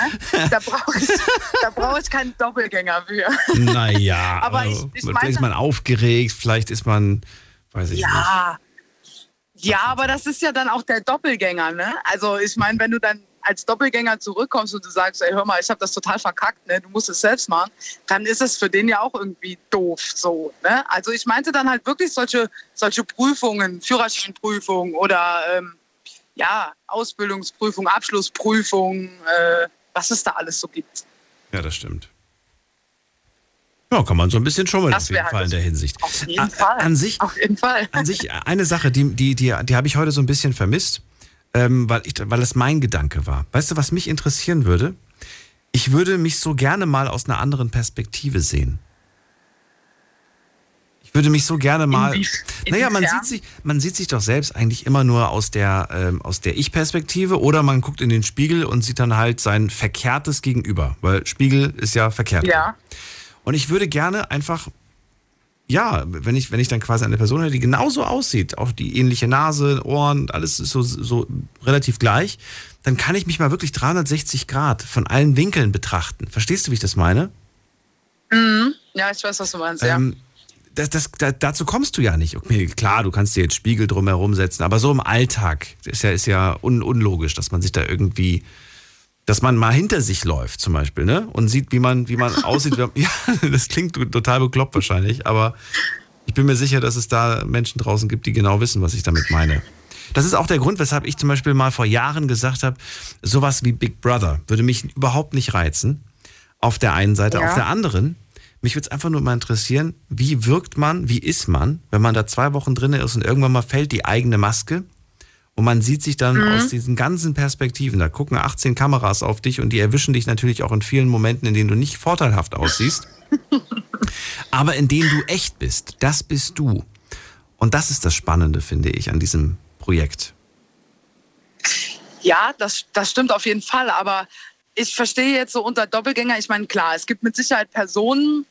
Da brauch ich keinen Doppelgänger für. Naja, aber vielleicht ist man aufgeregt, vielleicht ist man, weiß ich nicht. Ja, aber das ist ja dann auch der Doppelgänger, ne? Also ich meine, wenn du dann als Doppelgänger zurückkommst und du sagst, ey, hör mal, ich habe das total verkackt, ne? Du musst es selbst machen, dann ist es für den ja auch irgendwie doof, so, ne? Also ich meinte dann halt wirklich solche Prüfungen, Führerscheinprüfungen oder Ausbildungsprüfung, Abschlussprüfung, was es da alles so gibt. Ja, das stimmt. Ja, kann man so ein bisschen schummeln auf jeden Fall in der Hinsicht. Auf jeden Fall. An sich eine Sache, die habe ich heute so ein bisschen vermisst, weil das mein Gedanke war. Weißt du, was mich interessieren würde? Ich würde mich so gerne mal aus einer anderen Perspektive sehen. Ich würde mich so gerne mal... Naja, man sieht sich doch selbst eigentlich immer nur aus der Ich-Perspektive, oder man guckt in den Spiegel und sieht dann halt sein verkehrtes Gegenüber, weil Spiegel ist ja verkehrt. Ja. Und ich würde gerne einfach... Ja, wenn ich dann quasi eine Person hätte, die genauso aussieht, auch die ähnliche Nase, Ohren, alles ist so relativ gleich, dann kann ich mich mal wirklich 360 Grad von allen Winkeln betrachten. Verstehst du, wie ich das meine? Mhm. Ja, ich weiß, was du meinst, ja. Dazu kommst du ja nicht. Okay, klar, du kannst dir jetzt Spiegel drumherum setzen, aber so im Alltag ist ja unlogisch, dass man sich da irgendwie... Dass man mal hinter sich läuft zum Beispiel, ne? Und sieht, wie man aussieht. Ja, das klingt total bekloppt wahrscheinlich, aber ich bin mir sicher, dass es da Menschen draußen gibt, die genau wissen, was ich damit meine. Das ist auch der Grund, weshalb ich zum Beispiel mal vor Jahren gesagt habe, sowas wie Big Brother würde mich überhaupt nicht reizen. Auf der einen Seite, ja. Auf der anderen, mich würde es einfach nur mal interessieren, wie wirkt man, wie ist man, wenn man da 2 Wochen drin ist und irgendwann mal fällt die eigene Maske. Und man sieht sich dann aus diesen ganzen Perspektiven. Da gucken 18 Kameras auf dich und die erwischen dich natürlich auch in vielen Momenten, in denen du nicht vorteilhaft aussiehst, aber in denen du echt bist. Das bist du. Und das ist das Spannende, finde ich, an diesem Projekt. Ja, das stimmt auf jeden Fall. Aber ich verstehe jetzt so unter Doppelgänger, ich meine, klar, es gibt mit Sicherheit Personen,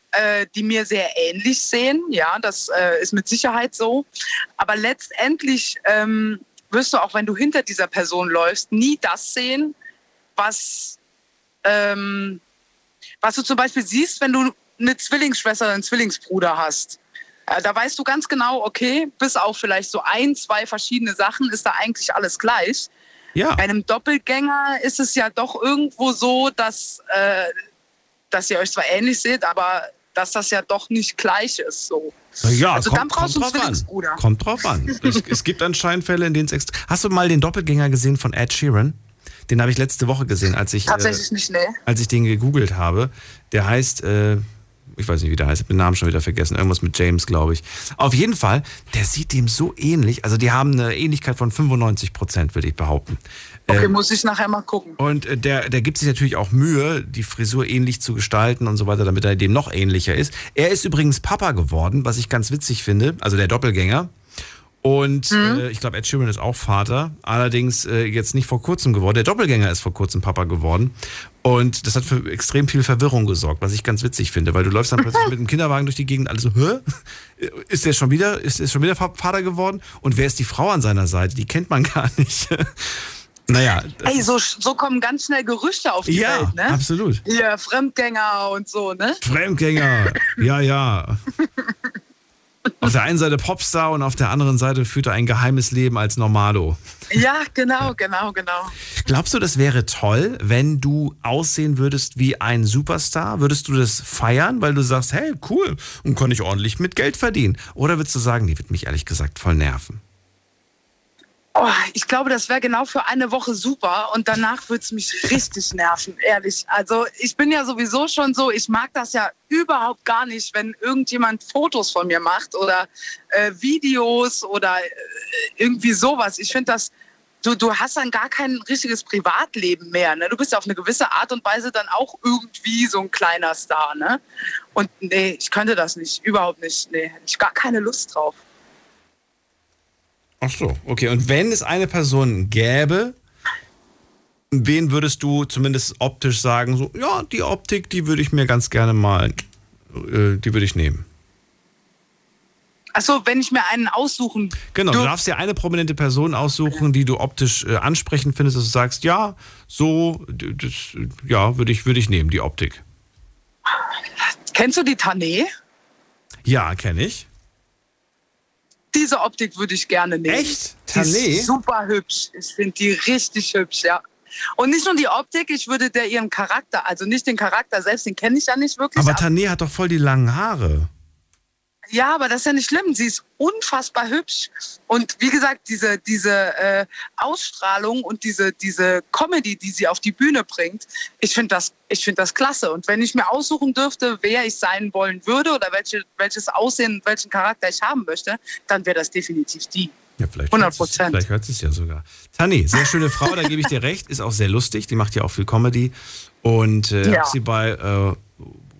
die mir sehr ähnlich sehen. Ja, das ist mit Sicherheit so. Aber letztendlich... wirst du, auch wenn du hinter dieser Person läufst, nie das sehen, was du zum Beispiel siehst, wenn du eine Zwillingsschwester oder einen Zwillingsbruder hast. Da weißt du ganz genau, okay, bis auf vielleicht so 1, 2 verschiedene Sachen ist da eigentlich alles gleich. Ja. Bei einem Doppelgänger ist es ja doch irgendwo so, dass ihr euch zwar ähnlich seht, aber dass das ja doch nicht gleich ist. So. Ja, also dann brauchst du einen Zwillingsbruder. Kommt drauf an. Es gibt anscheinend Fälle, in denen es extra... Hast du mal den Doppelgänger gesehen von Ed Sheeran? Den habe ich letzte Woche gesehen, als ich... Tatsächlich nicht, ne. Als ich den gegoogelt habe. Der heißt... ich weiß nicht, wie der heißt. Ich habe den Namen schon wieder vergessen. Irgendwas mit James, glaube ich. Auf jeden Fall, der sieht dem so ähnlich. Also die haben eine Ähnlichkeit von 95%, würde ich behaupten. Okay, muss ich nachher mal gucken. Und der gibt sich natürlich auch Mühe, die Frisur ähnlich zu gestalten und so weiter, damit er dem noch ähnlicher ist. Er ist übrigens Papa geworden, was ich ganz witzig finde. Also der Doppelgänger. Und ich glaube, Ed Sheeran ist auch Vater. Allerdings jetzt nicht vor kurzem geworden. Der Doppelgänger ist vor kurzem Papa geworden. Und das hat für extrem viel Verwirrung gesorgt, was ich ganz witzig finde. Weil du läufst dann plötzlich mit dem Kinderwagen durch die Gegend, alle so, hä? Ist der schon wieder Vater geworden? Und wer ist die Frau an seiner Seite? Die kennt man gar nicht. Naja. Ey, so kommen ganz schnell Gerüchte auf die Welt, ne? Ja, absolut. Ja, Fremdgänger und so, ne? Fremdgänger, ja. Auf der einen Seite Popstar und auf der anderen Seite führt er ein geheimes Leben als Normalo. Ja, genau. Glaubst du, das wäre toll, wenn du aussehen würdest wie ein Superstar? Würdest du das feiern, weil du sagst, hey, cool, und kann ich ordentlich mit Geld verdienen? Oder würdest du sagen, die wird mich ehrlich gesagt voll nerven? Oh, ich glaube, das wäre genau für eine Woche super und danach würde es mich richtig nerven, ehrlich. Also ich bin ja sowieso schon so, ich mag das ja überhaupt gar nicht, wenn irgendjemand Fotos von mir macht oder Videos oder irgendwie sowas. Ich finde das, du hast dann gar kein richtiges Privatleben mehr. Ne? Du bist ja auf eine gewisse Art und Weise dann auch irgendwie so ein kleiner Star. Ne? Und nee, ich könnte das nicht, überhaupt nicht. Nee, hätte ich gar keine Lust drauf. Ach so, okay. Und wenn es eine Person gäbe, wen würdest du zumindest optisch sagen, so, ja, die Optik, die würde ich mir ganz gerne mal, die würde ich nehmen. Ach so, wenn ich mir einen aussuchen würde. Genau, du darfst dir eine prominente Person aussuchen, die du optisch ansprechend findest, dass du sagst, ja, so, das, ja, würde ich nehmen, die Optik. Kennst du die Tané? Ja, kenne ich. Diese Optik würde ich gerne nehmen. Echt? Tané? Die ist super hübsch. Ich finde die richtig hübsch, ja. Und nicht nur die Optik, ich würde der ihren Charakter, also nicht den Charakter selbst, den kenne ich ja nicht wirklich. Aber Tané hat doch voll die langen Haare. Ja, aber das ist ja nicht schlimm. Sie ist unfassbar hübsch. Und wie gesagt, diese Ausstrahlung und diese Comedy, die sie auf die Bühne bringt, ich finde das klasse. Und wenn ich mir aussuchen dürfte, wer ich sein wollen würde oder welches Aussehen, welchen Charakter ich haben möchte, dann wäre das definitiv die. Ja, vielleicht 100%. Vielleicht hört sie es ja sogar. Tané, sehr schöne Frau, da gebe ich dir recht. Ist auch sehr lustig, die macht ja auch viel Comedy. Und hab sie bei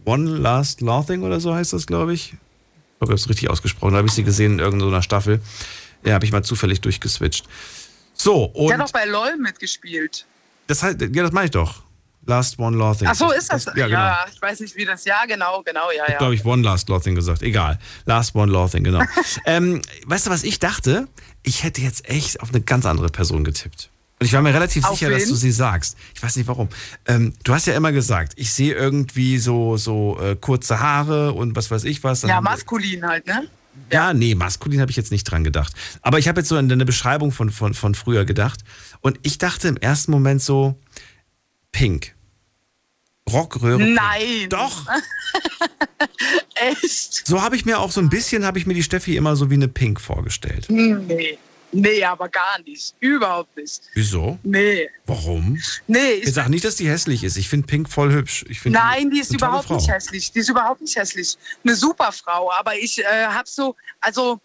One Last Laughing oder so heißt das, glaube ich. glaube, ich habe es richtig ausgesprochen. Da habe ich sie gesehen in irgendeiner Staffel. Ja, habe ich mal zufällig durchgeswitcht. So, und. Der hat auch bei LOL mitgespielt. Das heißt, ja, das meine ich doch. Last One Law Thing. Ach so, ist das? Ja, genau. Ja, ich weiß nicht, wie das. Ja, genau, ja, ja. Ich glaube, ich One Last Law Thing gesagt. Egal. Last One Law Thing, genau. Weißt du, was ich dachte? Ich hätte jetzt echt auf eine ganz andere Person getippt. Und ich war mir relativ sicher, dass du sie sagst. Ich weiß nicht, warum. Du hast ja immer gesagt, ich sehe irgendwie so kurze Haare und was weiß ich was. Dann ja, maskulin halt, ne? Ja, nee, maskulin habe ich jetzt nicht dran gedacht. Aber ich habe jetzt so an deine Beschreibung von früher gedacht. Und ich dachte im ersten Moment so, Pink. Rockröhre. Nein. Pink. Doch. Echt? So habe ich mir auch so ein bisschen, habe ich mir die Steffi immer so wie eine Pink vorgestellt. Nee. Nee, aber gar nicht. Überhaupt nicht. Wieso? Nee. Warum? Nee. Ich sag nicht, dass die hässlich ist. Ich finde Pink voll hübsch. Nein, die ist überhaupt nicht hässlich. Die ist überhaupt nicht hässlich. Eine super Frau, aber ich habe so, also...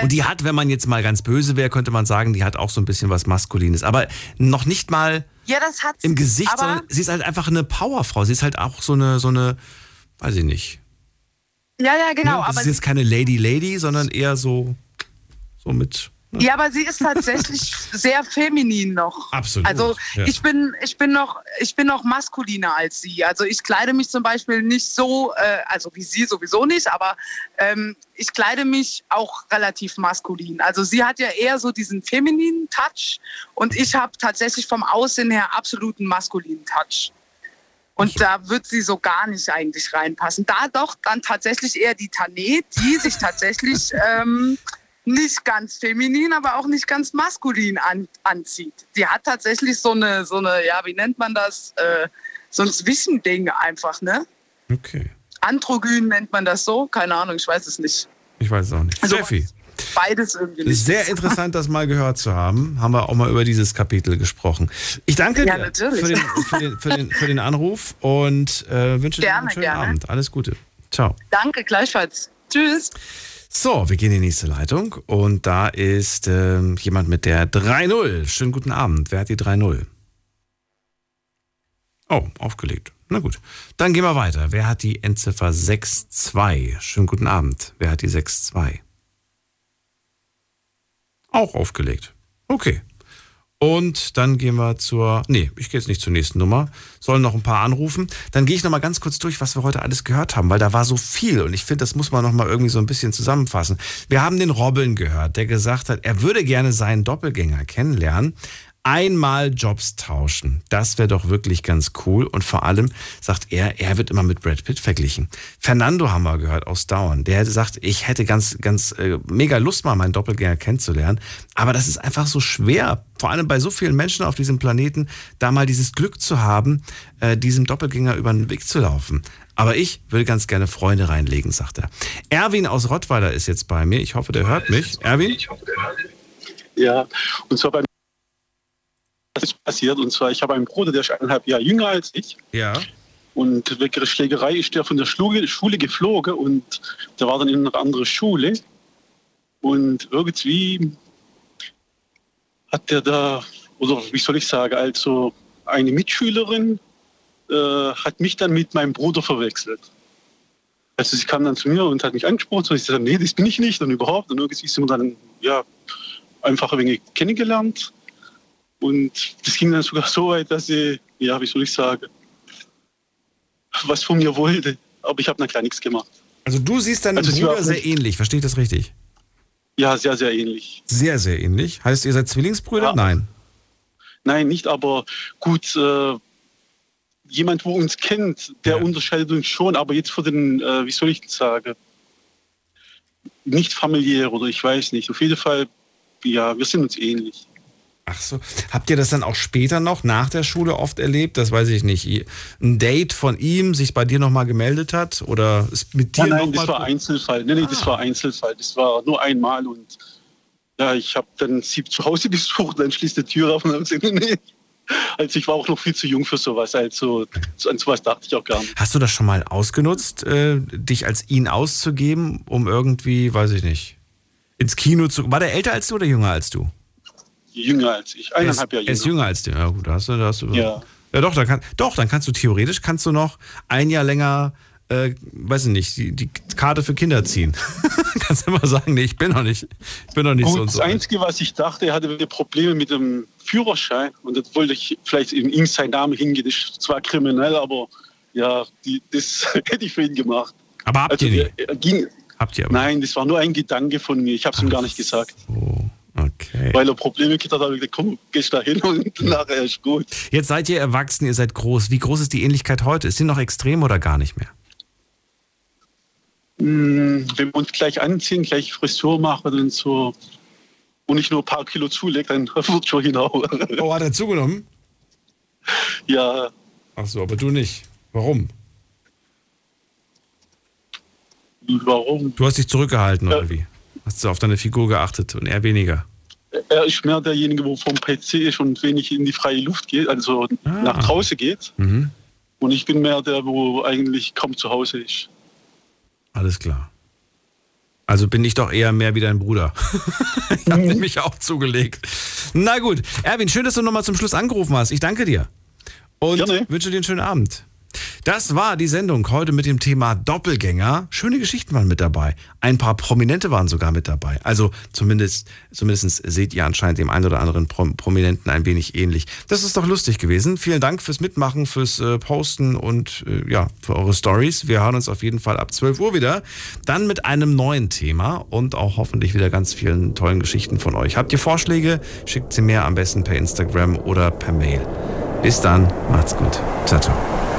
Und die hat, wenn man jetzt mal ganz böse wäre, könnte man sagen, die hat auch so ein bisschen was Maskulines. Aber noch nicht mal ja, das hat's, im Gesicht, sondern sie ist halt einfach eine Powerfrau. Sie ist halt auch so eine weiß ich nicht. Ja, genau. Ne? Das ist jetzt keine Lady, sondern eher so mit... Ja, aber sie ist tatsächlich sehr feminin noch. Absolut. Also ja. ich bin noch maskuliner als sie. Also ich kleide mich zum Beispiel nicht so, also wie sie sowieso nicht, aber ich kleide mich auch relativ maskulin. Also sie hat ja eher so diesen femininen Touch und ich habe tatsächlich vom Aussehen her absoluten maskulinen Touch. Und da wird sie so gar nicht eigentlich reinpassen. Da doch dann tatsächlich eher die Tané, die sich tatsächlich... nicht ganz feminin, aber auch nicht ganz maskulin anzieht. Die hat tatsächlich so eine, ja, wie nennt man das? So ein Zwischending einfach, ne? Okay. Androgyn nennt man das so? Keine Ahnung, ich weiß es nicht. Ich weiß es auch nicht. Also, Steffi. Beides irgendwie nicht. Sehr interessant, das mal gehört zu haben. Haben wir auch mal über dieses Kapitel gesprochen. Ich danke dir für den Anruf und wünsche dir einen schönen Abend. Alles Gute. Ciao. Danke, gleichfalls. Tschüss. So, wir gehen in die nächste Leitung und da ist jemand mit der 3-0. Schönen guten Abend. Wer hat die 3-0? Oh, aufgelegt. Na gut. Dann gehen wir weiter. Wer hat die Endziffer 6-2? Schönen guten Abend. Wer hat die 6-2? Auch aufgelegt. Okay. Und dann gehen wir ich gehe jetzt nicht zur nächsten Nummer. Sollen noch ein paar anrufen. Dann gehe ich nochmal ganz kurz durch, was wir heute alles gehört haben, weil da war so viel. Und ich finde, das muss man nochmal irgendwie so ein bisschen zusammenfassen. Wir haben den Robin gehört, der gesagt hat, er würde gerne seinen Doppelgänger kennenlernen. Einmal Jobs tauschen. Das wäre doch wirklich ganz cool. Und vor allem sagt er wird immer mit Brad Pitt verglichen. Fernando haben wir gehört aus Daun. Der sagt, ich hätte ganz, ganz mega Lust, mal meinen Doppelgänger kennenzulernen. Aber das ist einfach so schwer, vor allem bei so vielen Menschen auf diesem Planeten, da mal dieses Glück zu haben, diesem Doppelgänger über den Weg zu laufen. Aber ich würde ganz gerne Freunde reinlegen, sagt er. Erwin aus Rottweiler ist jetzt bei mir. Ich hoffe, der hört mich. Erwin? Ich hoffe, der hört mich. Ja, und zwar bei mir. Das ist passiert und zwar, ich habe einen Bruder, der ist 1,5 Jahre jünger als ich. Ja. Und wegen der Schlägerei ist der von der Schule geflogen und der war dann in eine andere Schule. Und irgendwie hat der da, oder wie soll ich sagen, also eine Mitschülerin hat mich dann mit meinem Bruder verwechselt. Also sie kam dann zu mir und hat mich angesprochen und ich sagte, nee, das bin ich nicht und überhaupt. Und irgendwie sind wir dann ja, einfach ein wenig kennengelernt. Und das ging dann sogar so weit, dass sie, ja, wie soll ich sagen, was von mir wollte. Aber ich habe dann klar nichts gemacht. Also du siehst deinen Bruder sehr ähnlich, verstehe ich das richtig? Ja, sehr, sehr ähnlich. Sehr, sehr ähnlich? Heißt, ihr seid Zwillingsbrüder? Ja. Nein. Nein, nicht, aber gut, jemand, wo uns kennt, der unterscheidet uns schon, aber jetzt von den, wie soll ich sagen, nicht familiär oder ich weiß nicht. Auf jeden Fall, ja, wir sind uns ähnlich. Ach so. Habt ihr das dann auch später noch nach der Schule oft erlebt? Das weiß ich nicht. Ein Date von ihm sich bei dir nochmal gemeldet hat? Oder ist mit dir nein, das war Einzelfall. Nein, das war Einzelfall. Das war nur einmal. Und ja, ich habe dann sie zu Hause besucht, dann schließt die Tür auf und dann gesagt, nee. Also ich war auch noch viel zu jung für sowas. Also an sowas dachte ich auch gar nicht. Hast du das schon mal ausgenutzt, dich als ihn auszugeben, um irgendwie, weiß ich nicht, ins Kino zu... War der älter als du oder jünger als du? Jünger als ich, 1,5 Jahre jünger. Er ist jünger als du, ja gut, da hast du. Ja. Ja doch, dann kannst du theoretisch noch ein Jahr länger weiß ich nicht, die Karte für Kinder ziehen. Kannst du immer sagen, nee, ich bin noch nicht so. Das Einzige, was ich dachte, er hatte Probleme mit dem Führerschein und das wollte ich vielleicht in ihm sein Name hingehen. Das ist zwar kriminell, aber ja, das hätte ich für ihn gemacht. Aber habt ihr nicht? Habt ihr aber? Nein, das war nur ein Gedanke von mir. Ich habe es ihm gar nicht gesagt. So. Okay. Weil er Probleme gehabt hat, habe ich gesagt, komm, gehst da hin und nachher ist gut. Jetzt seid ihr erwachsen, ihr seid groß. Wie groß ist die Ähnlichkeit heute? Ist die noch extrem oder gar nicht mehr? Wenn wir uns gleich anziehen, gleich Frisur machen und so und ich nur ein paar Kilo zulege, dann wird schon hinaus. Oh, hat er zugenommen? Ja. Ach so, aber du nicht. Warum? Warum? Du hast dich zurückgehalten, ja. Oder wie? Hast du auf deine Figur geachtet und eher weniger? Er ist mehr derjenige, der vom PC ist und wenig in die freie Luft geht, also nach draußen geht. Mhm. Und ich bin mehr der, wo eigentlich kaum zu Hause ist. Alles klar. Also bin ich doch eher mehr wie dein Bruder. Ich habe mich auch zugelegt. Na gut, Erwin, schön, dass du nochmal zum Schluss angerufen hast. Ich danke dir. Und wünsche dir einen schönen Abend. Das war die Sendung heute mit dem Thema Doppelgänger. Schöne Geschichten waren mit dabei. Ein paar Prominente waren sogar mit dabei. Also zumindest seht ihr anscheinend dem einen oder anderen Prominenten ein wenig ähnlich. Das ist doch lustig gewesen. Vielen Dank fürs Mitmachen, fürs Posten und ja, für eure Stories. Wir hören uns auf jeden Fall ab 12 Uhr wieder. Dann mit einem neuen Thema und auch hoffentlich wieder ganz vielen tollen Geschichten von euch. Habt ihr Vorschläge? Schickt sie mir am besten per Instagram oder per Mail. Bis dann. Macht's gut. Ciao, ciao.